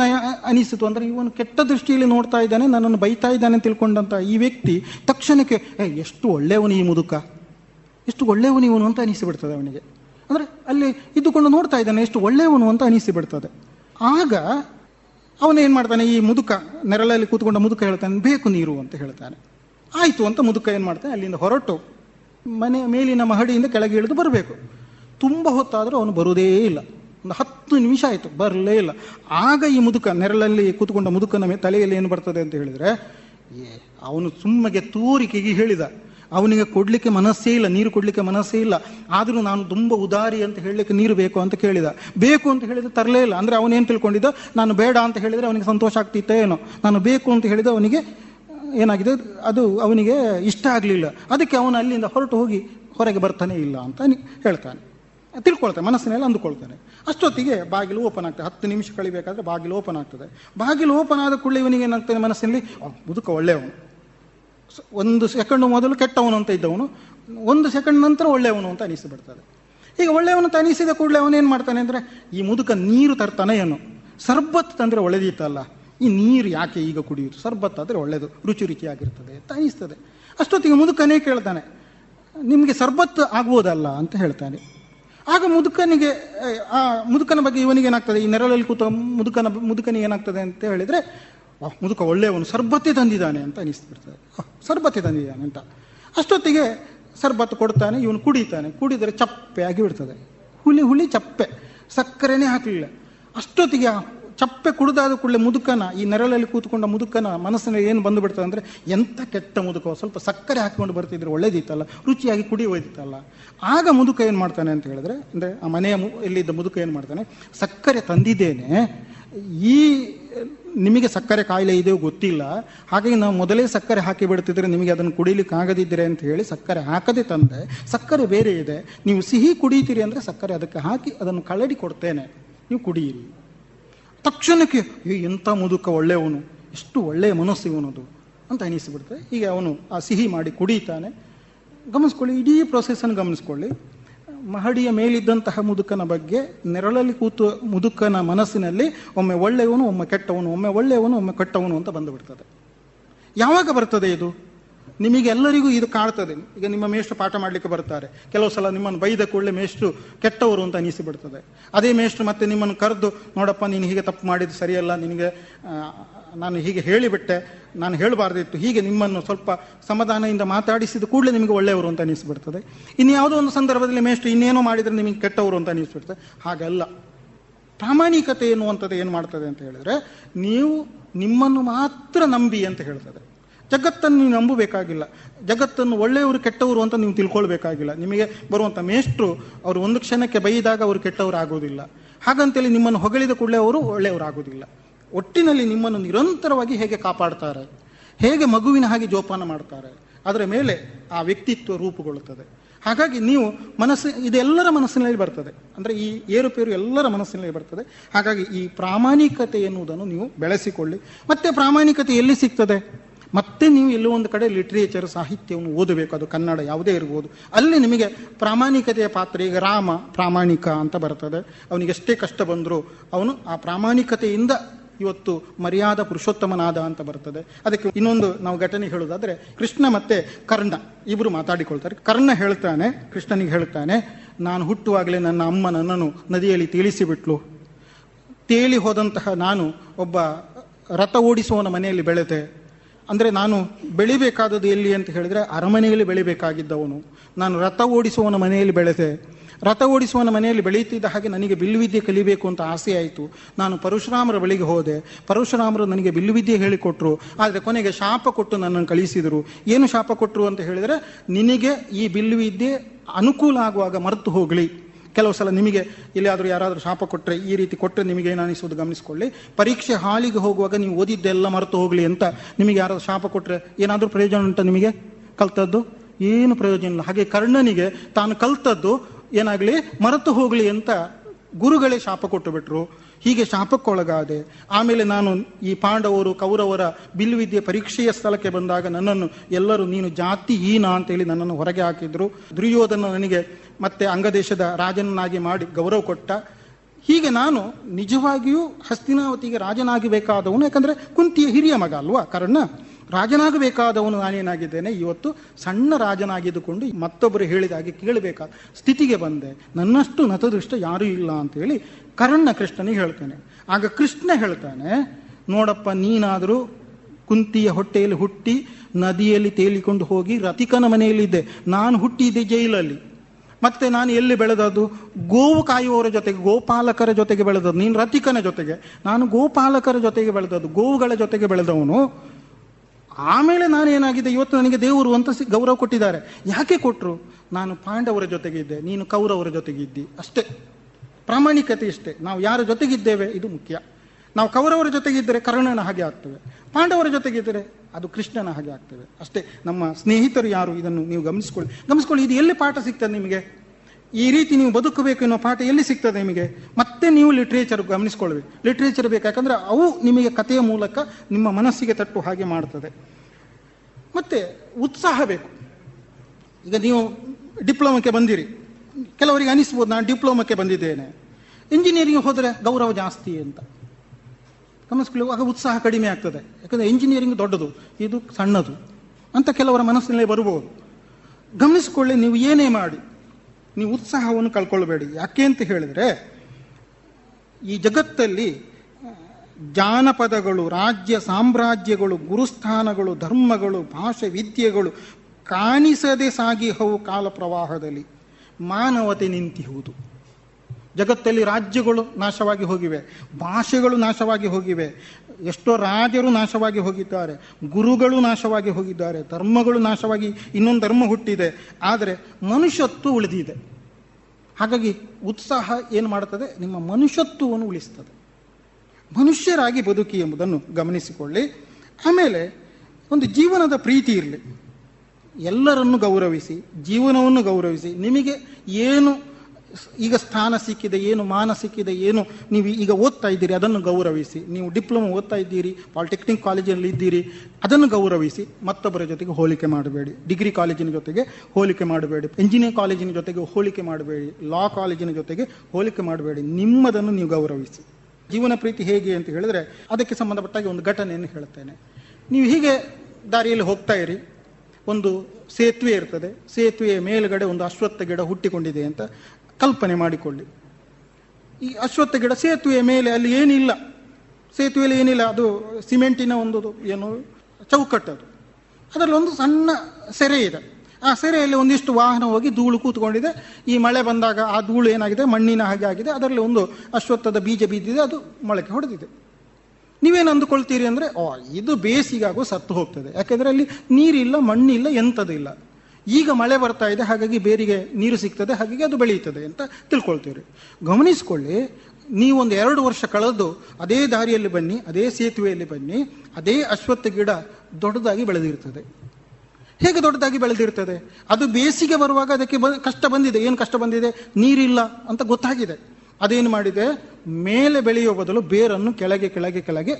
ಅನಿಸಿತು ಅಂದರೆ, ಇವನು ಕೆಟ್ಟ ದೃಷ್ಟಿಯಲ್ಲಿ ನೋಡ್ತಾ ಇದ್ದಾನೆ, ನನ್ನನ್ನು ಬೈತಾ ಇದ್ದಾನೆ ಅಂತ ತಿಳ್ಕೊಂಡಂಥ ಈ ವ್ಯಕ್ತಿ ತಕ್ಷಣಕ್ಕೆ ಎಷ್ಟು ಒಳ್ಳೆಯವನು ಈ ಮುದುಕ, ಎಷ್ಟು ಒಳ್ಳೆಯವನು ಇವನು ಅಂತ ಅನಿಸಿಬಿಡ್ತದೆ ಅವನಿಗೆ. ಅಂದರೆ ಅಲ್ಲಿ ಇದ್ದುಕೊಂಡು ನೋಡ್ತಾ ಇದ್ದಾನೆ, ಎಷ್ಟು ಒಳ್ಳೆಯವನು ಅಂತ ಅನಿಸಿಬಿಡ್ತದೆ. ಆಗ ಅವನೇನು ಮಾಡ್ತಾನೆ, ಈ ಮುದುಕ, ನೆರಳಲ್ಲಿ ಕೂತ್ಕೊಂಡ ಮುದುಕ ಹೇಳ್ತಾನೆ, ಬೇಕು ನೀರು ಅಂತ ಹೇಳ್ತಾನೆ. ಆಯಿತು ಅಂತ ಮುದುಕ ಏನು ಮಾಡ್ತಾನೆ, ಅಲ್ಲಿಂದ ಹೊರಟು ಮನೆ ಮೇಲಿನ ಮಹಡಿಯಿಂದ ಕೆಳಗೆ ಇಳಿದು ಬರಬೇಕು. ತುಂಬ ಹೊತ್ತಾದರೂ ಅವನು ಬರುವುದೇ ಇಲ್ಲ. ಒಂದು 10 ನಿಮಿಷ ಆಯಿತು, ಬರಲೇ ಇಲ್ಲ. ಆಗ ಈ ಮುದುಕ, ನೆರಳಲ್ಲಿ ಕೂತ್ಕೊಂಡ ಮುದುಕನ ತಲೆಯಲ್ಲಿ ಏನು ಬರ್ತದೆ ಅಂತ ಹೇಳಿದರೆ, ಅವನು ಸುಮ್ಮಗೆ ತೋರಿಕೆಗೆ ಹೇಳಿದ, ಅವನಿಗೆ ಕೊಡಲಿಕ್ಕೆ ಮನಸ್ಸೇ ಇಲ್ಲ, ನೀರು ಕೊಡಲಿಕ್ಕೆ ಮನಸ್ಸೇ ಇಲ್ಲ, ಆದರೂ ನಾನು ತುಂಬ ಉದಾರಿ ಅಂತ ಹೇಳಲಿಕ್ಕೆ ನೀರು ಬೇಕು ಅಂತ ಕೇಳಿದ. ಬೇಕು ಅಂತ ಹೇಳಿದರೆ ತರಲೇ ಇಲ್ಲ. ಅಂದರೆ ಅವನೇನು ತಿಳ್ಕೊಂಡಿದ್ದ, ನಾನು ಬೇಡ ಅಂತ ಹೇಳಿದರೆ ಅವನಿಗೆ ಸಂತೋಷ ಆಗ್ತಿತ್ತೋ ಏನೋ, ನಾನು ಬೇಕು ಅಂತ ಹೇಳಿದ ಅವನಿಗೆ ಏನಾಗಿದೆ, ಅದು ಅವನಿಗೆ ಇಷ್ಟ ಆಗಲಿಲ್ಲ. ಅದಕ್ಕೆ ಅವನು ಅಲ್ಲಿಂದ ಹೊರಟು ಹೋಗಿ ಹೊರಗೆ ಬರ್ತಾನೆ ಇಲ್ಲ ಅಂತ ಹೇಳ್ತಾನೆ, ತಿಳ್ಕೊಳ್ತಾನೆ, ಮನಸ್ಸಿನಲ್ಲಿ ಅಂದುಕೊಳ್ತಾನೆ. ಅಷ್ಟೊತ್ತಿಗೆ ಬಾಗಿಲು ಓಪನ್ ಆಗ್ತದೆ. 10 ನಿಮಿಷ ಕಳಿಬೇಕಾದ್ರೆ ಬಾಗಿಲು ಓಪನ್ ಆಗ್ತದೆ. ಬಾಗಿಲು ಓಪನ್ ಆದ ಕೂಡಲೇ ಇವನಿಗೆ ಏನಾಗ್ತಾನೆ, ಮನಸ್ಸಿನಲ್ಲಿ ಮುದುಕ ಒಳ್ಳೆಯವನು, ಒಂದು ಸೆಕೆಂಡ್ ಮೊದಲು ಕೆಟ್ಟವನು ಅಂತ ಇದ್ದವನು, ಒಂದು ಸೆಕೆಂಡ್ ನಂತರ ಒಳ್ಳೆಯವನು ಅಂತ ಅನಿಸಿಬಿಡ್ತದೆ. ಈಗ ಒಳ್ಳೆಯವನು ಅಂತ ಅನಿಸಿದ ಕೂಡಲೇ ಅವನೇನು ಮಾಡ್ತಾನೆ ಅಂದರೆ, ಈ ಮುದುಕ ನೀರು ತರ್ತಾನೆ ಏನೋ, ಸರ್ಬತ್ ತಂದರೆ ಒಳ್ಳೆದಿತ್ತಲ್ಲ, ಈ ನೀರು ಯಾಕೆ ಈಗ ಕುಡಿಯೋದು, ಸರ್ಬತ್ ಆದರೆ ಒಳ್ಳೆಯದು, ರುಚಿ ರುಚಿಯಾಗಿರ್ತದೆ ಅಂತ ಅನಿಸ್ತದೆ. ಅಷ್ಟೊತ್ತಿಗೆ ಮುದುಕನೇ ಕೇಳ್ತಾನೆ, ನಿಮಗೆ ಸರ್ಬತ್ ಆಗ್ಬೋದಲ್ಲ ಅಂತ ಹೇಳ್ತಾನೆ. ಆಗ ಮುದುಕನಿಗೆ, ಆ ಮುದುಕನ ಬಗ್ಗೆ ಇವನಿಗೇನಾಗ್ತದೆ, ಈ ನೆರಳಲ್ಲಿ ಕೂತ ಮುದುಕನಿಗೆ ಏನಾಗ್ತದೆ ಅಂತ ಹೇಳಿದರೆ, ಮುದುಕ ಒಳ್ಳೆಯವನು, ಸರ್ಬತ್ತೆ ತಂದಿದ್ದಾನೆ ಅಂತ ಅನಿಸ್ಬಿಡ್ತದೆ, ಸರ್ಬತ್ತೆ ತಂದಿದ್ದಾನೆ ಅಂತ. ಅಷ್ಟೊತ್ತಿಗೆ ಸರ್ಬತ್ತು ಕೊಡ್ತಾನೆ, ಇವನು ಕುಡಿತಾನೆ. ಕುಡಿದರೆ ಚಪ್ಪೆ ಆಗಿಬಿಡ್ತದೆ, ಹುಳಿ ಹುಳಿ ಚಪ್ಪೆ, ಸಕ್ಕರೆನೇ ಹಾಕಲಿಲ್ಲ. ಅಷ್ಟೊತ್ತಿಗೆ ಚಪ್ಪೆ ಕುಡಿದಾದ ಕೂಡಲೇ ಮುದುಕನ, ಈ ನೆರಳಲ್ಲಿ ಕೂತ್ಕೊಂಡ ಮುದುಕನ ಮನಸ್ಸಿನಲ್ಲಿ ಏನು ಬಂದು ಬಿಡ್ತದೆ ಅಂದರೆ, ಎಂಥ ಕೆಟ್ಟ ಮುದುಕ, ಸ್ವಲ್ಪ ಸಕ್ಕರೆ ಹಾಕಿಕೊಂಡು ಬರ್ತಿದ್ರೆ ಒಳ್ಳೇದಿತ್ತಲ್ಲ, ರುಚಿಯಾಗಿ ಕುಡಿಯೋದಿತ್ತಲ್ಲ. ಆಗ ಮುದುಕ ಏನು ಮಾಡ್ತಾನೆ ಅಂತ ಹೇಳಿದ್ರೆ, ಅಂದರೆ ಆ ಮನೆಯ ಎಲ್ಲಿದ್ದ ಮುದುಕ ಏನು ಮಾಡ್ತಾನೆ, ಸಕ್ಕರೆ ತಂದಿದ್ದೇನೆ, ಈ ನಿಮಗೆ ಸಕ್ಕರೆ ಕಾಯಿಲೆ ಇದೆಯೋ ಗೊತ್ತಿಲ್ಲ, ಹಾಗಾಗಿ ನಾವು ಮೊದಲೇ ಸಕ್ಕರೆ ಹಾಕಿ ಬಿಡ್ತಿದ್ರೆ ನಿಮಗೆ ಅದನ್ನು ಕುಡಿಲಿಕ್ಕೆ ಆಗದಿದ್ದರೆ ಅಂತ ಹೇಳಿ ಸಕ್ಕರೆ ಹಾಕದೆ ತಂದೆ, ಸಕ್ಕರೆ ಬೇರೆ ಇದೆ, ನೀವು ಸಿಹಿ ಕುಡಿತೀರಿ ಅಂದರೆ ಸಕ್ಕರೆ ಅದಕ್ಕೆ ಹಾಕಿ ಅದನ್ನು ಕಳಡಿ ಕೊಡ್ತೇನೆ, ನೀವು ಕುಡಿಯಿರಿ. ತಕ್ಷಣಕ್ಕೆ ಎಂಥ ಮುದುಕ ಒಳ್ಳೆಯವನು, ಎಷ್ಟು ಒಳ್ಳೆಯ ಮನಸ್ಸು ಇವನದು ಅಂತ ಅನಿಸಿಬಿಡ್ತದೆ. ಹೀಗೆ ಅವನು ಆ ಸಿಹಿ ಮಾಡಿ ಕುಡಿತಾನೆ. ಗಮನಿಸ್ಕೊಳ್ಳಿ, ಇಡೀ ಪ್ರೊಸೆಸನ್ನು ಗಮನಿಸ್ಕೊಳ್ಳಿ. ಮಹಡಿಯ ಮೇಲಿದ್ದಂತಹ ಮುದುಕನ ಬಗ್ಗೆ ನೆರಳಲ್ಲಿ ಕೂತು ಮುದುಕನ ಮನಸ್ಸಿನಲ್ಲಿ ಒಮ್ಮೆ ಒಳ್ಳೆಯವನು, ಒಮ್ಮೆ ಕೆಟ್ಟವನು, ಒಮ್ಮೆ ಒಳ್ಳೆಯವನು, ಒಮ್ಮೆ ಕೆಟ್ಟವನು ಅಂತ ಬಂದು ಬಿಡ್ತದೆ. ಯಾವಾಗ ಬರ್ತದೆ ಇದು? ನಿಮಗೆಲ್ಲರಿಗೂ ಇದು ಕಾಡ್ತದೆ. ಈಗ ನಿಮ್ಮ ಮೇಷ್ಟ್ರು ಪಾಠ ಮಾಡಲಿಕ್ಕೆ ಬರ್ತಾರೆ, ಕೆಲವು ಸಲ ನಿಮ್ಮನ್ನು ಬೈದ ಕೂಡಲೇ ಮೇಷ್ಟ್ರು ಕೆಟ್ಟವರು ಅಂತ ಅನಿಸಿಬಿಡ್ತದೆ. ಅದೇ ಮೇಷ್ಟ್ರು ಮತ್ತೆ ನಿಮ್ಮನ್ನು ಕರೆದು, ನೋಡಪ್ಪ ನೀನು ಹೀಗೆ ತಪ್ಪು ಮಾಡಿದ್ದು ಸರಿಯಲ್ಲ, ನಿನಗೆ ನಾನು ಹೀಗೆ ಹೇಳಿಬಿಟ್ಟೆ, ನಾನು ಹೇಳಬಾರ್ದಿತ್ತು, ಹೀಗೆ ನಿಮ್ಮನ್ನು ಸ್ವಲ್ಪ ಸಮಾಧಾನದಿಂದ ಮಾತಾಡಿಸಿದ ಕೂಡಲೇ ನಿಮಗೆ ಒಳ್ಳೆಯವರು ಅಂತ ಅನಿಸ್ಬಿಡ್ತದೆ. ಇನ್ಯಾವುದೋ ಒಂದು ಸಂದರ್ಭದಲ್ಲಿ ಮೇಷ್ಟ್ರು ಇನ್ನೇನೋ ಮಾಡಿದರೆ ನಿಮಗೆ ಕೆಟ್ಟವರು ಅಂತ ಅನಿಸ್ಬಿಡ್ತದೆ. ಹಾಗಲ್ಲ, ಪ್ರಾಮಾಣಿಕತೆ ಎನ್ನುವಂಥದ್ದು ಏನು ಮಾಡ್ತದೆ ಅಂತ ಹೇಳಿದರೆ, ನೀವು ನಿಮ್ಮನ್ನು ಮಾತ್ರ ನಂಬಿ ಅಂತ ಹೇಳ್ತದೆ. ಜಗತ್ತನ್ನು ನೀವು ನಂಬಬೇಕಾಗಿಲ್ಲ, ಜಗತ್ತನ್ನು ಒಳ್ಳೆಯವರು ಕೆಟ್ಟವರು ಅಂತ ನೀವು ತಿಳ್ಕೊಳ್ಬೇಕಾಗಿಲ್ಲ. ನಿಮಗೆ ಬರುವಂಥ ಮೇಷ್ಟ್ರು ಅವರು ಒಂದು ಕ್ಷಣಕ್ಕೆ ಬೈದಾಗ ಅವರು ಕೆಟ್ಟವರು ಆಗೋದಿಲ್ಲ, ಹಾಗಂತೇಳಿ ನಿಮ್ಮನ್ನು ಹೊಗಳಿದ ಕೂಡಲೇ ಅವರು ಒಳ್ಳೆಯವರು ಆಗೋದಿಲ್ಲ. ಒಟ್ಟಿನಲ್ಲಿ ನಿಮ್ಮನ್ನು ನಿರಂತರವಾಗಿ ಹೇಗೆ ಕಾಪಾಡ್ತಾರೆ, ಹೇಗೆ ಮಗುವಿನ ಹಾಗೆ ಜೋಪಾನ ಮಾಡ್ತಾರೆ, ಅದರ ಮೇಲೆ ಆ ವ್ಯಕ್ತಿತ್ವ ರೂಪುಗೊಳ್ಳುತ್ತದೆ. ಹಾಗಾಗಿ ನೀವು ಮನಸ್ಸು, ಇದೆಲ್ಲರ ಮನಸ್ಸಿನಲ್ಲಿ ಬರ್ತದೆ, ಅಂದರೆ ಈ ಏರುಪೇರು ಎಲ್ಲರ ಮನಸ್ಸಿನಲ್ಲಿ ಬರ್ತದೆ. ಹಾಗಾಗಿ ಈ ಪ್ರಾಮಾಣಿಕತೆ ಎನ್ನುವುದನ್ನು ನೀವು ಬೆಳೆಸಿಕೊಳ್ಳಿ. ಮತ್ತೆ ಪ್ರಾಮಾಣಿಕತೆ ಎಲ್ಲಿ ಸಿಗ್ತದೆ? ಮತ್ತೆ ನೀವು ಎಲ್ಲೋ ಒಂದು ಕಡೆ ಲಿಟ್ರೇಚರ್, ಸಾಹಿತ್ಯವನ್ನು ಓದಬೇಕು, ಅದು ಕನ್ನಡ ಯಾವುದೇ ಇರ್ಬೋದು. ಅಲ್ಲಿ ನಿಮಗೆ ಪ್ರಾಮಾಣಿಕತೆಯ ಪಾತ್ರ. ಈಗ ರಾಮ ಪ್ರಾಮಾಣಿಕ ಅಂತ ಬರ್ತದೆ, ಅವನಿಗೆ ಎಷ್ಟೇ ಕಷ್ಟ ಬಂದರೂ ಅವನು ಆ ಪ್ರಾಮಾಣಿಕತೆಯಿಂದ ಇವತ್ತು ಮರ್ಯಾದ ಪುರುಷೋತ್ತಮನಾದ ಅಂತ ಬರ್ತದೆ. ಅದಕ್ಕೆ ಇನ್ನೊಂದು ನಾವು ಘಟನೆ ಹೇಳೋದಾದ್ರೆ, ಕೃಷ್ಣ ಮತ್ತೆ ಕರ್ಣ ಇಬ್ರು ಮಾತಾಡಿಕೊಳ್ತಾರೆ. ಕರ್ಣ ಹೇಳ್ತಾನೆ, ಕೃಷ್ಣನಿಗೆ ಹೇಳ್ತಾನೆ, ನಾನು ಹುಟ್ಟುವಾಗಲೇ ನನ್ನ ಅಮ್ಮ ನನ್ನನ್ನು ನದಿಯಲ್ಲಿ ತೇಲಿಸಿಬಿಟ್ಲು, ತೇಲಿ ಹೋದಂತಹ ನಾನು ಒಬ್ಬ ರಥ ಓಡಿಸುವವನ ಮನೆಯಲ್ಲಿ ಬೆಳೆದೆ. ಅಂದರೆ ನಾನು ಬೆಳಿಬೇಕಾದದ್ದು ಎಲ್ಲಿ ಅಂತ ಹೇಳಿದ್ರೆ ಅರಮನೆಯಲ್ಲಿ ಬೆಳಿಬೇಕಾಗಿದ್ದವನು, ನಾನು ರಥ ಓಡಿಸುವವನ ಮನೆಯಲ್ಲಿ ಬೆಳೆದೆ. ರಥ ಓಡಿಸುವವನ ಮನೆಯಲ್ಲಿ ಬೆಳೆಯುತ್ತಿದ್ದ ಹಾಗೆ ನನಗೆ ಬಿಲ್ಲುವಿದ್ಯೆ ಕಲಿಬೇಕು ಅಂತ ಆಸೆ ಆಯಿತು. ನಾನು ಪರಶುರಾಮರ ಬಳಿಗೆ ಹೋದೆ, ಪರಶುರಾಮರು ನನಗೆ ಬಿಲ್ಲುವಿದ್ಯೆ ಹೇಳಿಕೊಟ್ರು, ಆದರೆ ಕೊನೆಗೆ ಶಾಪ ಕೊಟ್ಟು ನನ್ನನ್ನು ಕಳಿಸಿದರು. ಏನು ಶಾಪ ಕೊಟ್ಟರು ಅಂತ ಹೇಳಿದರೆ, ನಿನಗೆ ಈ ಬಿಲ್ಲುವಿದ್ಯೆ ಅನುಕೂಲ ಆಗುವಾಗ ಮರೆತು ಹೋಗಲಿ. ಕೆಲವು ಸಲ ನಿಮಗೆ ಎಲ್ಲಿಯಾದರೂ ಯಾರಾದರೂ ಶಾಪ ಕೊಟ್ಟರೆ, ಈ ರೀತಿ ಕೊಟ್ಟರೆ ನಿಮಗೆ ಏನಿಸೋದು ಗಮನಿಸಿಕೊಳ್ಳಿ. ಪರೀಕ್ಷೆ ಹಾಲಿಗೆ ಹೋಗುವಾಗ ನೀವು ಓದಿದ್ದೆಲ್ಲ ಮರೆತು ಹೋಗಲಿ ಅಂತ ನಿಮಗೆ ಯಾರಾದರೂ ಶಾಪ ಕೊಟ್ಟರೆ ಏನಾದರೂ ಪ್ರಯೋಜನ ಉಂಟ? ನಿಮಗೆ ಕಲ್ತದ್ದು ಏನು ಪ್ರಯೋಜನ ಇಲ್ಲ. ಹಾಗೆ ಕರ್ಣನಿಗೆ ತಾನು ಕಲ್ತದ್ದು ಏನಾಗಲಿ ಮರೆತು ಹೋಗಲಿ ಅಂತ ಗುರುಗಳೇ ಶಾಪ ಕೊಟ್ಟು ಬಿಟ್ರು. ಹೀಗೆ ಶಾಪಕ್ಕೊಳಗಾದೆ. ಆಮೇಲೆ ನಾನು ಈ ಪಾಂಡವರು ಕೌರವರ ಬಿಲ್ಲುವಿದ್ಯೆ ಪರೀಕ್ಷೆಯ ಸ್ಥಳಕ್ಕೆ ಬಂದಾಗ ನನ್ನನ್ನು ಎಲ್ಲರೂ ನೀನು ಜಾತಿ ಹೀನ ಅಂತೇಳಿ ನನ್ನನ್ನು ಹೊರಗೆ ಹಾಕಿದ್ರು. ದುರ್ಯೋಧನ ನನಗೆ ಮತ್ತೆ ಅಂಗದೇಶದ ರಾಜನನ್ನಾಗಿ ಮಾಡಿ ಗೌರವ ಕೊಟ್ಟ. ಹೀಗೆ ನಾನು ನಿಜವಾಗಿಯೂ ಹಸ್ತಿನಾವತಿಗೆ ರಾಜನಾಗಬೇಕಾದವನು, ಯಾಕಂದರೆ ಕುಂತಿಯ ಹಿರಿಯ ಮಗ ಅಲ್ವಾ ಕರ್ಣ, ರಾಜನಾಗಬೇಕಾದವನು ನಾನೇನಾಗಿದ್ದೇನೆ. ಇವತ್ತು ಸಣ್ಣ ರಾಜನಾಗಿದ್ದುಕೊಂಡು ಮತ್ತೊಬ್ಬರು ಹೇಳಿದಾಗೆ ಕೇಳಬೇಕಾದ ಸ್ಥಿತಿಗೆ ಬಂದೆ. ನನ್ನಷ್ಟು ನತದೃಷ್ಟ ಯಾರೂ ಇಲ್ಲ ಅಂತೇಳಿ ಕರ್ಣ ಕೃಷ್ಣನಿಗೆ ಹೇಳ್ತಾನೆ. ಆಗ ಕೃಷ್ಣ ಹೇಳ್ತಾನೆ, ನೋಡಪ್ಪ, ನೀನಾದರೂ ಕುಂತಿಯ ಹೊಟ್ಟೆಯಲ್ಲಿ ಹುಟ್ಟಿ ನದಿಯಲ್ಲಿ ತೇಲಿಕೊಂಡು ಹೋಗಿ ರತಿಕನ ಮನೆಯಲ್ಲಿದ್ದೆ. ನಾನು ಹುಟ್ಟಿದ್ದೆ ಜೈಲಲ್ಲಿ. ಮತ್ತೆ ನಾನು ಎಲ್ಲಿ ಬೆಳೆದದ್ದು? ಗೋವು ಕಾಯುವವರ ಜೊತೆಗೆ, ಗೋಪಾಲಕರ ಜೊತೆಗೆ ಬೆಳೆದದ್ದು. ನೀನು ರತಿಕನ ಜೊತೆಗೆ, ನಾನು ಗೋಪಾಲಕರ ಜೊತೆಗೆ ಬೆಳೆದದ್ದು, ಗೋವುಗಳ ಜೊತೆಗೆ ಬೆಳೆದವನು. ಆಮೇಲೆ ನಾನೇನಾಗಿದೆ, ಇವತ್ತು ನನಗೆ ದೇವರು ಅಂತ ಗೌರವ ಕೊಟ್ಟಿದ್ದಾರೆ. ಯಾಕೆ ಕೊಟ್ಟರು? ನಾನು ಪಾಂಡವರ ಜೊತೆಗಿದ್ದೆ, ನೀನು ಕೌರವರ ಜೊತೆಗಿದ್ದಿ, ಅಷ್ಟೇ. ಪ್ರಾಮಾಣಿಕತೆ ಇಷ್ಟೇ. ನಾವು ಯಾರ ಜೊತೆಗಿದ್ದೇವೆ ಇದು ಮುಖ್ಯ. ನಾವು ಕೌರವರ ಜೊತೆಗಿದ್ದರೆ ಕರ್ಣನ ಹಾಗೆ ಆಗ್ತೇವೆ, ಪಾಂಡವರ ಜೊತೆಗಿದ್ದರೆ ಅದು ಕೃಷ್ಣನ ಹಾಗೆ ಆಗ್ತೇವೆ, ಅಷ್ಟೇ. ನಮ್ಮ ಸ್ನೇಹಿತರು ಯಾರು, ಇದನ್ನು ನೀವು ಗಮನಿಸ್ಕೊಳ್ಳಿ. ಇದು ಎಲ್ಲಿ ಪಾಠ ಸಿಗ್ತದೆ ನಿಮಗೆ? ಈ ರೀತಿ ನೀವು ಬದುಕಬೇಕು ಅನ್ನೋ ಪಾಠ ಎಲ್ಲಿ ಸಿಗ್ತದೆ ನಿಮಗೆ? ಮತ್ತೆ ನೀವು ಲಿಟ್ರೇಚರ್ ಗಮನಿಸ್ಕೊಳ್ಬೇಕು, ಲಿಟ್ರೇಚರ್ ಬೇಕು. ಯಾಕಂದರೆ ಅವು ನಿಮಗೆ ಕಥೆಯ ಮೂಲಕ ನಿಮ್ಮ ಮನಸ್ಸಿಗೆ ತಟ್ಟು ಹಾಗೆ ಮಾಡ್ತದೆ. ಮತ್ತೆ ಉತ್ಸಾಹ ಬೇಕು. ಈಗ ನೀವು ಡಿಪ್ಲೊಮಕ್ಕೆ ಬಂದಿರಿ, ಕೆಲವರಿಗೆ ಅನಿಸ್ಬೋದು ನಾನು ಡಿಪ್ಲೊಮಕ್ಕೆ ಬಂದಿದ್ದೇನೆ, ಇಂಜಿನಿಯರಿಂಗ್ ಹೋದರೆ ಗೌರವ ಜಾಸ್ತಿ ಅಂತ ಗಮನಿಸ್ಕೊಳ್ಳಿ. ಆಗ ಉತ್ಸಾಹ ಕಡಿಮೆ ಆಗ್ತದೆ, ಯಾಕಂದರೆ ಇಂಜಿನಿಯರಿಂಗ್ ದೊಡ್ಡದು, ಇದು ಸಣ್ಣದು ಅಂತ ಕೆಲವರ ಮನಸ್ಸಿನಲ್ಲೇ ಬರ್ಬೋದು. ಗಮನಿಸ್ಕೊಳ್ಳಿ, ನೀವು ಏನೇ ಮಾಡಿ ನೀವು ಉತ್ಸಾಹವನ್ನು ಕಳ್ಕೊಳ್ಬೇಡಿ. ಯಾಕೆ ಅಂತ ಹೇಳಿದರೆ, ಈ ಜಗತ್ತಲ್ಲಿ ಜಾನಪದಗಳು, ರಾಜ್ಯ ಸಾಮ್ರಾಜ್ಯಗಳು, ಗುರುಸ್ಥಾನಗಳು, ಧರ್ಮಗಳು, ಭಾಷೆ, ವಿದ್ಯೆಗಳು ಕಾಣಿಸದೆ ಸಾಗಿಹವು ಕಾಲ ಪ್ರವಾಹದಲ್ಲಿ, ಮಾನವತೆ ನಿಂತಿಹುದು. ಜಗತ್ತಲ್ಲಿ ರಾಜ್ಯಗಳು ನಾಶವಾಗಿ ಹೋಗಿವೆ, ಭಾಷೆಗಳು ನಾಶವಾಗಿ ಹೋಗಿವೆ, ಎಷ್ಟೋ ರಾಜರು ನಾಶವಾಗಿ ಹೋಗಿದ್ದಾರೆ, ಗುರುಗಳು ನಾಶವಾಗಿ ಹೋಗಿದ್ದಾರೆ, ಧರ್ಮಗಳು ನಾಶವಾಗಿ ಇನ್ನೊಂದು ಧರ್ಮ ಹುಟ್ಟಿದೆ, ಆದರೆ ಮನುಷ್ಯತ್ವ ಉಳಿದಿದೆ. ಹಾಗಾಗಿ ಉತ್ಸಾಹ ಏನು ಮಾಡ್ತದೆ? ನಿಮ್ಮ ಮನುಷ್ಯತ್ವವನ್ನು ಉಳಿಸ್ತದೆ. ಮನುಷ್ಯರಾಗಿ ಬದುಕಿ ಎಂಬುದನ್ನು ಗಮನಿಸಿಕೊಳ್ಳಿ. ಆಮೇಲೆ ಒಂದು ಜೀವನದ ಪ್ರೀತಿ ಇರಲಿ, ಎಲ್ಲರನ್ನು ಗೌರವಿಸಿ, ಜೀವನವನ್ನು ಗೌರವಿಸಿ. ನಿಮಗೆ ಏನು ಈಗ ಸ್ಥಾನ ಸಿಕ್ಕಿದೆ, ಏನು ಮಾನ ಸಿಕ್ಕಿದೆ, ಏನು ನೀವು ಈಗ ಓದ್ತಾ ಇದ್ದೀರಿ ಅದನ್ನು ಗೌರವಿಸಿ. ನೀವು ಡಿಪ್ಲೊಮಾ ಓದ್ತಾ ಇದ್ದೀರಿ, ಪಾಲಿಟೆಕ್ನಿಕ್ ಕಾಲೇಜಿನಲ್ಲಿ ಇದ್ದೀರಿ, ಅದನ್ನು ಗೌರವಿಸಿ. ಮತ್ತೊಬ್ಬರ ಜೊತೆಗೆ ಹೋಲಿಕೆ ಮಾಡಬೇಡಿ, ಡಿಗ್ರಿ ಕಾಲೇಜಿನ ಜೊತೆಗೆ ಹೋಲಿಕೆ ಮಾಡಬೇಡಿ, ಇಂಜಿನಿಯರಿಂಗ್ ಕಾಲೇಜಿನ ಜೊತೆಗೆ ಹೋಲಿಕೆ ಮಾಡಬೇಡಿ, ಲಾ ಕಾಲೇಜಿನ ಜೊತೆಗೆ ಹೋಲಿಕೆ ಮಾಡಬೇಡಿ, ನಿಮ್ಮದನ್ನು ನೀವು ಗೌರವಿಸಿ. ಜೀವನ ಪ್ರೀತಿ ಹೇಗೆ ಅಂತ ಹೇಳಿದ್ರೆ, ಅದಕ್ಕೆ ಸಂಬಂಧಪಟ್ಟಾಗಿ ಒಂದು ಘಟನೆಯನ್ನು ಹೇಳ್ತೇನೆ. ನೀವು ಹೀಗೆ ದಾರಿಯಲ್ಲಿ ಹೋಗ್ತಾ ಇರಿ, ಒಂದು ಸೇತುವೆ ಇರ್ತದೆ, ಸೇತುವೆಯ ಮೇಲುಗಡೆ ಒಂದು ಅಶ್ವತ್ಥ ಗಿಡ ಹುಟ್ಟಿಕೊಂಡಿದೆ ಅಂತ ಕಲ್ಪನೆ ಮಾಡಿಕೊಳ್ಳಿ. ಈ ಅಶ್ವತ್ಥ ಗಿಡ ಸೇತುವೆಯ ಮೇಲೆ, ಅಲ್ಲಿ ಏನಿಲ್ಲ, ಸೇತುವೆಯಲ್ಲಿ ಏನಿಲ್ಲ, ಅದು ಸಿಮೆಂಟಿನ ಒಂದು ಏನು ಚೌಕಟ್ಟದು, ಅದರಲ್ಲಿ ಒಂದು ಸಣ್ಣ ಸೆರೆ ಇದೆ. ಆ ಸೆರೆಯಲ್ಲಿ ಒಂದಿಷ್ಟು ವಾಹನ ಹೋಗಿ ಧೂಳು ಕೂತ್ಕೊಂಡಿದೆ. ಈ ಮಳೆ ಬಂದಾಗ ಆ ಧೂಳು ಏನಾಗಿದೆ, ಮಣ್ಣಿನ ಹಾಗೆ ಆಗಿದೆ, ಅದರಲ್ಲಿ ಒಂದು ಅಶ್ವತ್ಥದ ಬೀಜ ಬಿದ್ದಿದೆ, ಅದು ಮೊಳಕೆ ಹೊಡೆದಿದೆ. ನೀವೇನು ಅಂದುಕೊಳ್ತೀರಿ ಅಂದರೆ, ಇದು ಬೇಸಿಗಾಗೋ ಸತ್ತು ಹೋಗ್ತದೆ, ಯಾಕೆಂದರೆ ಅಲ್ಲಿ ನೀರಿಲ್ಲ, ಮಣ್ಣಿಲ್ಲ, ಎಂಥದಿಲ್ಲ. ಈಗ ಮಳೆ ಬರ್ತಾ ಇದೆ, ಹಾಗಾಗಿ ಬೇರಿಗೆ ನೀರು ಸಿಗ್ತದೆ, ಹಾಗಾಗಿ ಅದು ಬೆಳೆಯುತ್ತದೆ ಅಂತ ತಿಳ್ಕೊಳ್ತೀರಿ. ಗಮನಿಸ್ಕೊಳ್ಳಿ, ನೀವೊಂದು 2 ವರ್ಷ ಕಳೆದು ಅದೇ ದಾರಿಯಲ್ಲಿ ಬನ್ನಿ, ಅದೇ ಸೇತುವೆಯಲ್ಲಿ ಬನ್ನಿ, ಅದೇ ಅಶ್ವತ್ಥ ಗಿಡ ದೊಡ್ಡದಾಗಿ ಬೆಳೆದಿರ್ತದೆ. ಹೇಗೆ ದೊಡ್ಡದಾಗಿ ಬೆಳೆದಿರ್ತದೆ? ಅದು ಬೇಸಿಗೆ ಬರುವಾಗ ಅದಕ್ಕೆ ಕಷ್ಟ ಬಂದಿದೆ. ಏನು ಕಷ್ಟ ಬಂದಿದೆ? ನೀರಿಲ್ಲ ಅಂತ ಗೊತ್ತಾಗಿದೆ. ಅದೇನು ಮಾಡಿದೆ? ಮೇಲೆ ಬೆಳೆಯುವ ಬದಲು ಬೇರನ್ನು ಕೆಳಗೆ ಕೆಳಗೆ ಕೆಳಗೆ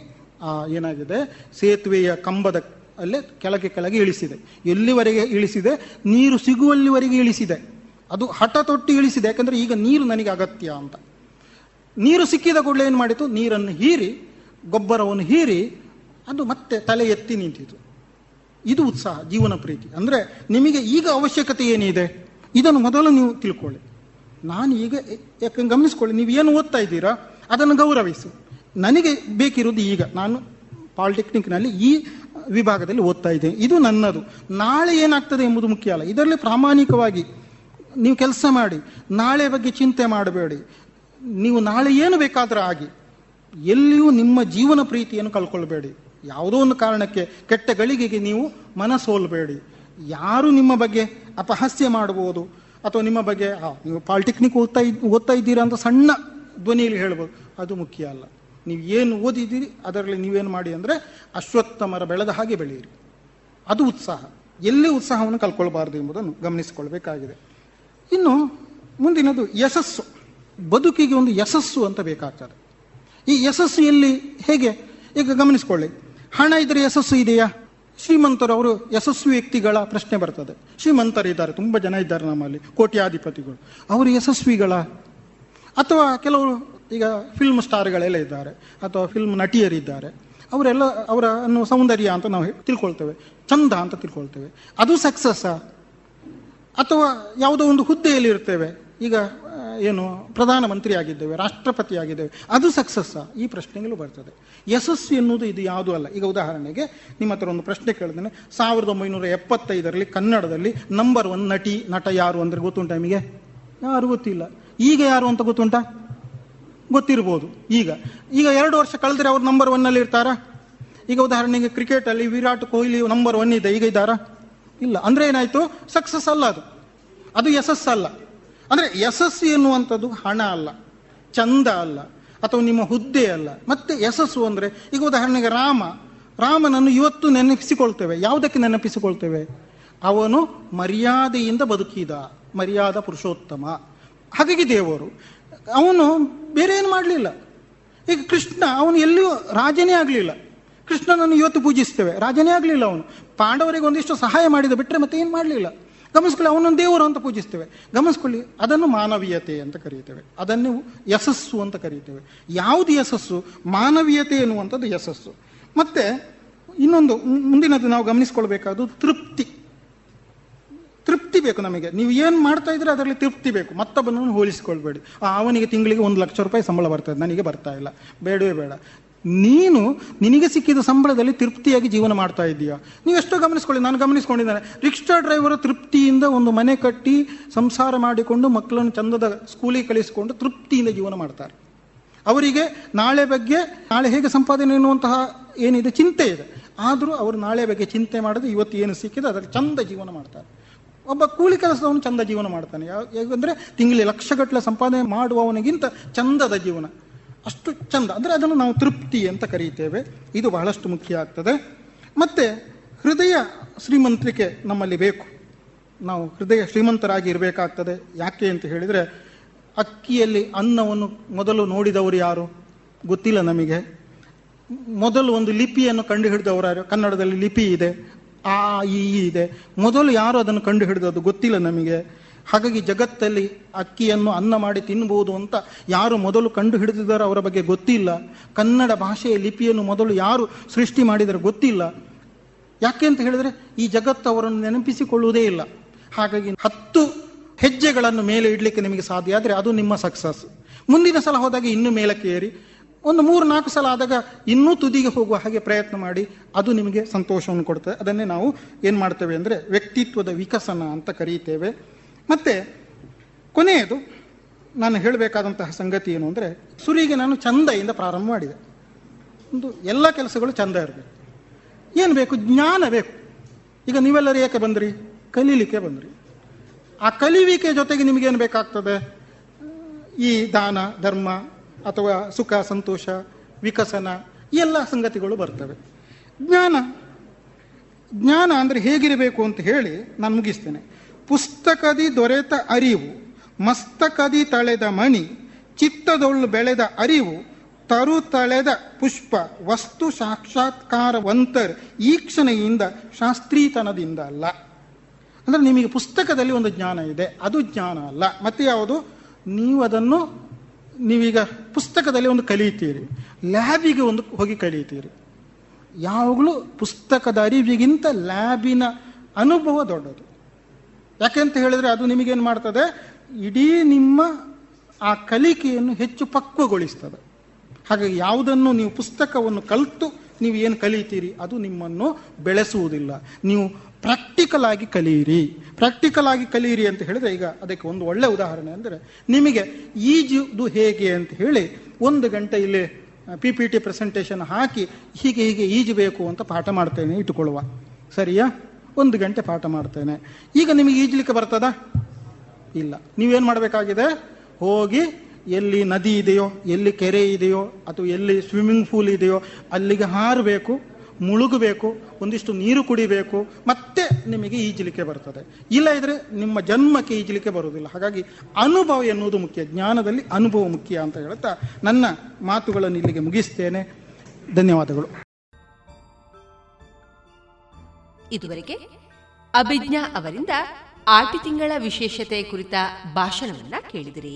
ಏನಾಗಿದೆ, ಸೇತುವೆಯ ಕಂಬದ ಅಲ್ಲೇ ಕೆಳಗೆ ಕೆಳಗೆ ಇಳಿಸಿದೆ. ಎಲ್ಲಿವರೆಗೆ ಇಳಿಸಿದೆ? ನೀರು ಸಿಗುವಲ್ಲಿವರೆಗೆ ಇಳಿಸಿದೆ. ಅದು ಹಠ ತೊಟ್ಟು ಇಳಿಸಿದೆ, ಯಾಕಂದರೆ ಈಗ ನೀರು ನನಗೆ ಅಗತ್ಯ ಅಂತ. ನೀರು ಸಿಕ್ಕಿದ ಕೂಡಲೇ ಏನು ಮಾಡಿತು? ನೀರನ್ನು ಹೀರಿ, ಗೊಬ್ಬರವನ್ನು ಹೀರಿ ಅದು ಮತ್ತೆ ತಲೆ ಎತ್ತಿ ನಿಂತಿತು. ಇದು ಉತ್ಸಾಹ, ಜೀವನ ಪ್ರೀತಿ. ಅಂದರೆ ನಿಮಗೆ ಈಗ ಅವಶ್ಯಕತೆ ಏನಿದೆ ಇದನ್ನು ಮೊದಲು ನೀವು ತಿಳ್ಕೊಳ್ಳಿ. ನಾನು ಈಗ ಯಾಕಂದ್ರೆ ಗಮನಿಸ್ಕೊಳ್ಳಿ, ನೀವು ಏನು ಓದ್ತಾ ಇದ್ದೀರಾ ಅದನ್ನು ಗೌರವಿಸಿ. ನನಗೆ ಬೇಕಿರೋದು ಈಗ ನಾನು ಪಾಲಿಟೆಕ್ನಿಕ್ನಲ್ಲಿ ಈ ವಿಭಾಗದಲ್ಲಿ ಓದ್ತಾ ಇದ್ದೇನೆ, ಇದು ನನ್ನದು. ನಾಳೆ ಏನಾಗ್ತದೆ ಎಂಬುದು ಮುಖ್ಯ ಅಲ್ಲ. ಇದರಲ್ಲಿ ಪ್ರಾಮಾಣಿಕವಾಗಿ ನೀವು ಕೆಲಸ ಮಾಡಿ, ನಾಳೆ ಬಗ್ಗೆ ಚಿಂತೆ ಮಾಡಬೇಡಿ. ನೀವು ನಾಳೆ ಏನು ಬೇಕಾದರೂ ಆಗಿ, ಎಲ್ಲಿಯೂ ನಿಮ್ಮ ಜೀವನ ಪ್ರೀತಿಯನ್ನು ಕಳ್ಕೊಳ್ಬೇಡಿ. ಯಾವುದೋ ಒಂದು ಕಾರಣಕ್ಕೆ ಕೆಟ್ಟ ಗಳಿಗೆಗೆ ನೀವು ಮನಸೋಲ್ಬೇಡಿ. ಯಾರು ನಿಮ್ಮ ಬಗ್ಗೆ ಅಪಹಾಸ್ಯ ಮಾಡ್ಬೋದು ಅಥವಾ ನಿಮ್ಮ ಬಗ್ಗೆ ನೀವು ಪಾಲಿಟೆಕ್ನಿಕ್ ಓದ್ತಾ ಇದ್ದೀರಾ ಅಂತ ಸಣ್ಣ ಧ್ವನಿಯಲ್ಲಿ ಹೇಳ್ಬೋದು, ಅದು ಮುಖ್ಯ ಅಲ್ಲ. ನೀವು ಏನು ಓದಿದ್ದೀರಿ ಅದರಲ್ಲಿ ನೀವೇನು ಮಾಡಿ ಅಂದರೆ ಅಶ್ವತ್ಥಮರ ಬೆಳೆದ ಹಾಗೆ ಬೆಳೆಯಿರಿ. ಅದು ಉತ್ಸಾಹ. ಎಲ್ಲಿ ಉತ್ಸಾಹವನ್ನು ಕಲ್ಕೊಳ್ಬಾರ್ದು ಎಂಬುದನ್ನು ಗಮನಿಸಿಕೊಳ್ಬೇಕಾಗಿದೆ. ಇನ್ನು ಮುಂದಿನದು ಯಶಸ್ಸು. ಬದುಕಿಗೆ ಒಂದು ಯಶಸ್ಸು ಅಂತ ಬೇಕಾಗ್ತದೆ. ಈ ಯಶಸ್ಸು ಎಲ್ಲಿ, ಹೇಗೆ? ಈಗ ಗಮನಿಸ್ಕೊಳ್ಳಿ, ಹಣ ಇದ್ದರೆ ಯಶಸ್ಸು ಇದೆಯಾ? ಶ್ರೀಮಂತರವರು ಯಶಸ್ವಿ ವ್ಯಕ್ತಿಗಳ ಪ್ರಶ್ನೆ ಬರ್ತದೆ. ಶ್ರೀಮಂತರಿದ್ದಾರೆ, ತುಂಬ ಜನ ಇದ್ದಾರೆ ನಮ್ಮಲ್ಲಿ, ಕೋಟ್ಯಾಧಿಪತಿಗಳು. ಅವರು ಯಶಸ್ವಿಗಳ? ಅಥವಾ ಕೆಲವರು ಈಗ ಫಿಲ್ಮ್ ಸ್ಟಾರ್ಗಳೆಲ್ಲ ಇದ್ದಾರೆ, ಅಥವಾ ಫಿಲ್ಮ್ ನಟಿಯರಿದ್ದಾರೆ. ಅವರೆಲ್ಲ ಅವರನ್ನು ಸೌಂದರ್ಯ ಅಂತ ನಾವು ತಿಳ್ಕೊಳ್ತೇವೆ, ಚಂದ ಅಂತ ತಿಳ್ಕೊಳ್ತೇವೆ. ಅದು ಸಕ್ಸಸ್ಸಾ? ಅಥವಾ ಯಾವುದೋ ಒಂದು ಹುದ್ದೆಯಲ್ಲಿ ಇರ್ತೇವೆ, ಈಗ ಏನು ಪ್ರಧಾನಮಂತ್ರಿ ಆಗಿದ್ದೇವೆ, ರಾಷ್ಟ್ರಪತಿ ಆಗಿದ್ದೇವೆ, ಅದು ಸಕ್ಸಸ್ಸಾ? ಈ ಪ್ರಶ್ನೆಗಳು ಬರ್ತದೆ. ಯಶಸ್ಸು ಎನ್ನುವುದು ಇದು ಯಾವುದೂ ಅಲ್ಲ. ಈಗ ಉದಾಹರಣೆಗೆ ನಿಮ್ಮ ಹತ್ರ ಒಂದು ಪ್ರಶ್ನೆ ಕೇಳಿದ್ರೆ, 1975 ಕನ್ನಡದಲ್ಲಿ ನಂಬರ್ 1 ನಟ ಯಾರು ಅಂದರೆ ಗೊತ್ತುಂಟ ನಿಮಗೆ? ಯಾರು ಗೊತ್ತಿಲ್ಲ. ಈಗ ಯಾರು ಅಂತ ಗೊತ್ತುಂಟ? ಗೊತ್ತಿರ್ಬೋದು. ಈಗ 2 ವರ್ಷ ಕಳೆದ್ರೆ ಅವ್ರು ನಂಬರ್ 1 ಇರ್ತಾರಾ? ಈಗ ಉದಾಹರಣೆಗೆ ಕ್ರಿಕೆಟಲ್ಲಿ ವಿರಾಟ್ ಕೊಹ್ಲಿ ನಂಬರ್ 1 ಇದೆ, ಈಗ ಇದ್ದಾರಾ? ಇಲ್ಲ. ಅಂದರೆ ಏನಾಯಿತು? ಸಕ್ಸಸ್ ಅಲ್ಲ ಅದು, ಅದು ಯಶಸ್ಸಲ್ಲ. ಅಂದರೆ ಯಶಸ್ಸು ಎನ್ನುವಂಥದ್ದು ಹಣ ಅಲ್ಲ, ಚಂದ ಅಲ್ಲ, ಅಥವಾ ನಿಮ್ಮ ಹುದ್ದೆ ಅಲ್ಲ. ಮತ್ತೆ ಯಶಸ್ಸು ಅಂದರೆ ಈಗ ಉದಾಹರಣೆಗೆ ರಾಮನನ್ನು ಇವತ್ತು ನೆನಪಿಸಿಕೊಳ್ತೇವೆ. ಯಾವುದಕ್ಕೆ ನೆನಪಿಸಿಕೊಳ್ತೇವೆ? ಅವನು ಮರ್ಯಾದೆಯಿಂದ ಬದುಕಿದ ಮರ್ಯಾದಾ ಪುರುಷೋತ್ತಮ, ಹಾಗಾಗಿ ದೇವರು. ಅವನು ಬೇರೆ ಏನು ಮಾಡಲಿಲ್ಲ. ಈಗ ಕೃಷ್ಣ, ಅವನು ಎಲ್ಲಿಯೂ ರಾಜನೇ ಆಗಲಿಲ್ಲ. ಕೃಷ್ಣನನ್ನು ಇವತ್ತು ಪೂಜಿಸ್ತೇವೆ, ರಾಜನೇ ಆಗಲಿಲ್ಲ ಅವನು. ಪಾಂಡವರಿಗೆ ಒಂದಿಷ್ಟು ಸಹಾಯ ಮಾಡಿದ ಬಿಟ್ಟರೆ ಮತ್ತೆ ಏನು ಮಾಡಲಿಲ್ಲ. ಗಮನಿಸ್ಕೊಳ್ಳಿ, ಅವನೊಂದು ದೇವರು ಅಂತ ಪೂಜಿಸ್ತೇವೆ. ಗಮನಿಸ್ಕೊಳ್ಳಿ, ಅದನ್ನು ಮಾನವೀಯತೆ ಅಂತ ಕರೀತೇವೆ, ಅದನ್ನು ಯಶಸ್ಸು ಅಂತ ಕರೀತೇವೆ. ಯಾವುದು ಯಶಸ್ಸು? ಮಾನವೀಯತೆ ಎನ್ನುವಂಥದ್ದು ಯಶಸ್ಸು. ಮತ್ತು ಇನ್ನೊಂದು ಮುಂದಿನದು ನಾವು ಗಮನಿಸ್ಕೊಳ್ಬೇಕಾದ್ದು ತೃಪ್ತಿ. ತೃಪ್ತಿ ಬೇಕು ನಮಗೆ. ನೀವು ಏನು ಮಾಡ್ತಾ ಇದ್ರೆ ಅದರಲ್ಲಿ ತೃಪ್ತಿ ಬೇಕು. ಮತ್ತೊಬ್ಬನನ್ನು ಹೋಲಿಸಿಕೊಳ್ಬೇಡಿ. ಅವನಿಗೆ ತಿಂಗಳಿಗೆ 1 ಲಕ್ಷ ರೂಪಾಯಿ ಸಂಬಳ ಬರ್ತದೆ, ನನಗೆ ಬರ್ತಾ ಇಲ್ಲ, ಬೇಡವೇ ಬೇಡ. ನೀನು ನಿನಗೆ ಸಿಕ್ಕಿದ ಸಂಬಳದಲ್ಲಿ ತೃಪ್ತಿಯಾಗಿ ಜೀವನ ಮಾಡ್ತಾ ಇದ್ದೀಯಾ? ನೀವೆಷ್ಟೋ ಗಮನಿಸ್ಕೊಳ್ಳಿ, ನಾನು ಗಮನಿಸ್ಕೊಂಡಿದ್ದೇನೆ. ರಿಕ್ಷಾ ಡ್ರೈವರು ತೃಪ್ತಿಯಿಂದ ಒಂದು ಮನೆ ಕಟ್ಟಿ ಸಂಸಾರ ಮಾಡಿಕೊಂಡು ಮಕ್ಕಳನ್ನು ಚಂದದ ಸ್ಕೂಲಿಗೆ ಕಳಿಸಿಕೊಂಡು ತೃಪ್ತಿಯಿಂದ ಜೀವನ ಮಾಡ್ತಾರೆ. ಅವರಿಗೆ ನಾಳೆ ಹೇಗೆ ಸಂಪಾದನೆ ಎನ್ನುವಂತಹ ಏನಿದೆ ಚಿಂತೆ ಇದೆ. ಆದರೂ ಅವರು ನಾಳೆ ಬಗ್ಗೆ ಚಿಂತೆ ಮಾಡದೆ ಇವತ್ತು ಏನು ಸಿಕ್ಕಿದೆ ಅದರಲ್ಲಿ ಚಂದ ಜೀವನ ಮಾಡ್ತಾರೆ. ಒಬ್ಬ ಕೂಲಿ ಕೆಲಸದವನು ಚಂದ ಜೀವನ ಮಾಡ್ತಾನೆ, ಯಾಕೆಂದರೆ ತಿಂಗಳಿಗೆ ಲಕ್ಷಗಟ್ಟಲೆ ಸಂಪಾದನೆ ಮಾಡುವವನಿಗಿಂತ ಚಂದದ ಜೀವನ ಅಷ್ಟು ಚಂದ. ಅಂದರೆ ಅದನ್ನು ನಾವು ತೃಪ್ತಿ ಅಂತ ಕರೀತೇವೆ. ಇದು ಬಹಳಷ್ಟು ಮುಖ್ಯ ಆಗ್ತದೆ. ಮತ್ತು ಹೃದಯ ಶ್ರೀಮಂತಿಕೆ ನಮ್ಮಲ್ಲಿ ಬೇಕು. ನಾವು ಹೃದಯ ಶ್ರೀಮಂತರಾಗಿ ಇರಬೇಕಾಗ್ತದೆ. ಯಾಕೆ ಅಂತ ಹೇಳಿದರೆ, ಅಕ್ಕಿಯಲ್ಲಿ ಅನ್ನವನ್ನು ಮೊದಲು ನೋಡಿದವರು ಯಾರು ಗೊತ್ತಿಲ್ಲ ನಮಗೆ. ಮೊದಲು ಒಂದು ಲಿಪಿಯನ್ನು ಕಂಡುಹಿಡಿದವರು ಯಾರು? ಕನ್ನಡದಲ್ಲಿ ಲಿಪಿ ಇದೆ, ಆ ಈ ಇದೆ. ಮೊದಲು ಯಾರು ಅದನ್ನು ಕಂಡುಹಿಡಿದದ್ದು ಗೊತ್ತಿಲ್ಲ ನಮಗೆ. ಹಾಗಾಗಿ ಜಗತ್ತಲ್ಲಿ ಅಕ್ಕಿಯನ್ನು ಅನ್ನ ಮಾಡಿ ತಿನ್ಬೋದು ಅಂತ ಯಾರು ಮೊದಲು ಕಂಡು ಹಿಡಿದಿದ್ದಾರೋ ಅವರ ಬಗ್ಗೆ ಗೊತ್ತಿಲ್ಲ. ಕನ್ನಡ ಭಾಷೆಯ ಲಿಪಿಯನ್ನು ಮೊದಲು ಯಾರು ಸೃಷ್ಟಿ ಮಾಡಿದರೆ ಗೊತ್ತಿಲ್ಲ. ಯಾಕೆ ಅಂತ ಹೇಳಿದರೆ ಈ ಜಗತ್ತು ಅವರನ್ನು ನೆನಪಿಸಿಕೊಳ್ಳುವುದೇ ಇಲ್ಲ. ಹಾಗಾಗಿ 10 ಹೆಜ್ಜೆಗಳನ್ನು ಮೇಲೆ ಇಡಲಿಕ್ಕೆ ನಿಮಗೆ ಸಾಧ್ಯ ಆದರೆ ಅದು ನಿಮ್ಮ ಸಕ್ಸಸ್. ಮುಂದಿನ ಸಲ ಹೋದಾಗ ಇನ್ನೂ ಮೇಲಕ್ಕೆ ಏರಿ, ಒಂದು 3-4 ಸಲ ಆದಾಗ ಇನ್ನೂ ತುದಿಗೆ ಹೋಗುವ ಹಾಗೆ ಪ್ರಯತ್ನ ಮಾಡಿ, ಅದು ನಿಮಗೆ ಸಂತೋಷವನ್ನು ಕೊಡ್ತದೆ. ಅದನ್ನೇ ನಾವು ಏನು ಮಾಡ್ತೇವೆ ಅಂದರೆ ವ್ಯಕ್ತಿತ್ವದ ವಿಕಸನ ಅಂತ ಕರೀತೇವೆ. ಮತ್ತು ಕೊನೆಯದು ನಾನು ಹೇಳಬೇಕಾದಂತಹ ಸಂಗತಿ ಏನು ಅಂದರೆ, ಶುರುವಿಗೆ ನಾನು ಚಂದದಿಂದ ಪ್ರಾರಂಭ ಮಾಡಿದೆ. ಒಂದು ಎಲ್ಲ ಕೆಲಸಗಳು ಚಂದ ಇರಬೇಕು. ಏನು ಬೇಕು? ಜ್ಞಾನ ಬೇಕು. ಈಗ ನೀವೆಲ್ಲರೂ ಏಕೆ ಬಂದ್ರಿ? ಕಲೀಲಿಕ್ಕೆ ಬಂದ್ರಿ. ಆ ಕಲಿಯುವಿಕೆ ಜೊತೆಗೆ ನಿಮಗೇನು ಬೇಕಾಗ್ತದೆ? ಈ ದಾನ ಧರ್ಮ ಅಥವಾ ಸುಖ ಸಂತೋಷ ವಿಕಸನ ಎಲ್ಲ ಸಂಗತಿಗಳು ಬರ್ತವೆ. ಜ್ಞಾನ ಜ್ಞಾನ ಅಂದರೆ ಹೇಗಿರಬೇಕು ಅಂತ ಹೇಳಿ ನಾನು ಮುಗಿಸ್ತೇನೆ. ಪುಸ್ತಕದಿ ದೊರೆತ ಅರಿವು, ಮಸ್ತಕದಿ ತಳೆದ ಮಣಿ, ಚಿತ್ತದೊಳು ಬೆಳೆದ ಅರಿವು, ತರು ತಳೆದ ಪುಷ್ಪ, ವಸ್ತು ಸಾಕ್ಷಾತ್ಕಾರವಂತರ್ ಈಕ್ಷಣೆಯಿಂದ ಶಾಸ್ತ್ರೀತನದಿಂದ ಅಲ್ಲ. ಅಂದರೆ ನಿಮಗೆ ಪುಸ್ತಕದಲ್ಲಿ ಒಂದು ಜ್ಞಾನ ಇದೆ, ಅದು ಜ್ಞಾನ ಅಲ್ಲ. ಮತ್ತೆ ಯಾವುದು? ನೀವು ಅದನ್ನು ನೀವೀಗ ಪುಸ್ತಕದಲ್ಲಿ ಒಂದು ಕಲಿಯುತ್ತೀರಿ, ಲ್ಯಾಬಿಗೆ ಒಂದು ಹೋಗಿ ಕಲಿಯುತ್ತೀರಿ. ಯಾವಾಗಲೂ ಪುಸ್ತಕದ ಅರಿವಿಗಿಂತ ಲ್ಯಾಬಿನ ಅನುಭವ ದೊಡ್ಡದು. ಯಾಕೆಂತ ಹೇಳಿದರೆ ಅದು ನಿಮಗೇನು ಮಾಡ್ತದೆ, ಇಡೀ ನಿಮ್ಮ ಆ ಕಲಿಕೆಯನ್ನು ಹೆಚ್ಚು ಪಕ್ವಗೊಳಿಸ್ತದೆ. ಹಾಗಾಗಿ ಯಾವುದನ್ನು ನೀವು ಪುಸ್ತಕವನ್ನು ಕಲಿತು ನೀವು ಏನು ಕಲಿತೀರಿ ಅದು ನಿಮ್ಮನ್ನು ಬೆಳೆಸುವುದಿಲ್ಲ. ನೀವು ಪ್ರಾಕ್ಟಿಕಲ್ ಆಗಿ ಕಲಿಯಿರಿ. ಪ್ರಾಕ್ಟಿಕಲ್ ಆಗಿ ಕಲಿಯಿರಿ ಅಂತ ಹೇಳಿದರೆ ಈಗ ಅದಕ್ಕೆ ಒಂದು ಒಳ್ಳೆಯ ಉದಾಹರಣೆ ಅಂದರೆ, ನಿಮಗೆ ಈಜುವುದು ಹೇಗೆ ಅಂತ ಹೇಳಿ 1 ಗಂಟೆ ಇಲ್ಲಿ PPT ಪ್ರೆಸೆಂಟೇಷನ್ ಹಾಕಿ ಹೀಗೆ ಹೀಗೆ ಈಜಬೇಕು ಅಂತ ಪಾಠ ಮಾಡ್ತೇನೆ ಇಟ್ಟುಕೊಳ್ಳುವ, ಸರಿಯಾ? 1 ಗಂಟೆ ಪಾಠ ಮಾಡ್ತೇನೆ. ಈಗ ನಿಮಗೆ ಈಜಲಿಕ್ಕೆ ಬರ್ತದ? ಇಲ್ಲ. ನೀವೇನು ಮಾಡಬೇಕಾಗಿದೆ, ಹೋಗಿ ಎಲ್ಲಿ ನದಿ ಇದೆಯೋ, ಎಲ್ಲಿ ಕೆರೆ ಇದೆಯೋ, ಅಥವಾ ಎಲ್ಲಿ ಸ್ವಿಮ್ಮಿಂಗ್ ಪೂಲ್ ಇದೆಯೋ ಅಲ್ಲಿಗೆ ಹಾರಬೇಕು, ಮುಳುಗಬೇಕು, ಒಂದಿಷ್ಟು ನೀರು ಕುಡಿಬೇಕು, ಮತ್ತೆ ನಿಮಗೆ ಈಜಲಿಕ್ಕೆ ಬರ್ತದೆ. ಇಲ್ಲ ಇದ್ರೆ ನಿಮ್ಮ ಜನ್ಮಕ್ಕೆ ಈಜಲಿಕ್ಕೆ ಬರುವುದಿಲ್ಲ. ಹಾಗಾಗಿ ಅನುಭವ ಎನ್ನುವುದು ಮುಖ್ಯ, ಜ್ಞಾನದಲ್ಲಿ ಅನುಭವ ಮುಖ್ಯ ಅಂತ ಹೇಳ್ತಾ ನನ್ನ ಮಾತುಗಳನ್ನು ಇಲ್ಲಿಗೆ ಮುಗಿಸ್ತೇನೆ. ಧನ್ಯವಾದಗಳು. ಇದುವರೆಗೆ ಅಭಿಜ್ಞಾ ಅವರಿಂದ ಆಟಿ ತಿಂಗಳ ವಿಶೇಷತೆ ಕುರಿತ ಭಾಷಣವನ್ನ ಕೇಳಿದಿರಿ.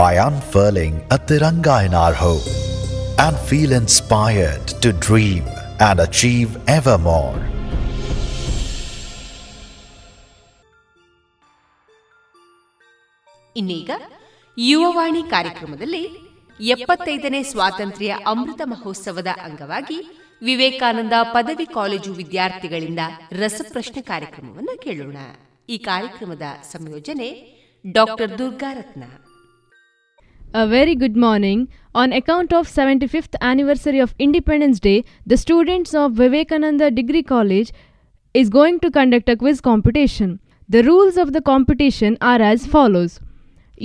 by unfurling a Tiranga in our home and feel inspired to dream and achieve evermore. ಇನ್ನೀಗ ಯುವವಾಣಿ ಕಾರ್ಯಕ್ರಮದಲ್ಲಿ 75ನೇ ಸ್ವಾತಂತ್ರ್ಯ ಅಮೃತ ಮಹೋತ್ಸವದ ಅಂಗವಾಗಿ ವಿವೇಕಾನಂದ ಪದವಿ ಕಾಲೇಜು ವಿದ್ಯಾರ್ಥಿಗಳಿಂದ ರಸಪ್ರಶ್ನೆ ಕಾರ್ಯಕ್ರಮವನ್ನು ಕೇಳೋಣ. ಈ ಕಾರ್ಯಕ್ರಮದ ಸಂಯೋಜನೆ doctor Durga Ratna. A very good morning. On account of 75th anniversary of Independence Day, the students of Vivekananda Degree College is going to conduct a quiz competition. The rules of the competition are as follows.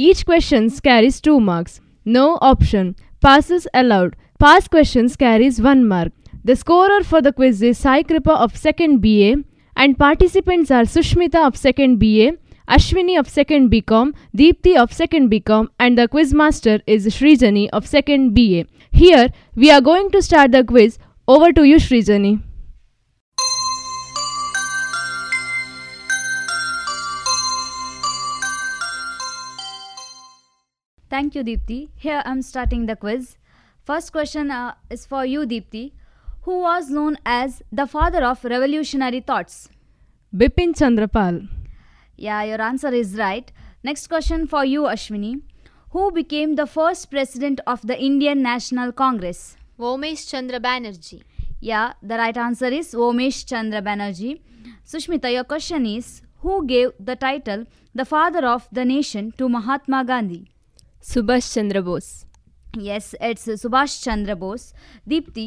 Each question carries 2 marks. No option. Passes allowed. Pass questions carries 1 mark. The scorer for the quiz is Sai Kripa of 2nd BA and participants are Sushmita of 2nd BA, Ashwini of 2nd BCom, Deepti of 2nd BCom and the quiz master is Srijani of 2nd BA. Here we are going to start the quiz. Over to you, Srijani. Thank you, Deepti. Here I am starting the quiz. First question is for you, Deepti. Who was known as the father of revolutionary thoughts? Bipin Chandra Pal. Yeah, your answer is right. Next question for you, Ashwini. Who became the first president of the Indian National Congress? Vomesh Chandra Banerjee. Yeah, the right answer is Vomesh Chandra Banerjee. Sushmita, your question is, who gave the title the father of the nation to Mahatma Gandhi? Subhash Chandra Bose. Yes, it's Subhash Chandra Bose. Deepti,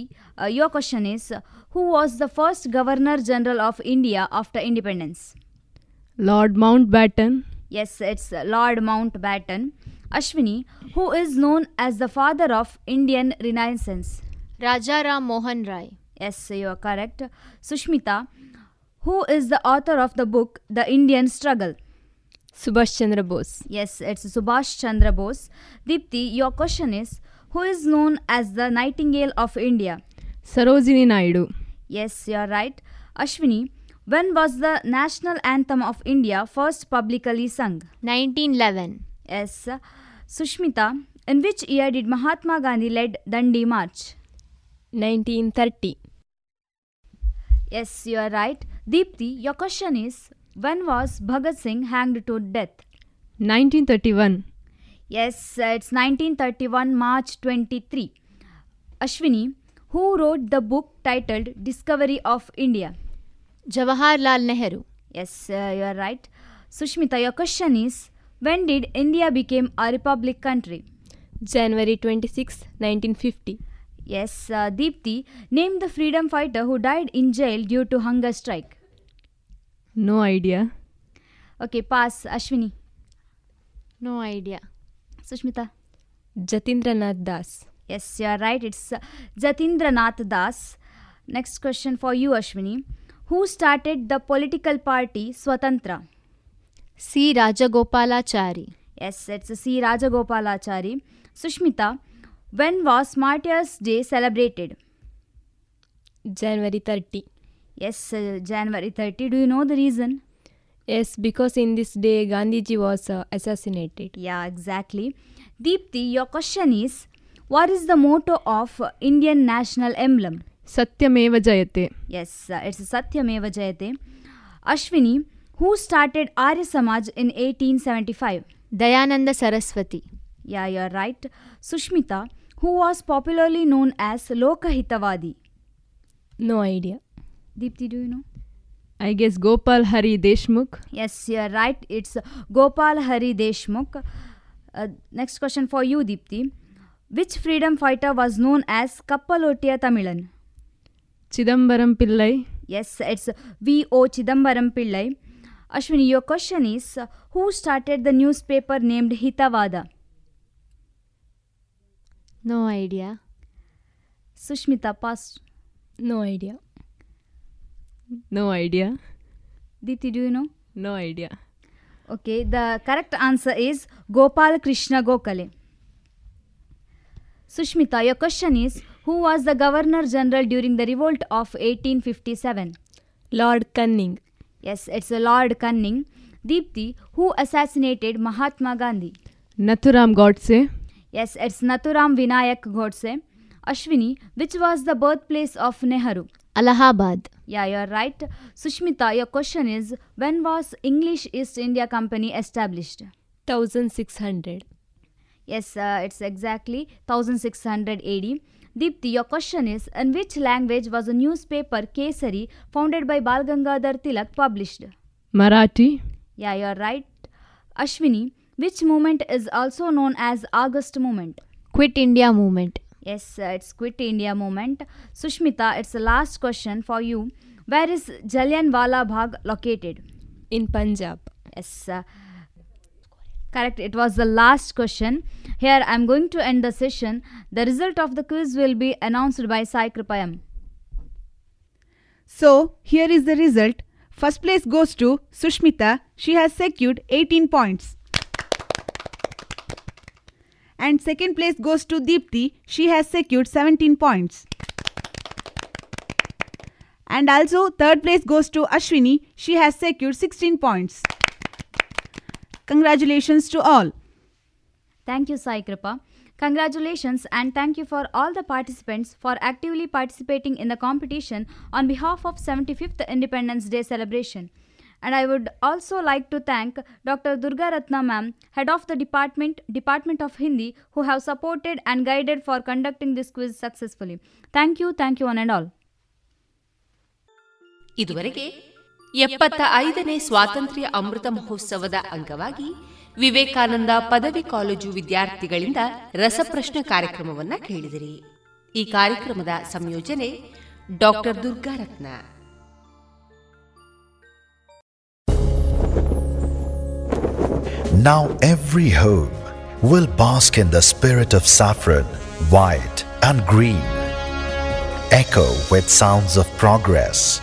your question is, who was the first Governor General of India after independence? Lord Mountbatten. Yes, it's Lord Mountbatten. Ashwini, who is known as the father of Indian Renaissance? Raja Ram Mohan Rai. Yes, you are correct. Sushmita, who is the author of the book The Indian Struggle? Subhash Chandra Bose. Yes, it's Subhash Chandra Bose. Deepti, your question is, who is known as the Nightingale of India? Sarojini Naidu. Yes, you are right. Ashwini, when was the National Anthem of India first publicly sung? 1911. Yes. Sushmita, in which year did Mahatma Gandhi led Dandi March? 1930. Yes, you are right. Deepti, your question is, when was Bhagat Singh hanged to death? 1931. Yes, it's 1931, March 23. Ashwini, who wrote the book titled Discovery of India? Jawaharlal Nehru. Yes, you are right. Sushmita, your question is, when did India become a republic country? January 26, 1950. Yes, Deepti, name the freedom fighter who died in jail due to hunger strike. No idea. Okay, pass. Ashwini. No idea. Sushmita. Jatindranath Das. Yes, you are right. It's Jatindranath Das. Next question for you, Ashwini. Who started the political party Swatantra? C. Rajagopalachari. Yes, it's C. Rajagopalachari. Sushmita, when was Martyrs' Day celebrated? January 30. Yes, January 30. Do you know the reason? Yes, because in this day, Gandhiji was assassinated. Yeah, exactly. Deepti, your question is, what is the motto of Indian national emblem? Satyameva Jayate. Yes, it's Satyameva Jayate. Ashwini, who started Arya Samaj in 1875? Dayananda Saraswati. Yeah, you are right. Sushmita, who was popularly known as Lokahitavadi? No idea. Deepti, do you know? I guess Gopal Hari Deshmukh. Yes, you are right. It's Gopal Hari Deshmukh. Next question for you, Deepti. Which freedom fighter was known as Kappalotiya Tamilan? Chidambaram Pillai. Yes, it's V.O. Chidambaram Pillai. Ashwini, your question is, who started the newspaper named Hitavada? No idea. Sushmita, pass. No idea. No idea. Deepti, do you know? No idea. Okay, the correct answer is Gopal Krishna Gokhale. Sushmita, your question is, who was the Governor General during the revolt of 1857? Lord Canning. Yes, it's Lord Canning. Deepti, who assassinated Mahatma Gandhi? Nathuram Godse. Yes, it's Nathuram Vinayak Godse. Ashwini, which was the birthplace of Nehru? Allahabad. Yeah, you are right. Sushmita, your question is, when was English East India Company established? 1600. Yes, it's exactly 1600 AD. Deepti, your question is, in which language was a newspaper Kesari founded by Bal Gangadhar Tilak published? Marathi. Yeah, you are right. Ashwini, which movement is also known as August Movement? Quit India Movement. Yes, it's Quit India Movement. Sushmita, it's the last question for you. Where is Jallianwala Bagh located? In Punjab. Yes, correct. It was the last question. Here, I'm going to end the session. The result of the quiz will be announced by Sai Kripayam. So, here is the result. First place goes to Sushmita. She has secured 18 points. And second place goes to Deepti. She has secured 17 points. And also third place goes to Ashwini. She has secured 16 points. Congratulations to all. Thank you, Sai Kripa. Congratulations and thank you for all the participants for actively participating in the competition on behalf of 75th Independence Day celebration. And I would also like to thank Dr. Durga Ratna ma'am, head of the Department of Hindi, who have supported and guided for conducting this quiz successfully. Thank you one and all. ಇದುವರೆಗೆ 75ನೇ ಸ್ವಾತಂತ್ರ್ಯ ಅಮೃತ ಮಹೋತ್ಸವದ ಅಂಗವಾಗಿ ವಿವೇಕಾನಂದ ಪದವಿ college ವಿದ್ಯಾರ್ಥಿಗಳಿಂದ ರಸಪ್ರಶ್ನೆ ಕಾರ್ಯಕ್ರಮವನ್ನು ಕೇಳಿದಿರಿ. ಈ ಕಾರ್ಯಕ್ರಮದ ಸಂಯೋಜನೆ doctor Durga Ratna. Now every home will bask in the spirit of saffron, white and green. Echo with sounds of progress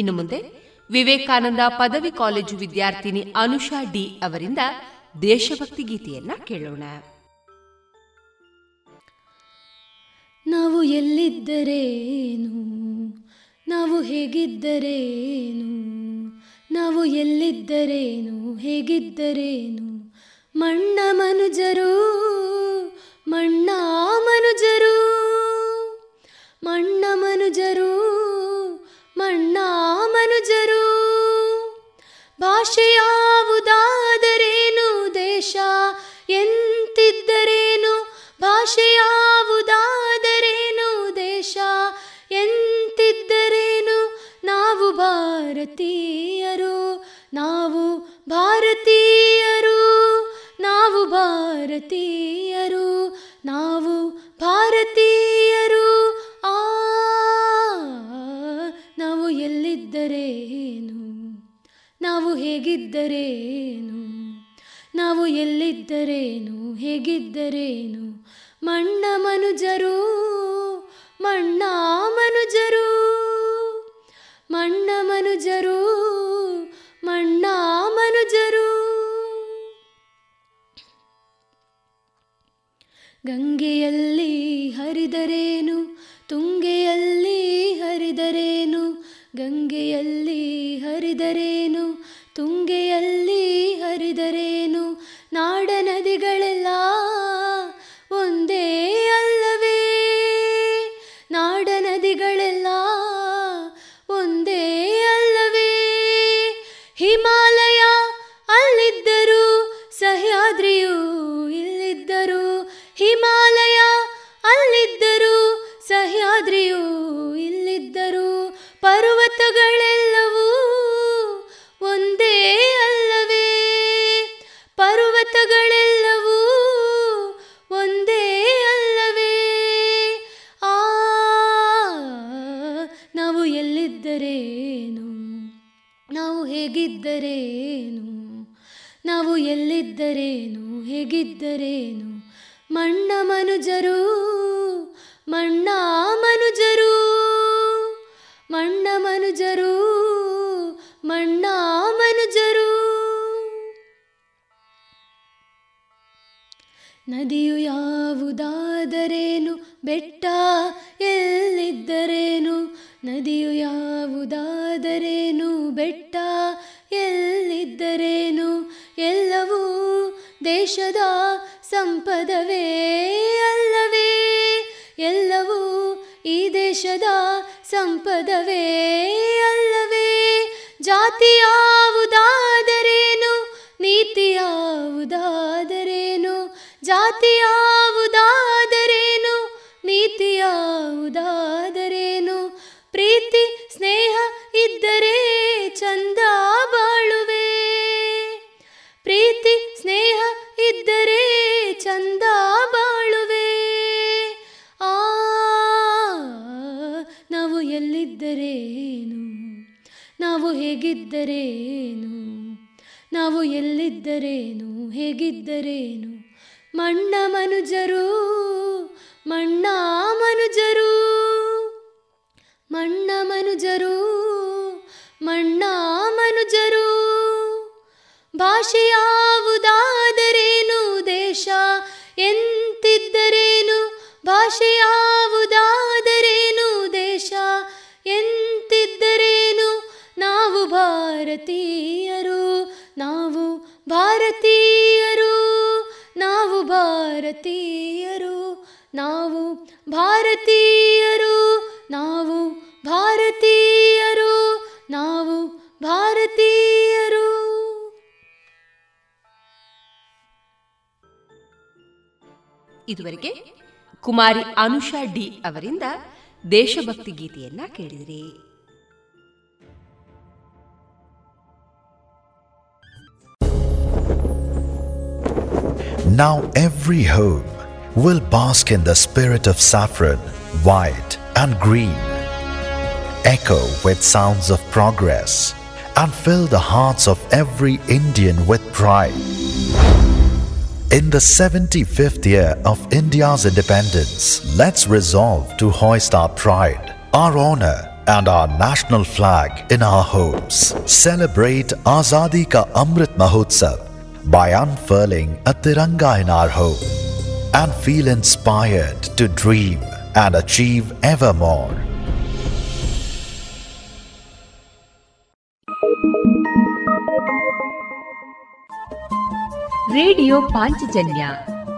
ಇನ್ನು ಮುಂದೆ ವಿವೇಕಾನಂದ ಪದವಿ ಕಾಲೇಜು ವಿದ್ಯಾರ್ಥಿನಿ ಅನುಷಾ ಡಿ ಅವರಿಂದ ದೇಶಭಕ್ತಿ ಗೀತೆಯನ್ನ ಕೇಳೋಣ. ನಾವು ಎಲ್ಲಿದ್ದರೇನು, ನಾವು ಹೇಗಿದ್ದರೇನು, ನಾವು ಎಲ್ಲಿದ್ದರೇನು ಹೇಗಿದ್ದರೇನು, ಮಣ್ಣ ಮನುಜರು ಮಣ್ಣ ಮನುಜರು ಮಣ್ಣ ಮನುಜರು ಮಣ್ಣ ಮನುಜರು. ಭಾಷೆ ಯಾವುದಾದರೇನು ದೇಶ ಎಂತಿದ್ದರೇನು, ಭಾಷೆ ಯಾವುದಾದರೇನು ದೇಶ ಎಂತಿದ್ದರೇನು, ನಾವು ಭಾರತೀಯರು ನಾವು ಭಾರತೀಯರು ನಾವು ಭಾರತೀಯರು ನಾವು ಭಾರತೀಯರು. ಆ ನಾವು ಎಲ್ಲಿದ್ದರೇನು, ನಾವು ಹೇಗಿದ್ದರೇನು, ನಾವು ಎಲ್ಲಿದ್ದರೇನು ಹೇಗಿದ್ದರೇನು, ಮಣ್ಣ ಮನುಜರು ಮಣ್ಣ ಮನುಜರು ಮಣ್ಣ ಮನುಜರು ಮಣ್ಣ ಮನುಜರು. ಗಂಗೆಯಲ್ಲಿ ಹರಿದರೇನು ತುಂಗೆಯಲ್ಲಿ ಹರಿದರೇನು, ಗಂಗೆಯಲ್ಲಿ ಹರಿದರೇನು ತುಂಗೆಯಲ್ಲಿ ಹರಿದರೇನು, ನಾಡ ನದಿಗಳೆಲ್ಲ ಒಂದೇ ಅಲ್ಲವೇ, ನಾಡ ನದಿಗಳೆಲ್ಲ ಒಂದೇ ಅಲ್ಲವೇ. ಹಿಮಾಲಯ ಅಲ್ಲಿದ್ದರೂ ಸಹ್ಯಾದ್ರಿಯೂ ಇಲ್ಲಿದ್ದರೂ, ಹಿಮಾಲಯ ಅಲ್ಲಿದ್ದರೂ ಸಹ್ಯಾದ್ರಿಯೂ ಇಲ್ಲಿದ್ದರೂ, ಪರ್ವತಗಳೆಲ್ಲವೂ ಒಂದೇ ಅಲ್ಲವೇ, ಪರ್ವತಗಳೆಲ್ಲವೂ ಒಂದೇ ಅಲ್ಲವೇ. ಆ ನಾವು ಎಲ್ಲಿದ್ದರೇನು, ನಾವು ಹೇಗಿದ್ದರೇನು, ನಾವು ಎಲ್ಲಿದ್ದರೇನು ಹೇಗಿದ್ದರೇನು, ಮಣ್ಣ ಮನುಜರು ಮಣ್ಣ ಮನುಜರು ಮಣ್ಣ ಮನುಜರು ಮಣ್ಣ ಮನುಜರು. ನದಿಯು ಯಾವುದಾದರೇನು ಬೆಟ್ಟ ಎಲ್ಲಿದ್ದರೇನು, ನದಿಯು ಯಾವುದಾದರೇನು ಬೆಟ್ಟ ಎಲ್ಲಿದ್ದರೇನು, ಎಲ್ಲವೂ ದೇಶದ ಸಂಪದವೇ ಅಲ್ಲವೇ, ಎಲ್ಲವೂ ಈ ದೇಶದ ಸಂಪದವೇ ಅಲ್ಲವೇ. ಜಾತಿ ಯಾವುದಾದರೇನು, ನೀತಿ ಯಾವುದಾದರೇನು, ಜಾತಿ ಯಾವುದಾದರೇನು, ನೀತಿ ಯಾವುದಾದರೇನು, ಪ್ರೀತಿ ಸ್ನೇಹ ಇದ್ದರೆ ಚಂದ ಬಾಳುವೆ, ಪ್ರೀತಿ ಸ್ನೇಹ ಇದ್ದರೆ ಚಂದ ಬಾಳುವೆ. ಆ ನಾವು ಎಲ್ಲಿದ್ದರೇನು, ನಾವು ಹೇಗಿದ್ದರೇನು, ನಾವು ಎಲ್ಲಿದ್ದರೇನು ಹೇಗಿದ್ದರೇನು, ಮಣ್ಣ ಮನುಜರು ಮಣ್ಣ ಮನುಜರು ಮಣ್ಣ ಮನುಜರು ಮಣ್ಣ ಮನುಜರು. ಭಾಷೆ ಯಾವುದಾದರೇನು ದೇಶ ಎಂತಿದ್ದರೇನು, ಭಾಷೆ ಯಾವುದಾದರೇನು ದೇಶ ಎಂತಿದ್ದರೇನು, ನಾವು ಭಾರತೀಯರು ನಾವು ಭಾರತೀಯರು ನಾವು ಭಾರತೀಯರು ನಾವು ಭಾರತೀಯರು ನಾವು ಭಾರತೀಯರು ನಾವು ಭಾರತೀಯರು. ಇದುವರೆಗೆ ಕುಮಾರಿ ಅನುಷಾ ಡಿ ಅವರಿಂದ ದೇಶಭಕ್ತಿ ಗೀತೆಯನ್ನ ಕೇಳಿದಿರಿ. Now every home will bask in the spirit of saffron, white and green, echo with sounds of progress and fill the hearts of every Indian with pride. In the 75th year of India's independence, let's resolve to hoist our pride, our honor and our national flag in our homes. Celebrate Azadi Ka Amrit Mahotsav by unfurling a Tiranga in our home and feel inspired to dream and achieve ever more. Radio Panchajanya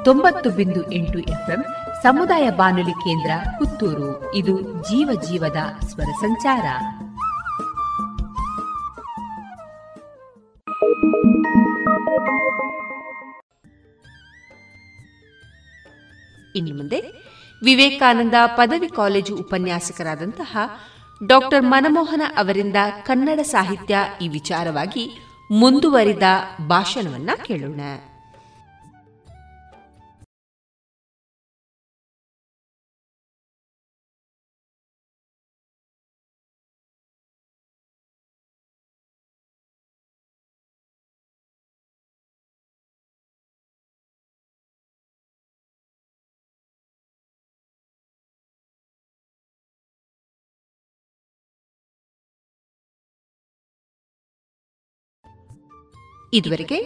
90.8 FM ಸಮುದಾಯ ಬಾನುಲಿ ಕೇಂದ್ರ ಪುತ್ತೂರು. ಇದು ಜೀವ ಜೀವದ ಸ್ವರ ಸಂಚಾರ. ಇನ್ನು ಮುಂದೆ ವಿವೇಕಾನಂದ ಪದವಿ ಕಾಲೇಜು ಉಪನ್ಯಾಸಕರಾದಂತಹ ಡಾಕ್ಟರ್ ಮನಮೋಹನ ಅವರಿಂದ ಕನ್ನಡ ಸಾಹಿತ್ಯ ಈ ವಿಚಾರವಾಗಿ ಮುಂದುವರಿದ ಭಾಷಣವನ್ನ ಕೇಳೋಣ. ಇದುವರೆಗೆ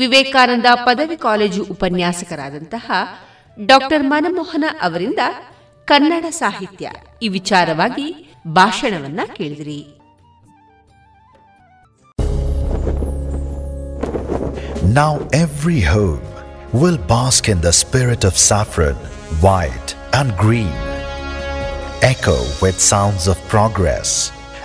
ವಿವೇಕಾನಂದ ಪದವಿ ಕಾಲೇಜು ಉಪನ್ಯಾಸಕರಾದಂತಹ ಡಾಕ್ಟರ್ ಮನಮೋಹನ ಅವರಿಂದ ಕನ್ನಡ ಸಾಹಿತ್ಯ ಈ ವಿಚಾರವಾಗಿ ಭಾಷಣವನ್ನ ಕೇಳಿದಿರಿ. Now every home will bask in the spirit of saffron, white and green, echo with sounds of progress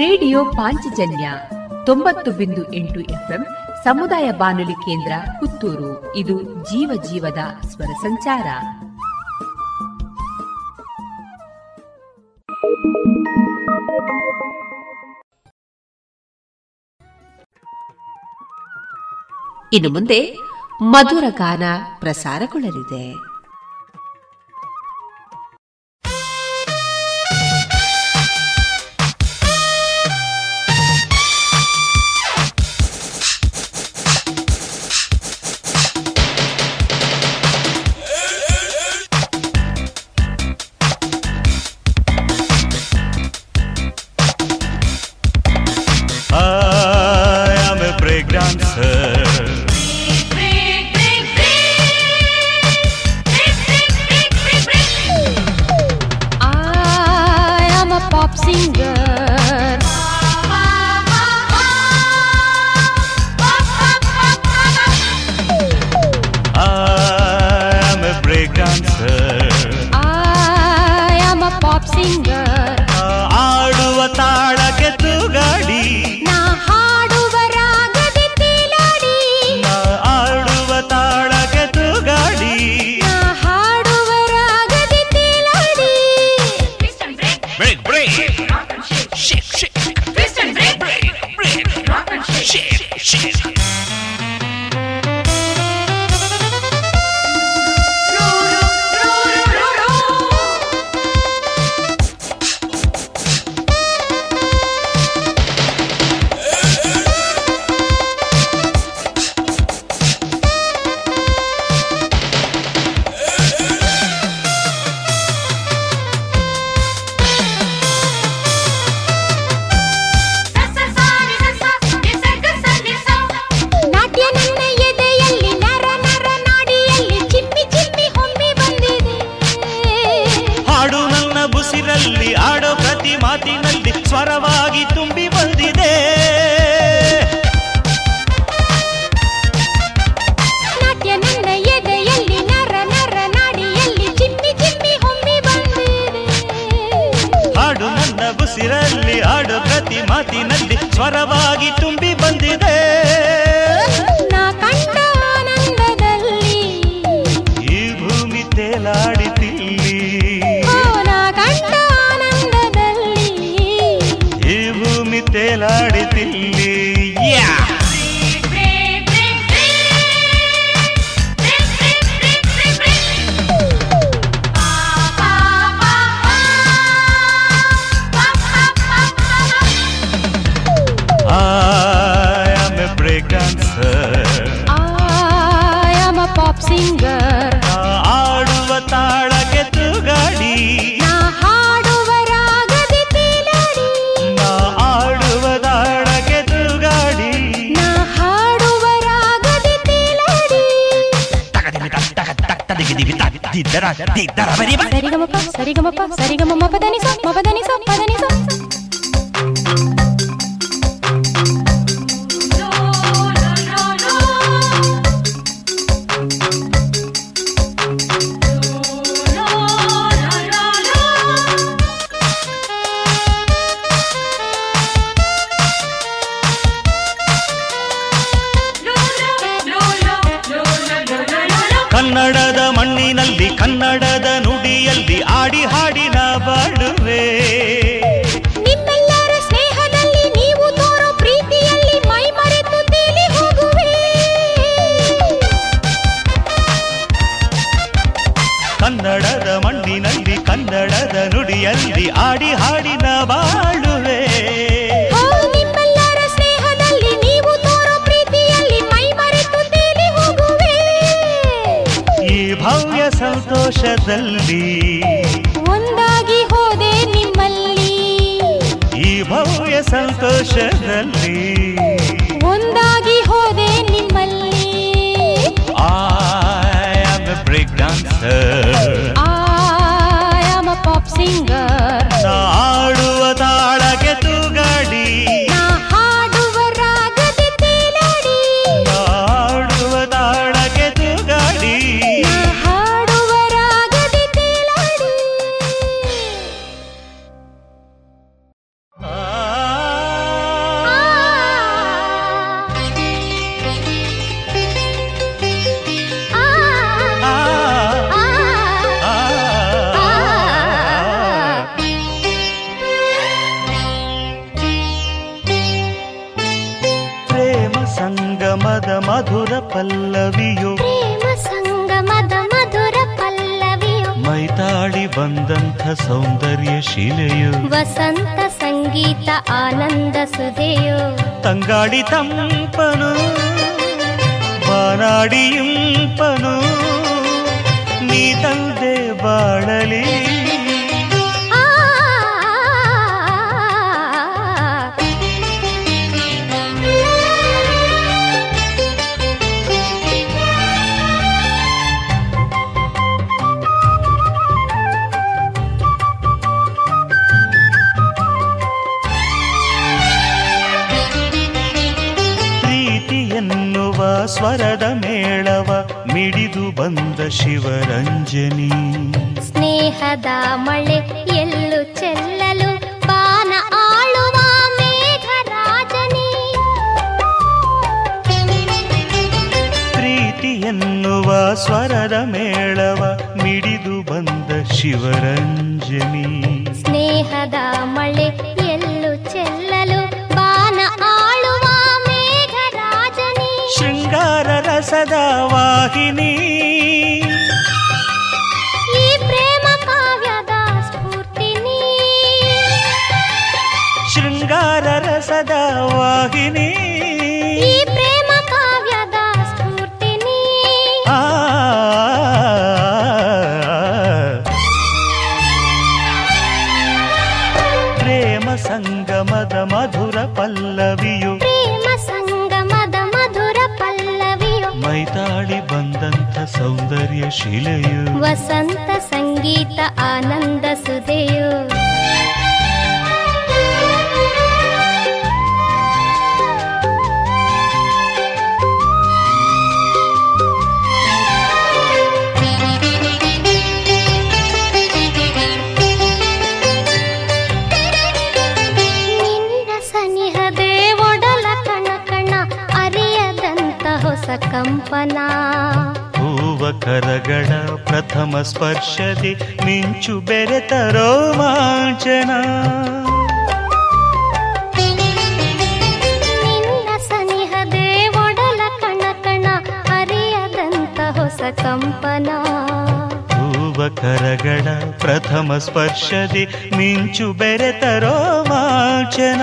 radio Panchajanya 90.8 FM ಸಮುದಾಯ ಬಾನುಲಿ ಕೇಂದ್ರ ಪುತ್ತೂರು. ಇದು ಜೀವ ಜೀವದ ಸ್ವರ ಸಂಚಾರ. ಇನ್ನು ಮುಂದೆ ಮಧುರ ಗಾನ ಪ್ರಸಾರಗೊಳ್ಳಲಿದೆ. ಲಾಡಿತಿಲ್ಲಿ ಪಡೆದಿಲ್ಲಿ. ಕನ್ನಡದ ಮಣ್ಣಿನಲ್ಲಿ ಕನ್ನಡದ ನುಡಿಯಲ್ಲಿ ಆಡಿ ಹಾಡಿ ನಾ ಬಾಳುವೆ. ನಿಮ್ಮೆಲ್ಲರ ಸ್ನೇಹದಲ್ಲಿ ನೀವು ತೋರೋ ಪ್ರೀತಿಯಲ್ಲಿ ಮೈ ಮರೆತು ತೇಲಿ ಹೋಗುವೆ. ಕನ್ನಡದ ಮಣ್ಣಿನಲ್ಲಿ ಕನ್ನಡದ ನುಡಿಯಲ್ಲಿ ಆಡಿ ಹಾಡಿ ನಾ ಬಾಳುವೆ. ಭವ್ಯ ಸಂತೋಷದಲ್ಲಿ ಒಂದಾಗಿ ಹೋದೆ ನಿಮ್ಮಲ್ಲಿ. ಈ ಭವ್ಯ ಸಂತೋಷದಲ್ಲಿ ಒಂದಾಗಿ ಹೋದೆ ನಿಮ್ಮಲ್ಲಿ. I am a break dancer, I am a pop singer. ನಾ ಆಡುವ ತಾಳಕ್ಕೆ ತೂಗಾಡಿ, ನಾ ಹಾಡುವ ರಾಗಕ್ಕೆ ತೇಲಾಡಿ, ನಾ ಆಡುವ ತಾಳಕ್ಕೆ ತೂಗಾಡಿ. ಮಧುರ ಪಲ್ಲವಿಯು ಪ್ರೇಮ ಸಂಗಮದ ಮಧುರ ಪಲ್ಲವಿಯು ಮೈತಾಳಿ ಬಂದಂಥ ಸೌಂದರ್ಯ ಶಿಲೆಯು ವಸಂತ ಸಂಗೀತ ಆನಂದ ಸುಧೆಯು ತಂಗಾಡಿ ತಂಪನು ಬಾನಾಡಿ ಇಂಪನು ನೀ ತಂದೆ ಬಾಳಲಿ. ಸ್ವರದ ಮೇಳವ ಮಿಡಿದು ಬಂದ ಶಿವರಂಜನಿ ಸ್ನೇಹದ ಮಳೆ ಎಲ್ಲೂ ಚೆಲ್ಲಲು ಬಾನ ಆಳುವ ಮೇಘರಾಜನಿ ಪ್ರೀತಿ ಎನ್ನುವ ಸ್ವರದ ಮೇಳವ ಮಿಡಿದು ಬಂದ ಶಿವರಂಜನಿ ಸ್ನೇಹದ ಮಳೆ ಎಲ್ಲೂ ಚೆಲ್ಲಲು ಬಾನ ಆಳುವ ಶೃಂಗಾರ ರಸದ ವಾಹಿನಿ ಈ ಪ್ರೇಮ ಕಾವ್ಯದ ಸ್ಫೂರ್ತಿನಿ ಶೃಂಗಾರ ರಸದ ವಾಹಿನಿ ಈ ಪ್ರೇಮ ಕಾವ್ಯದ ಸ್ಫೂರ್ತಿನಿ. ಆ ಪ್ರೇಮ ಸಂಗಮದ ಮಧುರ ಪಲ್ಲವಿಯು ಮೈತಾಳಿ ಬಂದಂಥ ಸೌಂದರ್ಯ ಶಿಲೆಯು ವಸಂತ ಸಂಗೀತ ಆನಂದ ಸುಧೆಯು ಕಂಪನಾ ಹೂವ ಕರಗಳ ಪ್ರಥಮ ಸ್ಪರ್ಶದಿ ಮಿಂಚು ಬೆರೆತ ರೋಮಾಂಚನ ಪ್ರಥಮ ಸ್ಪರ್ಶದಿ ಮಿಂಚು ಬೆರೆತರೋ ವಾಚನ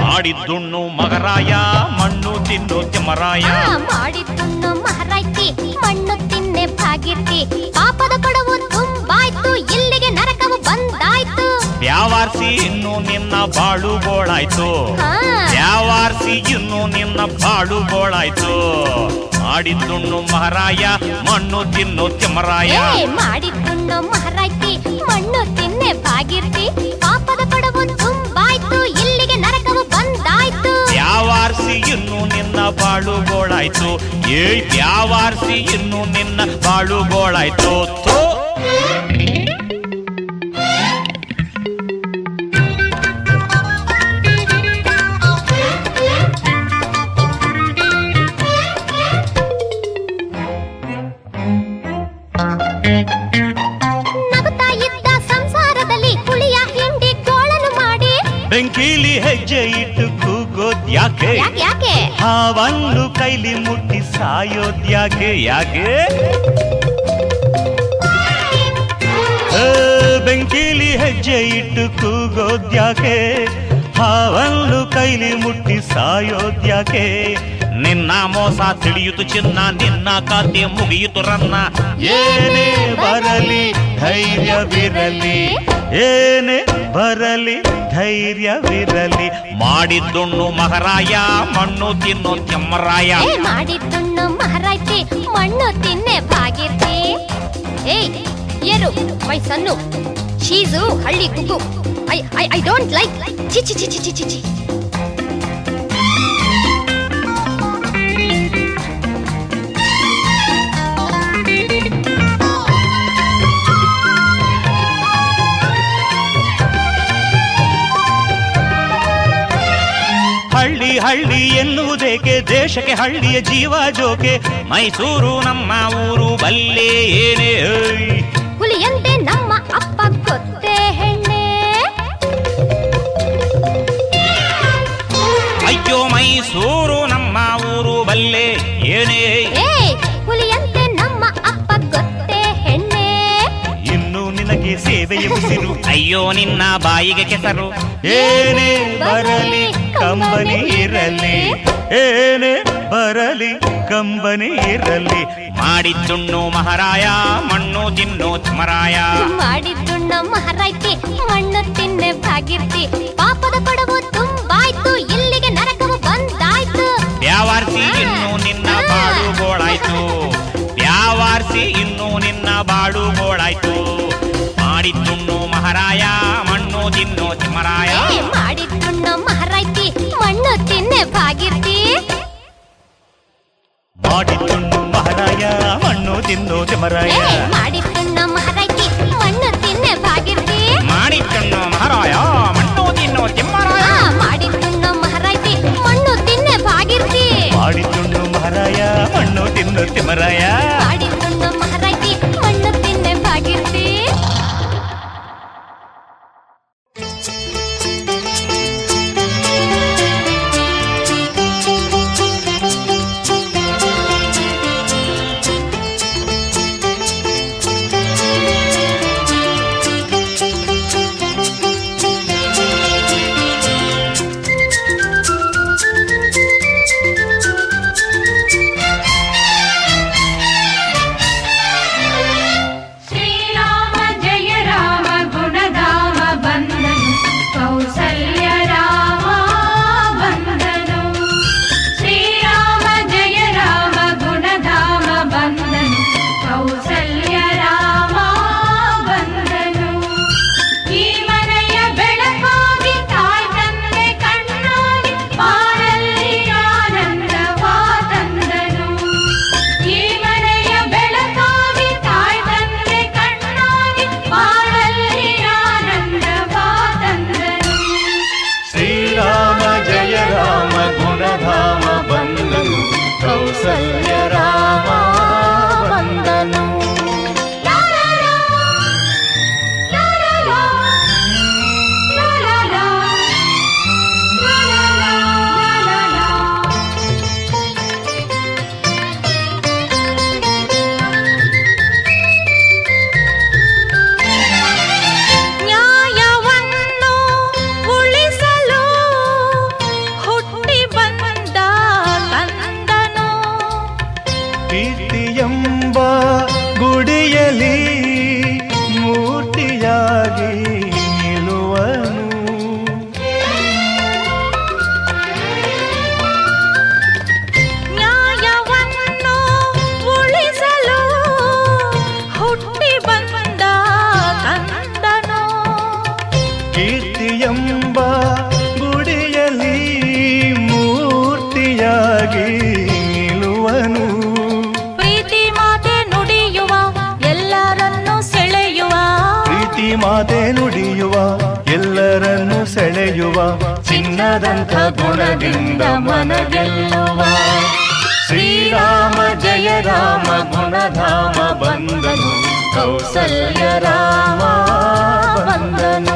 ಮಾಡಿದ್ದುಣ್ಣು ಮಗರಾಯ ಮಣ್ಣು ತಿನ್ನು ತಿಮ್ಮರಾಯ ಮಾಡಿದ್ದುಣ್ಣು ಮಹರಾಯ್ತಿ ಮಣ್ಣು ತಿನ್ನೆ ಭಾಗಿರ್ತಿ ಪಾಪದ ಕೊಡವು ತುಂಬಾಯ್ತು ಇಲ್ಲಿಗೆ ನರಕವು ಬಂದಾಯ್ತು ವ್ಯಾವಾರ್ಸಿ ಇನ್ನು ನಿನ್ನ ಬಾಳು ಬೋಳಾಯ್ತು ವ್ಯಾವಾರ್ಸಿ ಇನ್ನು ನಿನ್ನ ಬಾಳು ಬೋಳಾಯ್ತು ಮಾಡಿದ್ದುಣ್ಣು ಮಹರಾಯ ಮಣ್ಣು ತಿನ್ನು ತಿಮ್ಮರಾಯ ಮಾಡಿದ್ದುಣ್ಣು ಮಹರಾಯ್ತಿ ಮಣ್ಣು ತಿನ್ನೆ ಭಾಗಿರ್ತಿ ಪಾಪದ ಕೊಡವು ತುಂಬಾಯ್ತು ಇಲ್ಲಿಗೆ ನರಕವು ಬಂದಾಯ್ತು ವ್ಯಾವಾರ್ಸಿ ಇನ್ನು ನಿನ್ನ ಬಾಳುಗೋಳಾಯ್ತು ಏ ವ್ಯಾವಾರ್ಸಿ ಇನ್ನು ನಿನ್ನ ಬಾಳುಗೋಳಾಯ್ತು ತೋ ಬೆಂಕಿಲಿ ಹೆಜ್ಜೆ ಇಟ್ಟು ಕೂಗೋದ್ ಯಾಕೆ ಹಾವನ್ನು ಕೈಲಿ ಮುಟ್ಟಿ ಸಾಯೋದ್ ಯಾಕೆ ಯಾಕೆ ಬೆಂಕಿಲಿ ಹೆಜ್ಜೆ ಇಟ್ಟು ಕೂಗೋದ್ ಯಾಕೆ ಹಾವನ್ನು ಕೈಲಿ ಮುಟ್ಟಿ ಸಾಯೋದ್ ಯಾಕೆ ನಿನ್ನ ಮೋಸ ತಿಳಿಯಿತು ಚಿನ್ನ ನಿನ್ನ ಖಾತೆ ಮುಗಿಯಿತು ರನ್ನ ಏನೇ ಬರಲಿ ಧೈರ್ಯವಿರಲಿ ಏನೇ ಬರಲಿ ಧೈರ್ಯವಿರಲಿ ಮಾಡಿದ್ದುಣ್ಣು ಮಹರಾಯ ಮಣ್ಣು ತಿನ್ನು ತಿಮ್ಮರಾಯ ಮಾಡಿದ್ದುಣ್ಣು ಮಹರಾಯ್ತಿ ಮಣ್ಣು ತಿನ್ನೆ ಭಾಗಿರ್ತಿ ಏಯ್ ಏರು ಮೈ ಸನ್ನು ಶೀಸು ಹಳ್ಳಿ ಕುಕ್ಕು ಐ ಡೋಂಟ್ ಲೈಕ್ ಚಿ ಚಿ ಚಿ ಚಿ ಚಿ ಚಿ ಹಳ್ಳಿ ಹಳ್ಳಿ ಎನ್ನುವುದೇಕೆ ದೇಶಕ್ಕೆ ಹಳ್ಳಿಯ ಜೀವ ಜೋಕೆ ಮೈಸೂರು ನಮ್ಮ ಊರು ಬಲ್ಲೆ ಏನೇ ಹುಲಿಯಂತೆ ನಮ್ಮ ಅಪ್ಪ ಗೊತ್ತೇ ಹೆಣ್ಣೆ ಅಯ್ಯೋ ಮೈಸೂರು ನಮ್ಮ ಊರು ಬಲ್ಲೆ ಏನೇ ಹುಲಿಯಂತೆ ನಮ್ಮ ಅಪ್ಪ ಗೊತ್ತೇ ಹೆಣ್ಣೆ ಇನ್ನು ನಿನಗೆ ಸೇವೆಯ ಬಿಸಿರು ಅಯ್ಯೋ ನಿನ್ನ ಬಾಯಿಗೆ ಕೆಸರು ಏನೇ ಬರಲಿ ಕಂಬನಿ ಇರಲಿ ಏನೇ ಬರಲಿ ಕಂಬನಿ ಇರಲಿ ಮಾಡಿದ್ದುಣ್ಣು ಮಹಾರಾಯ ಮಣ್ಣು ತಿನ್ನು ಮರಾಯ ಮಾಡಿದ್ದುಣ್ಣು ಮಹಾರಾಯ್ತಿ ಮಣ್ಣು ತಿನ್ನೆ ಭಾಗಿರ್ತಿ ಪಾಪದ ಕೊಡವು ತುಂಬಾಯ್ತು ಇಲ್ಲಿಗೆ ನರಕವು ಬಂದಾಯ್ತು ವ್ಯಾವಾರ್ಸಿ ಇನ್ನು ನಿನ್ನ ಬಾಳು ಗೋಳಾಯ್ತು ವ್ಯಾವಾರ್ಸಿ ಇನ್ನು ನಿನ್ನ ಬಾಳು ಗೋಳಾಯ್ತು ಮಾಡಿದ್ದುಣ್ಣು ಮಹಾರಾಯ ಮಣ್ಣು ತಿನ್ನು ಮರಾಯ ಮಾಡಿದ್ದುಣ್ಣು ಮಹಾರಾಯ್ತಿ ಮಣ್ಣು ತಿನ್ನೆ ಭಾಗಿರ್ತಿ ಮಾಡಿದ್ದುಣ್ಣು ಮಹಾರಾಯ ಮಣ್ಣು ತಿನ್ನು ಮರಾಯ ಮಾಡಿದ್ದ ನೃತ್ಯ ಮರಾಯ ಚಿನ್ನದಂಥ ಗುಣದಿಂದ ಮನ ಗೆಲ್ಲುವ ಶ್ರೀರಾಮ ಜಯ ರಾಮ ಗುಣಧಾಮ ಬಂದನು ಕೌಸಲ್ಯ ರಾಮ ಬಂದನು.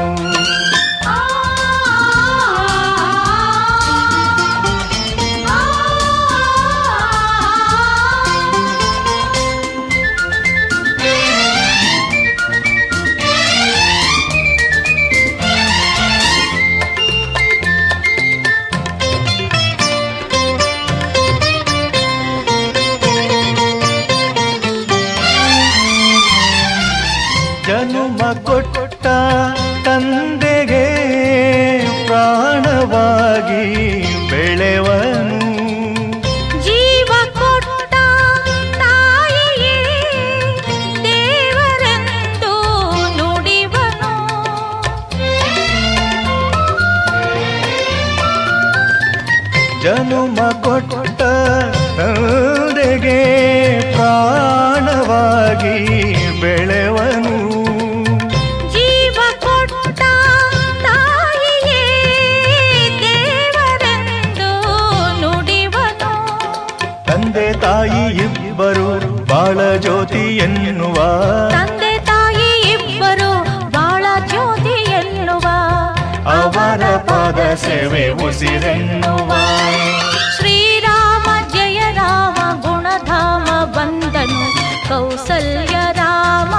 ಶ್ರೀರಾಮ ಜಯ ರಾಮ ಗುಣಧಾಮ ಬಂದನು ಕೌಸಲ್ಯ ರಾಮ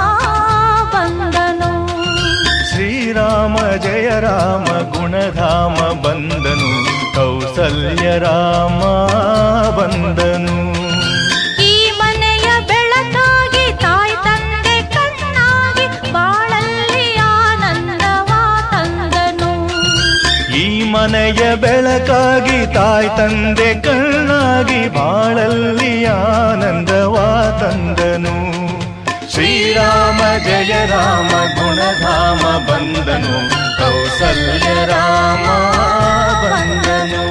ಬಂದನು. ಶ್ರೀರಾಮ ಜಯ ರಾಮ ಗುಣಧಾಮ ಬಂದನು ಕೌಸಲ್ಯ ರಾಮ ಬಂದನು. ಈ ಮನೆಯ ಬೆಳಕಾಗಿ ತಾಯಿ ತಂದೆ ಕಣ್ಣಾಗಿ ಬಾಳಲ್ಲಿ ಆನಂದವ ತಂದನು. ಈ ಮನೆಯ ಬೆಳಕಾಗಿ ತಾಯಿ ತಂದೆ ಕಣ್ಣಾಗಿ ಬಾಳಲ್ಲಿ ಆನಂದವ ತಂದನು. ಶ್ರೀರಾಮ ಜಯ ರಾಮ ಗುಣಧಾಮ ಬಂದನು ಕೌಸಲ್ಯ ರಾಮ ಬಂದನು.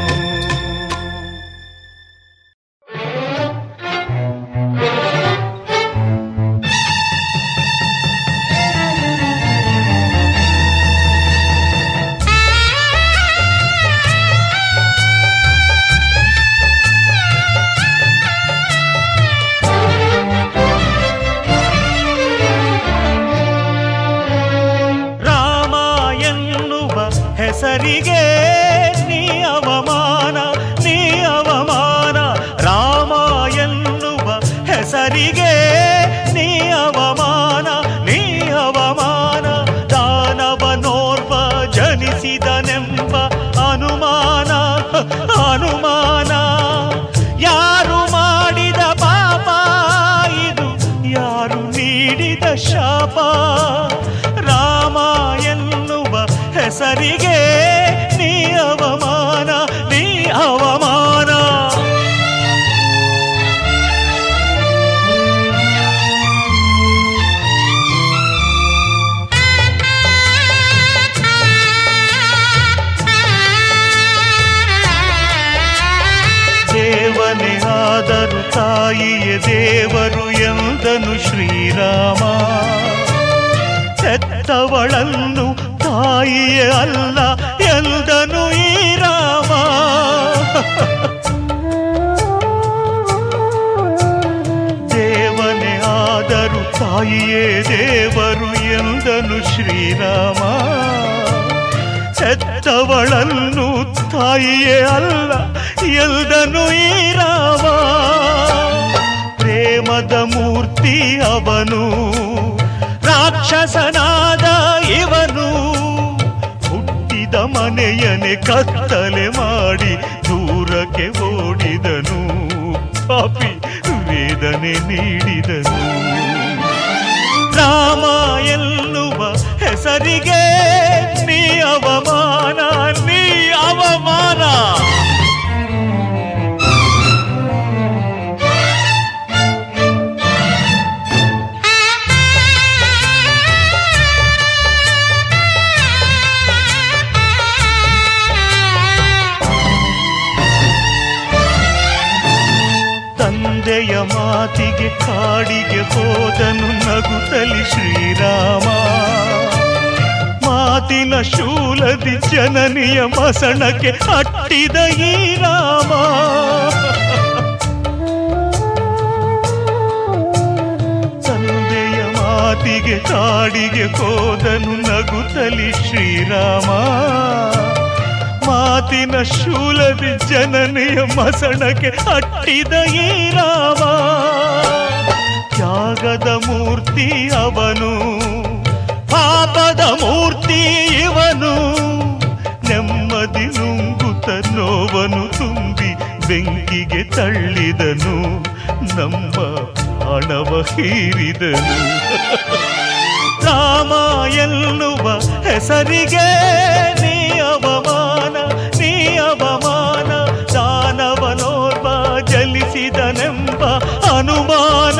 ಅನುಮಾನ ಯಾರು ಮಾಡಿದ ಪಾಪ ಇದು ಯಾರು ನೀಡಿದ ಶಾಪ ರಾಮ ಎನ್ನುವ ಹೆಸರಿಗೆ ನೀ ಅವಮಾನ ನೀ ಅವಮಾನ ತಾಯಿಯ ದೇವರು ಎಂದನು ಶ್ರೀರಾಮ ಸತ್ತವಳನ್ನು ತಾಯಿಯ ಅಲ್ಲ ಎಂದನು ಈ ರಾಮ ದೇವನೇ ಆದರೂ ತಾಯಿಯೇ ದೇವರು ಎಂದನು ಶ್ರೀರಾಮ ಸತ್ತವಳನ್ನು ತಾಯಿಯೇ ಅಲ್ಲ ಎಂದನು ಈ ರಾಮ ಪ್ರೇಮದ ಮೂರ್ತಿ ಅವನು ರಾಕ್ಷಸನಾದ ಇವನು ಹುಟ್ಟಿದ ಮನೆಯನೆ ಕತ್ತಲೆ ಮಾಡಿ ದೂರಕ್ಕೆ ಓಡಿದನು ಪಾಪಿ ವೇದನೆ ನೀಡಿದನು ರಾಮ ಎನ್ನುವ ಹೆಸರಿಗೆ ನೀ ಅವಮಾನ ನೀ ಅವಮಾನ ತಂದೆಯ ಮಾತಿಗೆ ಕಾಡಿಗೆ ಹೋದನು ನಗುತ್ತಲಿ ಶ್ರೀರಾಮ ಮಾತಿನ ಶೂಲದಿ ಜನನಿಯ ಮಸಣಕ್ಕೆ ಅಟ್ಟಿದ ಈ ರಾಮ ತಂದೆಯ ಮಾತಿಗೆ ಕಾಡಿಗೆ ಹೋದನು ನಗುತ್ತಲಿ ಶ್ರೀರಾಮ ಮಾತಿನ ಶೂಲದಿ ಜನನಿಯ ಮಸಣಕ್ಕೆ ಅಟ್ಟಿದ ಈ ರಾಮ ತ್ಯಾಗದ ಮೂರ್ತಿ ಅವನು ಪಾಪದ ಮೂರ್ತಿ ಇವನು ನೆಮ್ಮದಿ ನುಂಗುತ್ತ ನೋವನು ತುಂಬಿ ಬೆಂಕಿಗೆ ತಳ್ಳಿದನು ನಮ್ಮ ಪ್ರಾಣವ ಹೀರಿದನು ರಾಮ ಎನ್ನುವ ಹೆಸರಿಗೆ ನೀ ಅವಮಾನ ನೀ ಅವಮಾನ ದಾನವನೋರ್ವ ಜಲಿಸಿದನೆಂಬ ಅನುಮಾನ